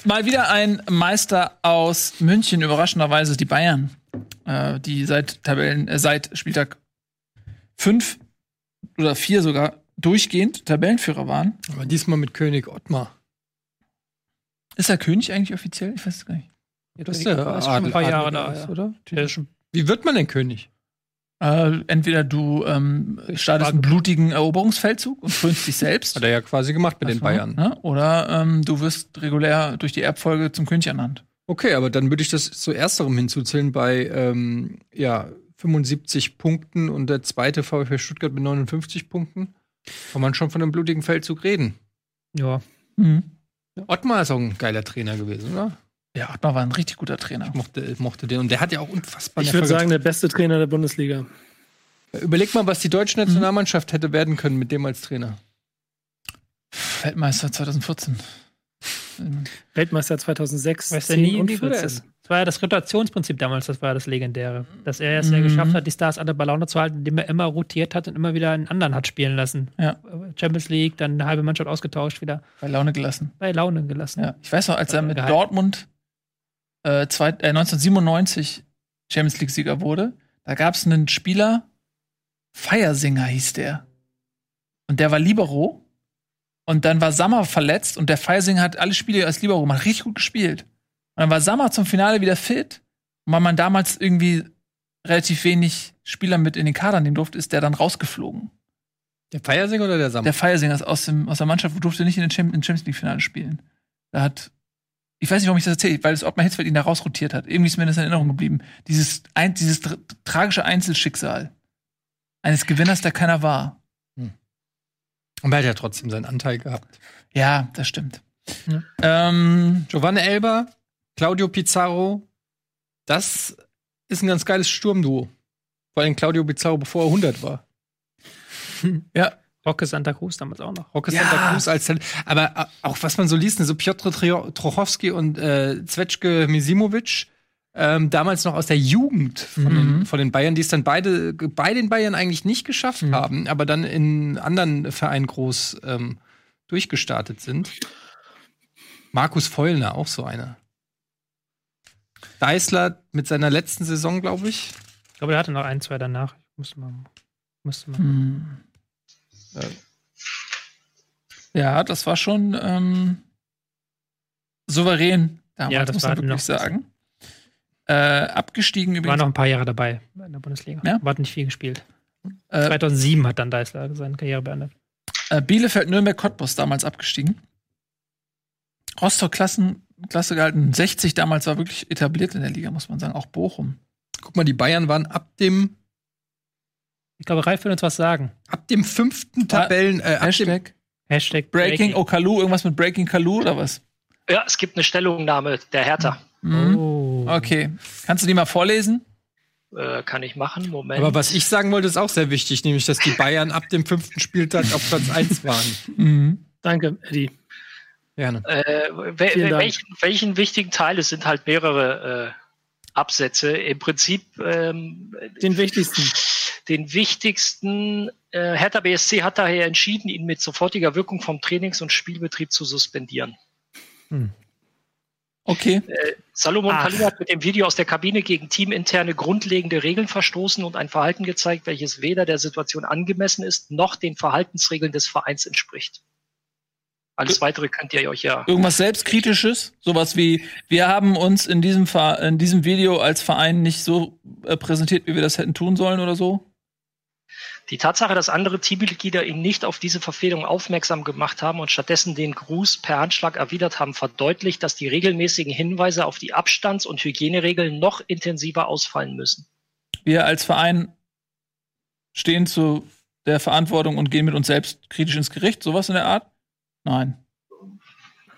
Mal wieder ein Meister aus München, überraschenderweise die Bayern, die seit Spieltag 5 oder 4 sogar durchgehend Tabellenführer waren. Aber diesmal mit König Ottmar. Ist er König eigentlich offiziell? Ich weiß es gar nicht. Ja, das ist ja schon ein paar Jahre da, ist, oder? Ja. Der ist schon. Wie wird man denn König? Entweder du startest einen blutigen Eroberungsfeldzug und krönst dich selbst. Hat er ja quasi gemacht bei den Bayern. Ne? Oder du wirst regulär durch die Erbfolge zum König ernannt. Okay, aber dann würde ich das zu ersterem hinzuzählen bei 75 Punkten und der zweite VfB Stuttgart mit 59 Punkten. Kann man schon von einem blutigen Feldzug reden. Ja. Mhm. Ottmar ist auch ein geiler Trainer gewesen, oder? Ja, Ottmar war ein richtig guter Trainer. Ich mochte den. Und der hat ja auch unfassbar... Ich würde sagen, der beste Trainer der Bundesliga. Überleg mal, was die deutsche Nationalmannschaft hätte werden können mit dem als Trainer. Weltmeister 2014. Weltmeister 2006. Weißt du nie, wie gut er ist? Das war ja das Rotationsprinzip damals, das war ja das Legendäre. Dass er es ja geschafft hat, die Stars an der Ballone zu halten, indem er immer rotiert hat und immer wieder einen anderen hat spielen lassen. Ja. Champions League, dann eine halbe Mannschaft ausgetauscht, wieder. Bei Laune gelassen. Ja. Ich weiß noch, als er mit Dortmund 1997 Champions League-Sieger wurde, da gab es einen Spieler, Feiersinger hieß der. Und der war Libero. Und dann war Sammer verletzt und der Feiersinger hat alle Spiele als Libero gemacht, richtig gut gespielt. Und dann war Sammer zum Finale wieder fit. Und weil man damals irgendwie relativ wenig Spieler mit in den Kader nehmen durfte, ist der dann rausgeflogen. Der Feiersinger oder der Sammer? Der Feiersinger ist aus der Mannschaft, durfte nicht in den Champions League-Finale spielen. Da hat... Ich weiß nicht, warum ich das erzähle, weil das Ottmar Hitzfeld ihn da rausrotiert hat. Irgendwie ist mir das in Erinnerung geblieben. Dieses tragische Einzelschicksal eines Gewinners, der keiner war. Hm. Aber er hat ja trotzdem seinen Anteil gehabt. Ja, das stimmt. Ja. Giovanni Elber, Claudio Pizarro, das ist ein ganz geiles Sturmduo. Vor allem Claudio Pizarro, bevor er 100 war. Ja. Roque Santa Cruz damals auch noch. Santa Cruz als Talent. Aber auch was man so liest, so Piotr Trochowski und Zwetschke Misimovic, damals noch aus der Jugend von den Bayern, die es dann beide bei den Bayern eigentlich nicht geschafft haben, aber dann in anderen Vereinen groß durchgestartet sind. Markus Vollner, auch so einer. Deißler mit seiner letzten Saison, glaube ich. Ich glaube, der hatte noch ein, zwei danach. Musste man. Mhm. Ja, das war schon souverän. Damals, ja, das muss man wirklich sagen. Abgestiegen übrigens. War noch ein paar Jahre dabei in der Bundesliga. Ja? War nicht viel gespielt. 2007 hat dann Deißler seine Karriere beendet. Bielefeld, Nürnberg, Cottbus damals abgestiegen. Rostock Klasse gehalten. 60 damals war wirklich etabliert in der Liga, muss man sagen. Auch Bochum. Guck mal, die Bayern waren ab dem. Ich glaube, Ralf will uns was sagen. Ab dem 5. Tabellen. Hashtag Breaking Kalou, irgendwas mit Breaking Kalou oder was? Ja, es gibt eine Stellungnahme der Hertha. Mhm. Oh. Okay. Kannst du die mal vorlesen? Kann ich machen, Moment. Aber was ich sagen wollte, ist auch sehr wichtig, nämlich, dass die Bayern ab dem 5. Spieltag auf Platz 1 waren. Mhm. Danke, Eddie. Gerne. Welchen wichtigen Teil? Es sind halt mehrere Absätze. Im Prinzip den wichtigsten. Hertha BSC hat daher entschieden, ihn mit sofortiger Wirkung vom Trainings- und Spielbetrieb zu suspendieren. Hm. Okay. Salomon Kalou hat mit dem Video aus der Kabine gegen teaminterne grundlegende Regeln verstoßen und ein Verhalten gezeigt, welches weder der Situation angemessen ist, noch den Verhaltensregeln des Vereins entspricht. Alles Weitere könnt ihr euch ja... Irgendwas Selbstkritisches? Sowas wie, wir haben uns in diesem Video als Verein nicht so präsentiert, wie wir das hätten tun sollen oder so? Die Tatsache, dass andere Teammitglieder ihn nicht auf diese Verfehlung aufmerksam gemacht haben und stattdessen den Gruß per Handschlag erwidert haben, verdeutlicht, dass die regelmäßigen Hinweise auf die Abstands- und Hygieneregeln noch intensiver ausfallen müssen. Wir als Verein stehen zu der Verantwortung und gehen mit uns selbst kritisch ins Gericht, sowas in der Art? Nein.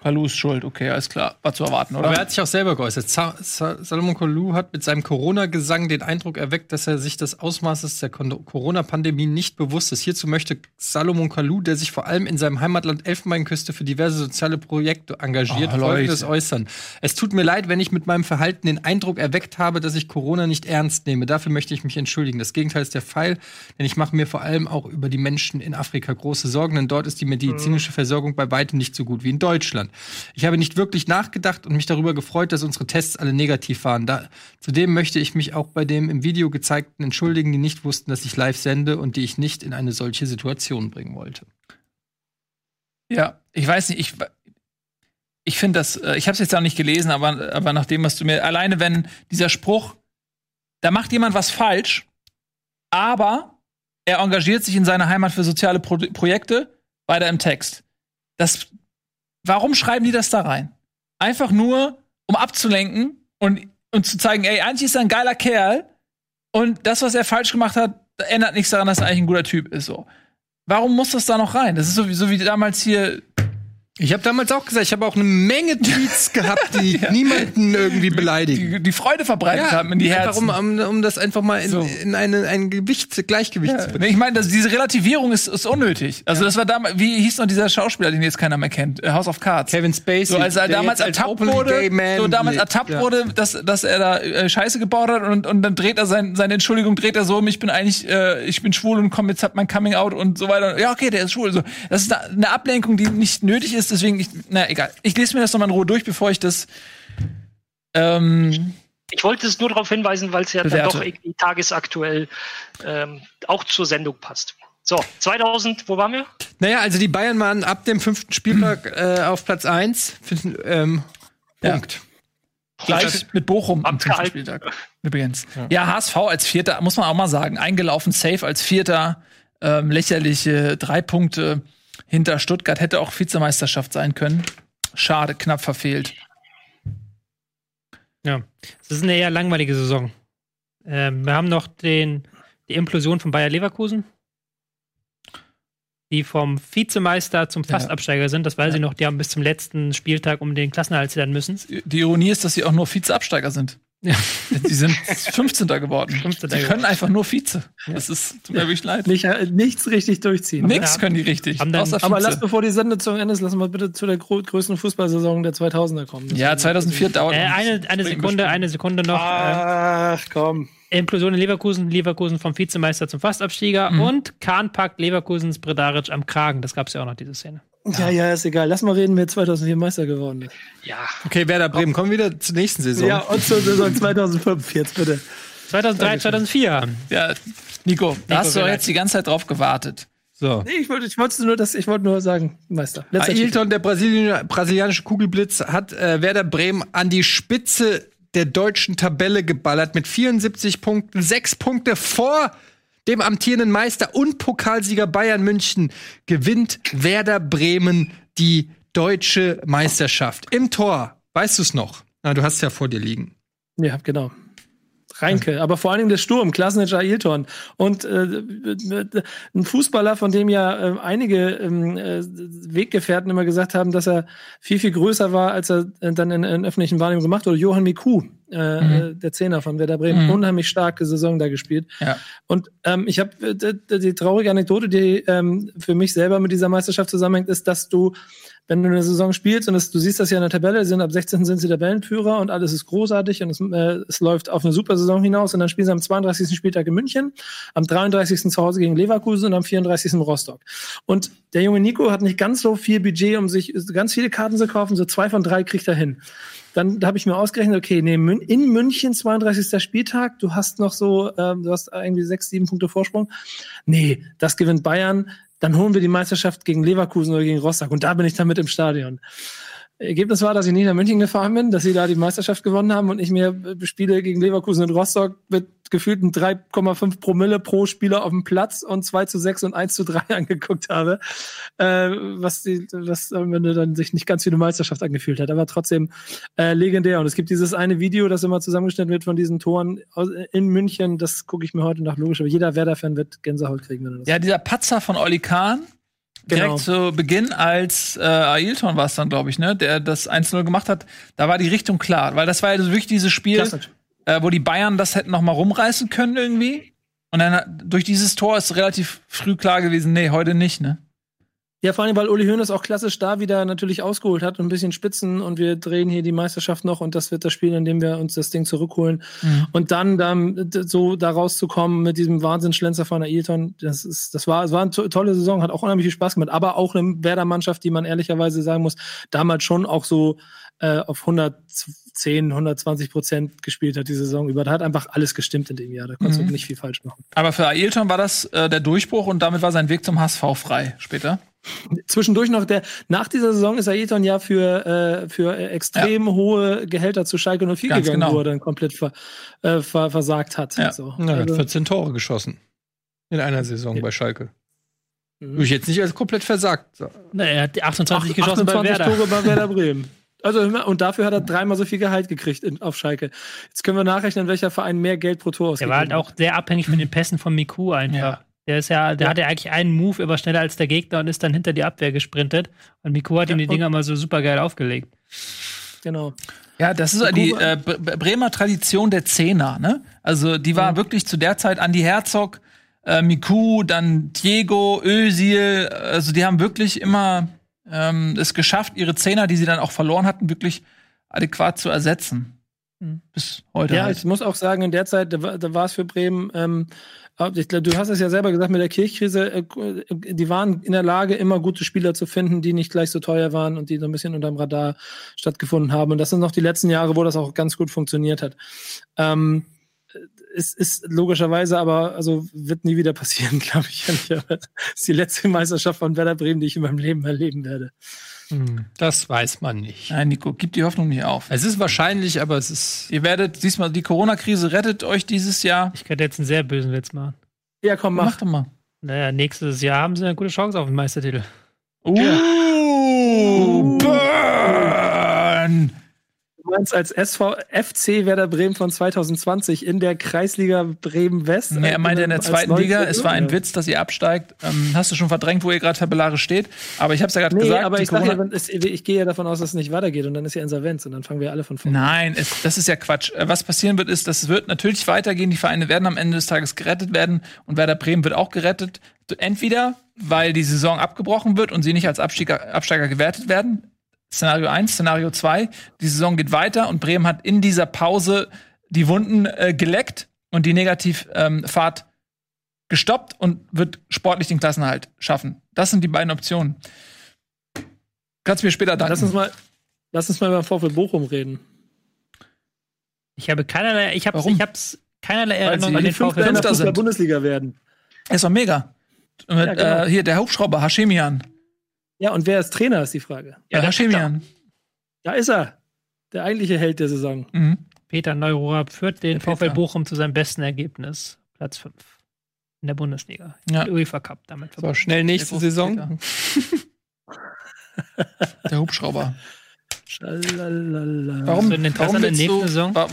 Kalou ist schuld, okay, alles klar. War zu erwarten, oder? Aber er hat sich auch selber geäußert. Salomon Kalou hat mit seinem Corona-Gesang den Eindruck erweckt, dass er sich des Ausmaßes der Corona-Pandemie nicht bewusst ist. Hierzu möchte Salomon Kalou, der sich vor allem in seinem Heimatland Elfenbeinküste für diverse soziale Projekte engagiert, Folgendes äußern. Es tut mir leid, wenn ich mit meinem Verhalten den Eindruck erweckt habe, dass ich Corona nicht ernst nehme. Dafür möchte ich mich entschuldigen. Das Gegenteil ist der Fall, denn ich mache mir vor allem auch über die Menschen in Afrika große Sorgen, denn dort ist die medizinische Versorgung bei weitem nicht so gut wie in Deutschland. Ich habe nicht wirklich nachgedacht und mich darüber gefreut, dass unsere Tests alle negativ waren. Zudem möchte ich mich auch bei dem im Video gezeigten entschuldigen, die nicht wussten, dass ich live sende und die ich nicht in eine solche Situation bringen wollte. Ja, ich weiß nicht, ich finde das, ich habe es jetzt auch nicht gelesen, aber nach dem, was du mir, alleine wenn dieser Spruch, da macht jemand was falsch, aber er engagiert sich in seiner Heimat für soziale Projekte, weiter im Text. Warum schreiben die das da rein? Einfach nur, um abzulenken und zu zeigen, ey, eigentlich ist er ein geiler Kerl und das, was er falsch gemacht hat, ändert nichts daran, dass er eigentlich ein guter Typ ist. So. Warum muss das da noch rein? Das ist so wie damals hier. Ich habe damals auch gesagt, ich habe auch eine Menge Tweets gehabt, die niemanden irgendwie beleidigen. Die Freude verbreitet haben in die Herzen. Warum, um das einfach mal in ein Gleichgewicht zu bringen. Ich meine, diese Relativierung ist unnötig. Also das war damals, wie hieß noch dieser Schauspieler, den jetzt keiner mehr kennt? House of Cards. Kevin Spacey. So, als er damals ertappt wurde, dass er da Scheiße gebaut hat und dann dreht er seine Entschuldigung, so um, ich bin schwul und komm, jetzt hat mein Coming Out und so weiter. Ja, okay, der ist schwul. So. Das ist eine Ablenkung, die nicht nötig ist. Deswegen, egal. Ich lese mir das nochmal in Ruhe durch, bevor ich das. Ich wollte es nur darauf hinweisen, weil es ja dann doch irgendwie tagesaktuell auch zur Sendung passt. So, 2000, wo waren wir? Naja, also die Bayern waren ab dem 5. Spieltag auf Platz 1. Punkt. Gleich mit Bochum am 5. Spieltag. Übrigens. Ja, HSV als Vierter, muss man auch mal sagen. Eingelaufen, safe als Vierter. Lächerliche 3 Punkte. Hinter Stuttgart, hätte auch Vizemeisterschaft sein können. Schade, knapp verfehlt. Ja, es ist eine eher langweilige Saison. Wir haben noch die Implosion von Bayer Leverkusen, die vom Vizemeister zum Fastabsteiger sind. Das weiß ich noch, die haben bis zum letzten Spieltag um den Klassenerhalt zittern müssen. Die Ironie ist, dass sie auch nur Vizeabsteiger sind. Ja, sie sind 15. geworden. 15. Die können einfach nur Vize. Ja. Das ist, tut mir wirklich leid. Nichts richtig durchziehen. Nichts können die richtig. Aber lasst, bevor die Sendung zu Ende ist, lassen wir bitte zu der größten Fußballsaison der 2000er kommen. Das 2004 dauert eine Sekunde noch. Ach, komm. Inklusion in Leverkusen. Leverkusen vom Vizemeister zum Fastabstieger. Mhm. Und Kahn packt Leverkusens Bredaric am Kragen. Das gab es ja auch noch, diese Szene. Ja, ist egal. Lass mal reden, wer 2004 Meister geworden ist. Ja. Okay, Werder Bremen, kommen wir wieder zur nächsten Saison. Ja, und zur Saison 2005 jetzt bitte. 2003, 2004. Ja, Nico, da hast du doch jetzt die ganze Zeit drauf gewartet. So. Nee, ich wollte nur sagen, Meister. Ailton, der brasilianische Kugelblitz, hat Werder Bremen an die Spitze der deutschen Tabelle geballert mit 74 Punkten, 6 Punkte vor dem amtierenden Meister und Pokalsieger Bayern München. Gewinnt Werder Bremen die deutsche Meisterschaft. Im Tor, weißt du es noch? Na, du hast es ja vor dir liegen. Ja, genau. Reinke, aber vor allen Dingen der Sturm, Klasnic, Ailton und ein Fußballer, von dem ja einige Weggefährten immer gesagt haben, dass er viel, viel größer war, als er dann in öffentlichen Wahrnehmung gemacht wurde. Johan Miku, der Zehner von Werder Bremen, unheimlich starke Saison da gespielt. Ja. Und ich habe die traurige Anekdote, die für mich selber mit dieser Meisterschaft zusammenhängt, ist, dass du, wenn du eine Saison spielst und du siehst das ja in der Tabelle, ab 16 sind sie Tabellenführer und alles ist großartig und es läuft auf eine super Saison hinaus und dann spielen sie am 32. Spieltag in München, am 33. zu Hause gegen Leverkusen und am 34. in Rostock. Und der junge Nico hat nicht ganz so viel Budget, um sich ganz viele Karten zu kaufen, so 2 von 3 kriegt er hin. Dann habe ich mir ausgerechnet, okay, nee, in München 32. Spieltag, du hast noch so, du hast irgendwie 6, 7 Punkte Vorsprung. Nee, das gewinnt Bayern. Dann holen wir die Meisterschaft gegen Leverkusen oder gegen Rostock. Und da bin ich dann mit im Stadion. Ergebnis war, dass ich nicht nach München gefahren bin, dass sie da die Meisterschaft gewonnen haben und ich mir Spiele gegen Leverkusen und Rostock mit gefühlten 3,5 Promille pro Spieler auf dem Platz und 2:6 und 1:3 angeguckt habe, was am Ende dann sich nicht ganz wie eine Meisterschaft angefühlt hat, aber trotzdem legendär. Und es gibt dieses eine Video, das immer zusammengeschnitten wird von diesen Toren in München, das gucke ich mir heute noch logisch, aber jeder Werder-Fan wird Gänsehaut kriegen. Wenn er das dieser Patzer von Oli Kahn, direkt zu Beginn, als Ailton war es dann, glaube ich, ne, der das 1:0 gemacht hat, da war die Richtung klar. Weil das war ja wirklich dieses Spiel, wo die Bayern das hätten noch mal rumreißen können irgendwie. Und dann durch dieses Tor ist relativ früh klar gewesen, nee, heute nicht, ne? Ja, vor allem, weil Uli Hoeneß auch klassisch da wieder natürlich ausgeholt hat und ein bisschen Spitzen und wir drehen hier die Meisterschaft noch und das wird das Spiel, in dem wir uns das Ding zurückholen. Mhm. Und dann so da rauszukommen mit diesem Wahnsinnsschlenzer von Ailton, das war eine tolle Saison, hat auch unheimlich viel Spaß gemacht, aber auch eine Werder-Mannschaft, die man ehrlicherweise sagen muss, damals schon auch so auf 110, 120% gespielt hat die Saison über. Da hat einfach alles gestimmt in dem Jahr. Da konntest du nicht viel falsch machen. Aber für Ailton war das der Durchbruch und damit war sein Weg zum HSV frei später. Zwischendurch noch, nach dieser Saison ist Ailton ja für extrem hohe Gehälter zu Schalke 04 gegangen, wo er dann komplett versagt hat. Ja. So. Er hat 14 Tore geschossen in einer Saison bei Schalke. Würde ich jetzt nicht als komplett versagt. Na, er hat 28 geschossen bei Werder. 28 Tore bei Werder Bremen. Also, und dafür hat er 3-mal so viel Gehalt gekriegt auf Schalke. Jetzt können wir nachrechnen, welcher Verein mehr Geld pro Tor ausgegeben hat. Er war halt auch sehr abhängig von den Pässen von Miku einfach. Ja. Der hatte eigentlich einen Move, aber schneller als der Gegner und ist dann hinter die Abwehr gesprintet. Und Miku hat ihm die Dinger mal so super geil aufgelegt. Genau. Ja, das ist die Bremer Tradition der Zehner, ne? Also, die war wirklich zu der Zeit Andi Herzog, Miku, dann Diego, Özil. Also, die haben wirklich immer es geschafft, ihre Zehner, die sie dann auch verloren hatten, wirklich adäquat zu ersetzen. Bis heute. Ja, halt. Ich muss auch sagen, in der Zeit, da war es für Bremen, ich glaube, du hast es ja selber gesagt, mit der Kirchkrise, die waren in der Lage, immer gute Spieler zu finden, die nicht gleich so teuer waren und die so ein bisschen unterm Radar stattgefunden haben. Und das sind noch die letzten Jahre, wo das auch ganz gut funktioniert hat. Es ist logischerweise aber, also wird nie wieder passieren, glaube ich. Das ist die letzte Meisterschaft von Werder Bremen, die ich in meinem Leben erleben werde. Das weiß man nicht. Nein, Nico, gib die Hoffnung nicht auf. Es ist wahrscheinlich, aber es ist. Ihr werdet diesmal, die Corona-Krise rettet euch dieses Jahr. Ich könnte jetzt einen sehr bösen Witz machen. Ja, komm, mach doch mal. Naja, nächstes Jahr haben sie eine gute Chance auf den Meistertitel. Burn! du meinst als FC Werder Bremen von 2020 in der Kreisliga Bremen-West? Nee, er meinte in der zweiten Liga. Es war ein Witz, dass ihr absteigt. Hast du schon verdrängt, wo ihr gerade tabellarisch steht? Aber ich habe es ja gerade gesagt. Aber ich gehe ja davon aus, dass es nicht weitergeht. Und dann ist ja Insolvenz. Und dann fangen wir alle von vorne. Nein, das ist ja Quatsch. Was passieren wird, ist, das wird natürlich weitergehen. Die Vereine werden am Ende des Tages gerettet werden. Und Werder Bremen wird auch gerettet. Entweder, weil die Saison abgebrochen wird und sie nicht als Absteiger gewertet werden. Szenario 1, Szenario 2, die Saison geht weiter und Bremen hat in dieser Pause die Wunden geleckt und die Negativfahrt gestoppt und wird sportlich den Klassenerhalt schaffen. Das sind die beiden Optionen. Kannst du mir später danken. Lass uns mal über den VfL Bochum reden. Ich habe keinerlei Erinnerung an den VfL. Weil sie in der Bundesliga werden. Ist doch mega. Ja, genau. Hier der Hubschrauber, Haschemian. Ja, und wer ist Trainer, ist die Frage. Ja, Haschemian. Da ist er. Der eigentliche Held der Saison. Mhm. Peter Neururer führt den VfL Bochum zu seinem besten Ergebnis. Platz 5 in der Bundesliga. Ja. Der UEFA Cup damit verbunden. So, schnell nächste Saison. Der Hubschrauber.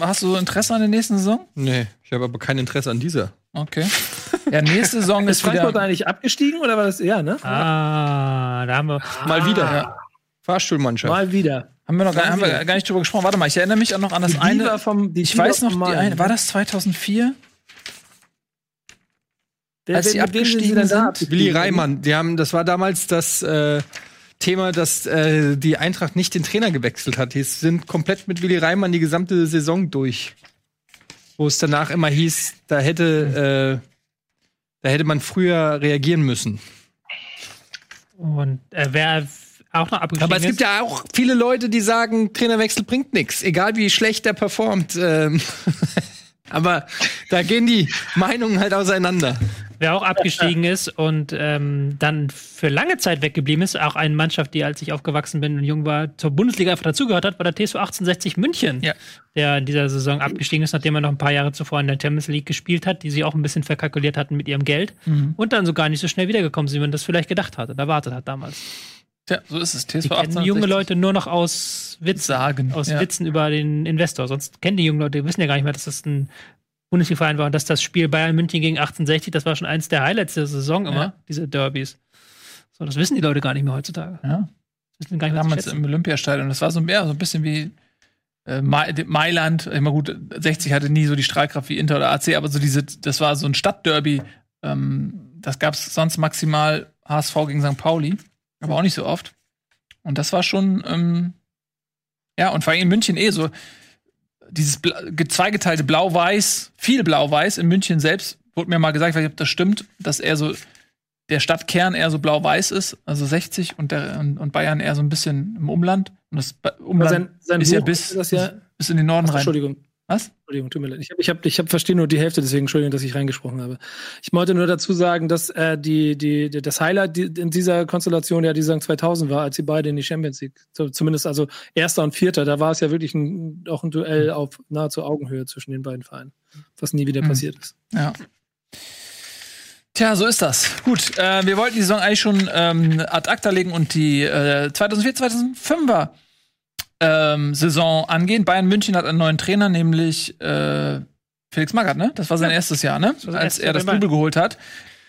Hast du so Interesse an der nächsten Saison? Nee, ich habe aber kein Interesse an dieser. Okay. Ja, nächste Saison ist Frankfurt eigentlich abgestiegen oder war das? Ja, ne? Ah, da haben wir. Mal wieder, ja. Fahrstuhlmannschaft. Mal wieder. Haben wir gar nicht drüber gesprochen. Warte mal, ich erinnere mich auch noch an das eine. War das 2004? Als sie abgestiegen sind? Willi Reimann. Das war damals das Thema, dass die Eintracht nicht den Trainer gewechselt hat. Die sind komplett mit Willi Reimann die gesamte Saison durch. Wo es danach immer hieß, da hätte man früher reagieren müssen. Und wer auch noch abgestiegen ist. Aber es gibt ja auch viele Leute, die sagen, Trainerwechsel bringt nichts, egal wie schlecht der performt. Aber da gehen die Meinungen halt auseinander. Wer auch abgestiegen ist und dann für lange Zeit weggeblieben ist, auch eine Mannschaft, die, als ich aufgewachsen bin und jung war, zur Bundesliga einfach dazugehört hat, war der TSV 1860 München, ja. Der in dieser Saison abgestiegen ist, nachdem er noch ein paar Jahre zuvor in der Champions League gespielt hat, die sie auch ein bisschen verkalkuliert hatten mit ihrem Geld und dann so gar nicht so schnell wiedergekommen sind, wie man das vielleicht gedacht hat und erwartet hat damals. Tja, so ist es. TSV 1860. Die kennen junge Leute nur noch aus Witzen über den Investor. Sonst kennen die jungen Leute, die wissen ja gar nicht mehr, dass das ein Bundesliga-Verein war und dass das Spiel Bayern München gegen 1860, das war schon eins der Highlights der Saison immer, diese Derbys. So, das wissen die Leute gar nicht mehr heutzutage. Ja. Das wissen gar nicht mehr, damals im Olympiastadion. Das war so ein bisschen wie Mailand. Ich meine, gut, 60 hatte nie so die Strahlkraft wie Inter oder AC, aber so das war so ein Stadtderby. Das gab es sonst maximal HSV gegen St. Pauli. Aber auch nicht so oft. Und das war schon, und vor allem in München so dieses zweigeteilte Blau-Weiß, viel Blau-Weiß in München selbst, wurde mir mal gesagt, weil ich, ob das stimmt, dass eher so der Stadtkern eher so blau-weiß ist, also 60 und Bayern eher so ein bisschen im Umland. Und das Umland ist bis in den Norden rein. Entschuldigung. Was? Entschuldigung, tut mir leid. Ich verstehe nur die Hälfte, deswegen Entschuldigung, dass ich reingesprochen habe. Ich wollte nur dazu sagen, dass das Highlight in dieser Konstellation ja die Saison 2000 war, als sie beide in die Champions League, zumindest also Erster und Vierter, da war es ja wirklich auch ein Duell auf nahezu Augenhöhe zwischen den beiden Vereinen, was nie wieder passiert ist. Ja. Tja, so ist das. Gut, wir wollten die Saison eigentlich schon ad acta legen und die 2004-2005er Saison angehen. Bayern München hat einen neuen Trainer, nämlich Felix Magath, ne? Das war sein erstes Jahr, ne? Als er das Double geholt hat.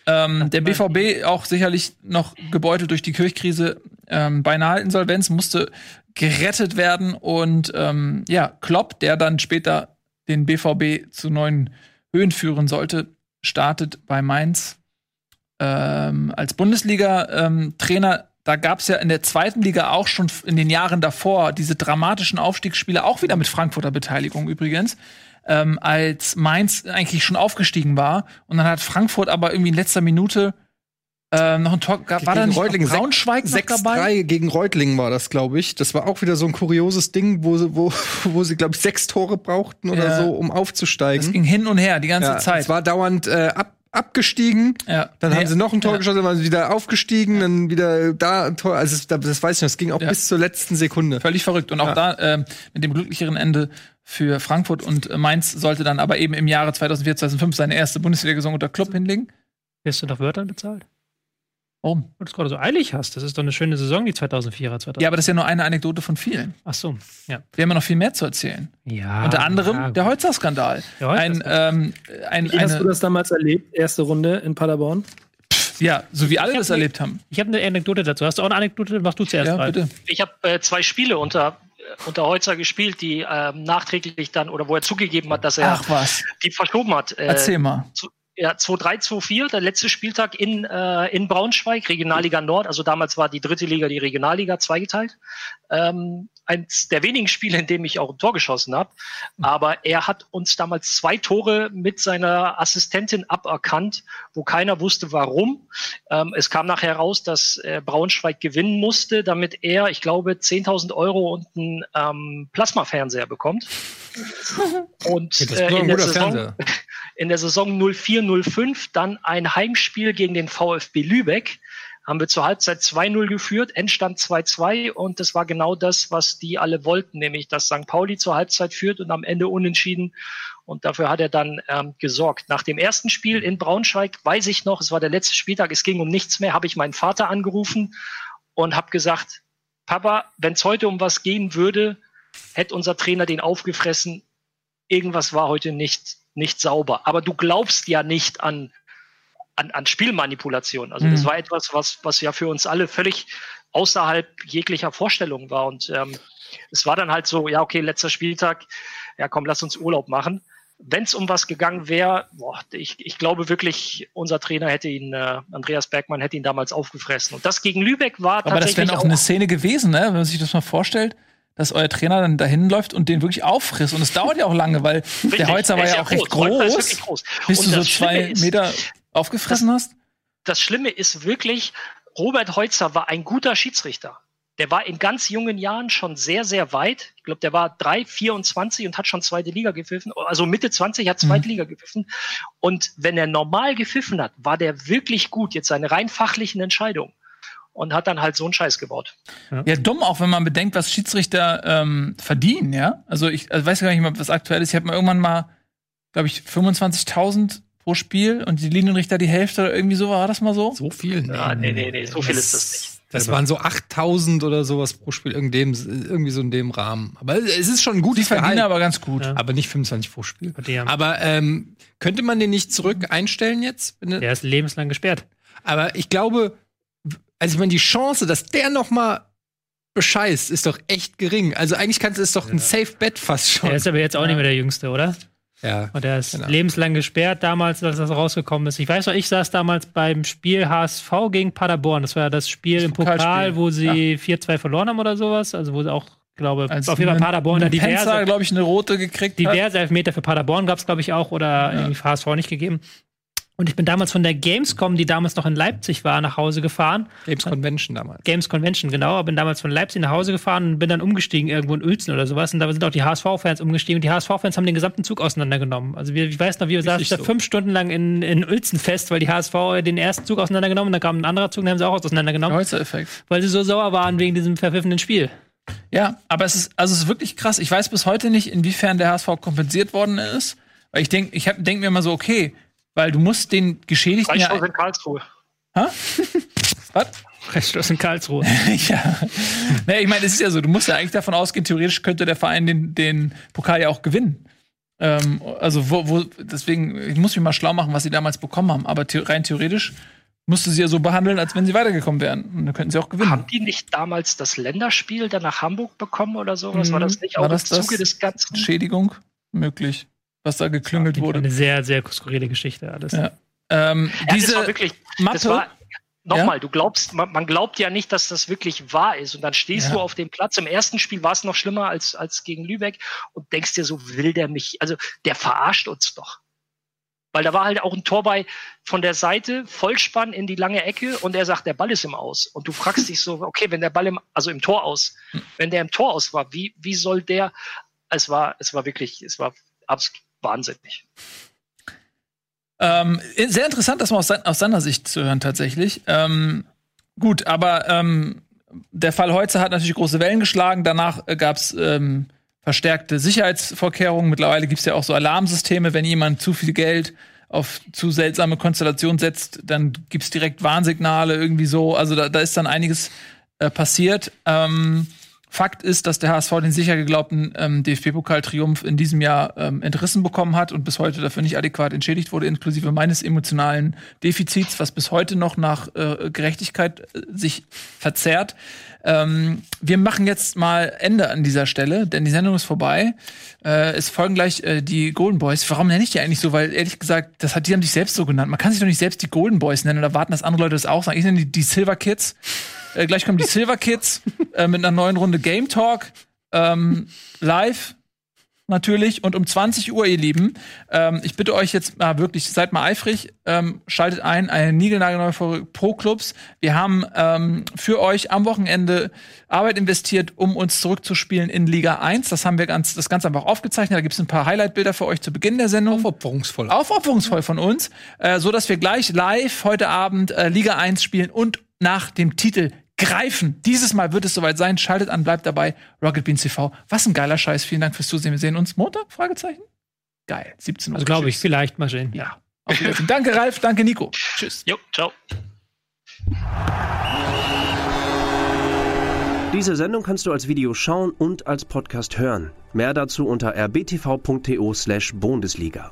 Der BVB auch sicherlich noch gebeutelt durch die Kirchkrise, beinahe Insolvenz, musste gerettet werden und Klopp, der dann später den BVB zu neuen Höhen führen sollte, startet bei Mainz als Bundesliga-Trainer. Da gab es ja in der zweiten Liga auch schon in den Jahren davor diese dramatischen Aufstiegsspiele, auch wieder mit Frankfurter Beteiligung übrigens, als Mainz eigentlich schon aufgestiegen war. Und dann hat Frankfurt aber irgendwie in letzter Minute noch ein Tor gehabt. War da nicht Braunschweig noch dabei? 6-3 gegen Reutlingen war das, glaube ich. Das war auch wieder so ein kurioses Ding, wo sie, glaube ich, 6 Tore brauchten oder so, um aufzusteigen. Das ging hin und her die ganze Zeit. Es war dauernd abgestiegen, dann haben sie noch ein Tor geschossen, dann waren sie wieder aufgestiegen, dann wieder da ein Tor, also das weiß ich noch, das ging auch bis zur letzten Sekunde. Völlig verrückt und auch da mit dem glücklicheren Ende für Frankfurt und Mainz sollte dann aber eben im Jahre 2004, 2005 seine erste Bundesliga-Saison unter Club hinlegen. Wirst du nach Wörtern bezahlt? Warum? Weil du es gerade so eilig hast. Das ist doch eine schöne Saison, die 2004er. Ja, aber das ist ja nur eine Anekdote von vielen. Ach so, ja. Wir haben ja noch viel mehr zu erzählen. Ja. Unter anderem der Holzer-Skandal. Wie hast du das damals erlebt? Erste Runde in Paderborn? Ja, so wie alle das erlebt haben. Ich habe eine Anekdote dazu. Hast du auch eine Anekdote? Mach du zuerst mal. Bitte. Ich habe zwei Spiele unter Holzer gespielt, die nachträglich dann, oder wo er zugegeben hat, dass er die verschoben hat. Erzähl mal. 2-3, 2-4, der letzte Spieltag in Braunschweig, Regionalliga Nord, also damals war die dritte Liga die Regionalliga zweigeteilt. Eins der wenigen Spiele, in dem ich auch ein Tor geschossen habe. Aber er hat uns damals 2 Tore mit seiner Assistentin aberkannt, wo keiner wusste, warum. Es kam nachher heraus, dass Braunschweig gewinnen musste, damit er, ich glaube, 10.000 Euro und einen Plasmafernseher bekommt. Und in der Saison 04-05 dann ein Heimspiel gegen den VfB Lübeck. Haben wir zur Halbzeit 2-0 geführt, Endstand 2-2 und das war genau das, was die alle wollten, nämlich dass St. Pauli zur Halbzeit führt und am Ende unentschieden und dafür hat er dann gesorgt. Nach dem ersten Spiel in Braunschweig weiß ich noch, es war der letzte Spieltag, es ging um nichts mehr, habe ich meinen Vater angerufen und habe gesagt, Papa, wenn es heute um was gehen würde, hätte unser Trainer den aufgefressen, irgendwas war heute nicht sauber. Aber du glaubst ja nicht an Spielmanipulation. Also das war etwas, was ja für uns alle völlig außerhalb jeglicher Vorstellung war. Und es war dann halt so, ja, okay, letzter Spieltag, ja komm, lass uns Urlaub machen. Wenn es um was gegangen wäre, ich glaube wirklich, unser Trainer hätte ihn, Andreas Bergmann, hätte ihn damals aufgefressen. Und das gegen Lübeck war aber tatsächlich. Aber das wäre auch eine Szene gewesen, ne? Wenn man sich das mal vorstellt, dass euer Trainer dann dahin läuft und den wirklich auffrisst. Und es dauert ja auch lange, weil richtig, der Holzer war ja auch recht groß. Bis du so 2 Meter aufgefressen hast? Das Schlimme ist wirklich, Robert Holzer war ein guter Schiedsrichter. Der war in ganz jungen Jahren schon sehr, sehr weit. Ich glaube, der war 24 und hat schon zweite Liga gepfiffen. Also Mitte 20 hat zweite Liga gepfiffen. Und wenn er normal gepfiffen hat, war der wirklich gut. Jetzt seine rein fachlichen Entscheidungen. Und hat dann halt so einen Scheiß gebaut. Ja, dumm auch, wenn man bedenkt, was Schiedsrichter verdienen, ja? Also ich weiß gar nicht mal, was aktuell ist. Ich habe mal irgendwann mal, glaube ich, 25.000 pro Spiel und die Linienrichter die Hälfte oder irgendwie so, war das mal so? So viel? Nee, so viel ist das nicht. Das waren so 8.000 oder sowas pro Spiel, irgendwie so in dem Rahmen. Aber es ist schon ein gutes Gehalt. Die verdienen aber ganz gut. Ja. Aber nicht 25 pro Spiel. Aber könnte man den nicht zurück einstellen jetzt? Der ist lebenslang gesperrt. Aber ich glaube, also ich meine, die Chance, dass der noch mal bescheißt, ist doch echt gering. Also eigentlich ist doch ein Safe-Bet fast schon. Der ist aber jetzt auch nicht mehr der Jüngste, oder? Ja. Und der ist lebenslang gesperrt damals, als das rausgekommen ist. Ich weiß noch, ich saß damals beim Spiel HSV gegen Paderborn. Das war ja das Spiel im Pokal, wo sie 4-2 verloren haben oder sowas. Also wo sie auch, glaube ich, auf jeden Fall Paderborn da diverse, glaube ich, eine rote gekriegt hat. Diverse Elfmeter für Paderborn gab es, glaube ich, auch. Oder irgendwie HSV nicht gegeben. Und ich bin damals von der Gamescom, die damals noch in Leipzig war, nach Hause gefahren. Games Convention, genau. Bin damals von Leipzig nach Hause gefahren und bin dann umgestiegen irgendwo in Uelzen oder sowas. Und da sind auch die HSV-Fans umgestiegen. Und die HSV-Fans haben den gesamten Zug auseinandergenommen. Also ich weiß noch, wir saßen da 5 Stunden lang in Uelzen fest, weil die HSV den ersten Zug auseinandergenommen. Und dann kam ein anderer Zug, den haben sie auch auseinandergenommen. Holzer-Effekt. Weil sie so sauer waren wegen diesem verpfiffenen Spiel. Ja, aber es ist wirklich krass. Ich weiß bis heute nicht, inwiefern der HSV kompensiert worden ist. Weil ich denk mir immer so, okay, weil du musst den Geschädigten... Freistoß in Karlsruhe. Hä? Was? Freistoß in Karlsruhe. Ja. Naja, ich meine, es ist ja so, du musst ja eigentlich davon ausgehen, theoretisch könnte der Verein den Pokal ja auch gewinnen. Also deswegen, ich muss mich mal schlau machen, was sie damals bekommen haben. Aber rein theoretisch musste sie ja so behandeln, als wenn sie weitergekommen wären. Und dann könnten sie auch gewinnen. Haben die nicht damals das Länderspiel dann nach Hamburg bekommen oder so? Was war das nicht? War auch das im Zuge des Ganzen? Schädigung? Möglich. Was da geklüngelt wurde. Eine sehr, sehr skurrile Geschichte alles. Ja. Diese das war wirklich, Mappe. Nochmal, du glaubst, man glaubt ja nicht, dass das wirklich wahr ist. Und dann stehst du auf dem Platz. Im ersten Spiel war es noch schlimmer als gegen Lübeck und denkst dir so, will der mich, also der verarscht uns doch. Weil da war halt auch ein Tor bei von der Seite, Vollspann in die lange Ecke und er sagt, der Ball ist im Aus. Und du fragst dich so, okay, wenn der Ball im Tor aus, wenn der im Tor aus war, wie soll der, es war absolut wahnsinnig. Sehr interessant, das mal aus seiner Sicht zu hören, tatsächlich. Gut, aber der Fall Holzer hat natürlich große Wellen geschlagen. Danach gab es verstärkte Sicherheitsvorkehrungen. Mittlerweile gibt es ja auch so Alarmsysteme, wenn jemand zu viel Geld auf zu seltsame Konstellationen setzt, dann gibt's direkt Warnsignale irgendwie so. Also da ist dann einiges passiert. Fakt ist, dass der HSV den sicher geglaubten DFB-Pokal-Triumph in diesem Jahr entrissen bekommen hat und bis heute dafür nicht adäquat entschädigt wurde, inklusive meines emotionalen Defizits, was bis heute noch nach Gerechtigkeit sich verzerrt. Wir machen jetzt mal Ende an dieser Stelle, denn die Sendung ist vorbei. Es folgen gleich die Golden Boys. Warum nenne ich die eigentlich so? Weil ehrlich gesagt, die haben sich selbst so genannt. Man kann sich doch nicht selbst die Golden Boys nennen oder warten, dass andere Leute das auch sagen. Ich nenne die Silver Kids. Gleich kommen die Silver Kids mit einer neuen Runde Game Talk. Live natürlich. Und um 20 Uhr, ihr Lieben, ich bitte euch jetzt wirklich, seid mal eifrig. Schaltet ein, eine niegelnagelneue Folge Pro-Clubs. Wir haben für euch am Wochenende Arbeit investiert, um uns zurückzuspielen in Liga 1. Das haben wir das ganz einfach aufgezeichnet. Da gibt es ein paar Highlight-Bilder für euch zu Beginn der Sendung. Aufopferungsvoll. Aufopferungsvoll von uns. Sodass wir gleich live heute Abend Liga 1 spielen und nach dem Titel greifen. Dieses Mal wird es soweit sein. Schaltet an, bleibt dabei. Rocket Beans TV. Was ein geiler Scheiß. Vielen Dank fürs Zusehen. Wir sehen uns Montag? Fragezeichen? Geil. 17 Uhr. Also glaube ich, vielleicht mal sehen. Ja. Auf Wiedersehen. Danke Ralf, danke Nico. Tschüss. Jo, ciao. Diese Sendung kannst du als Video schauen und als Podcast hören. Mehr dazu unter rbtv.to/Bundesliga.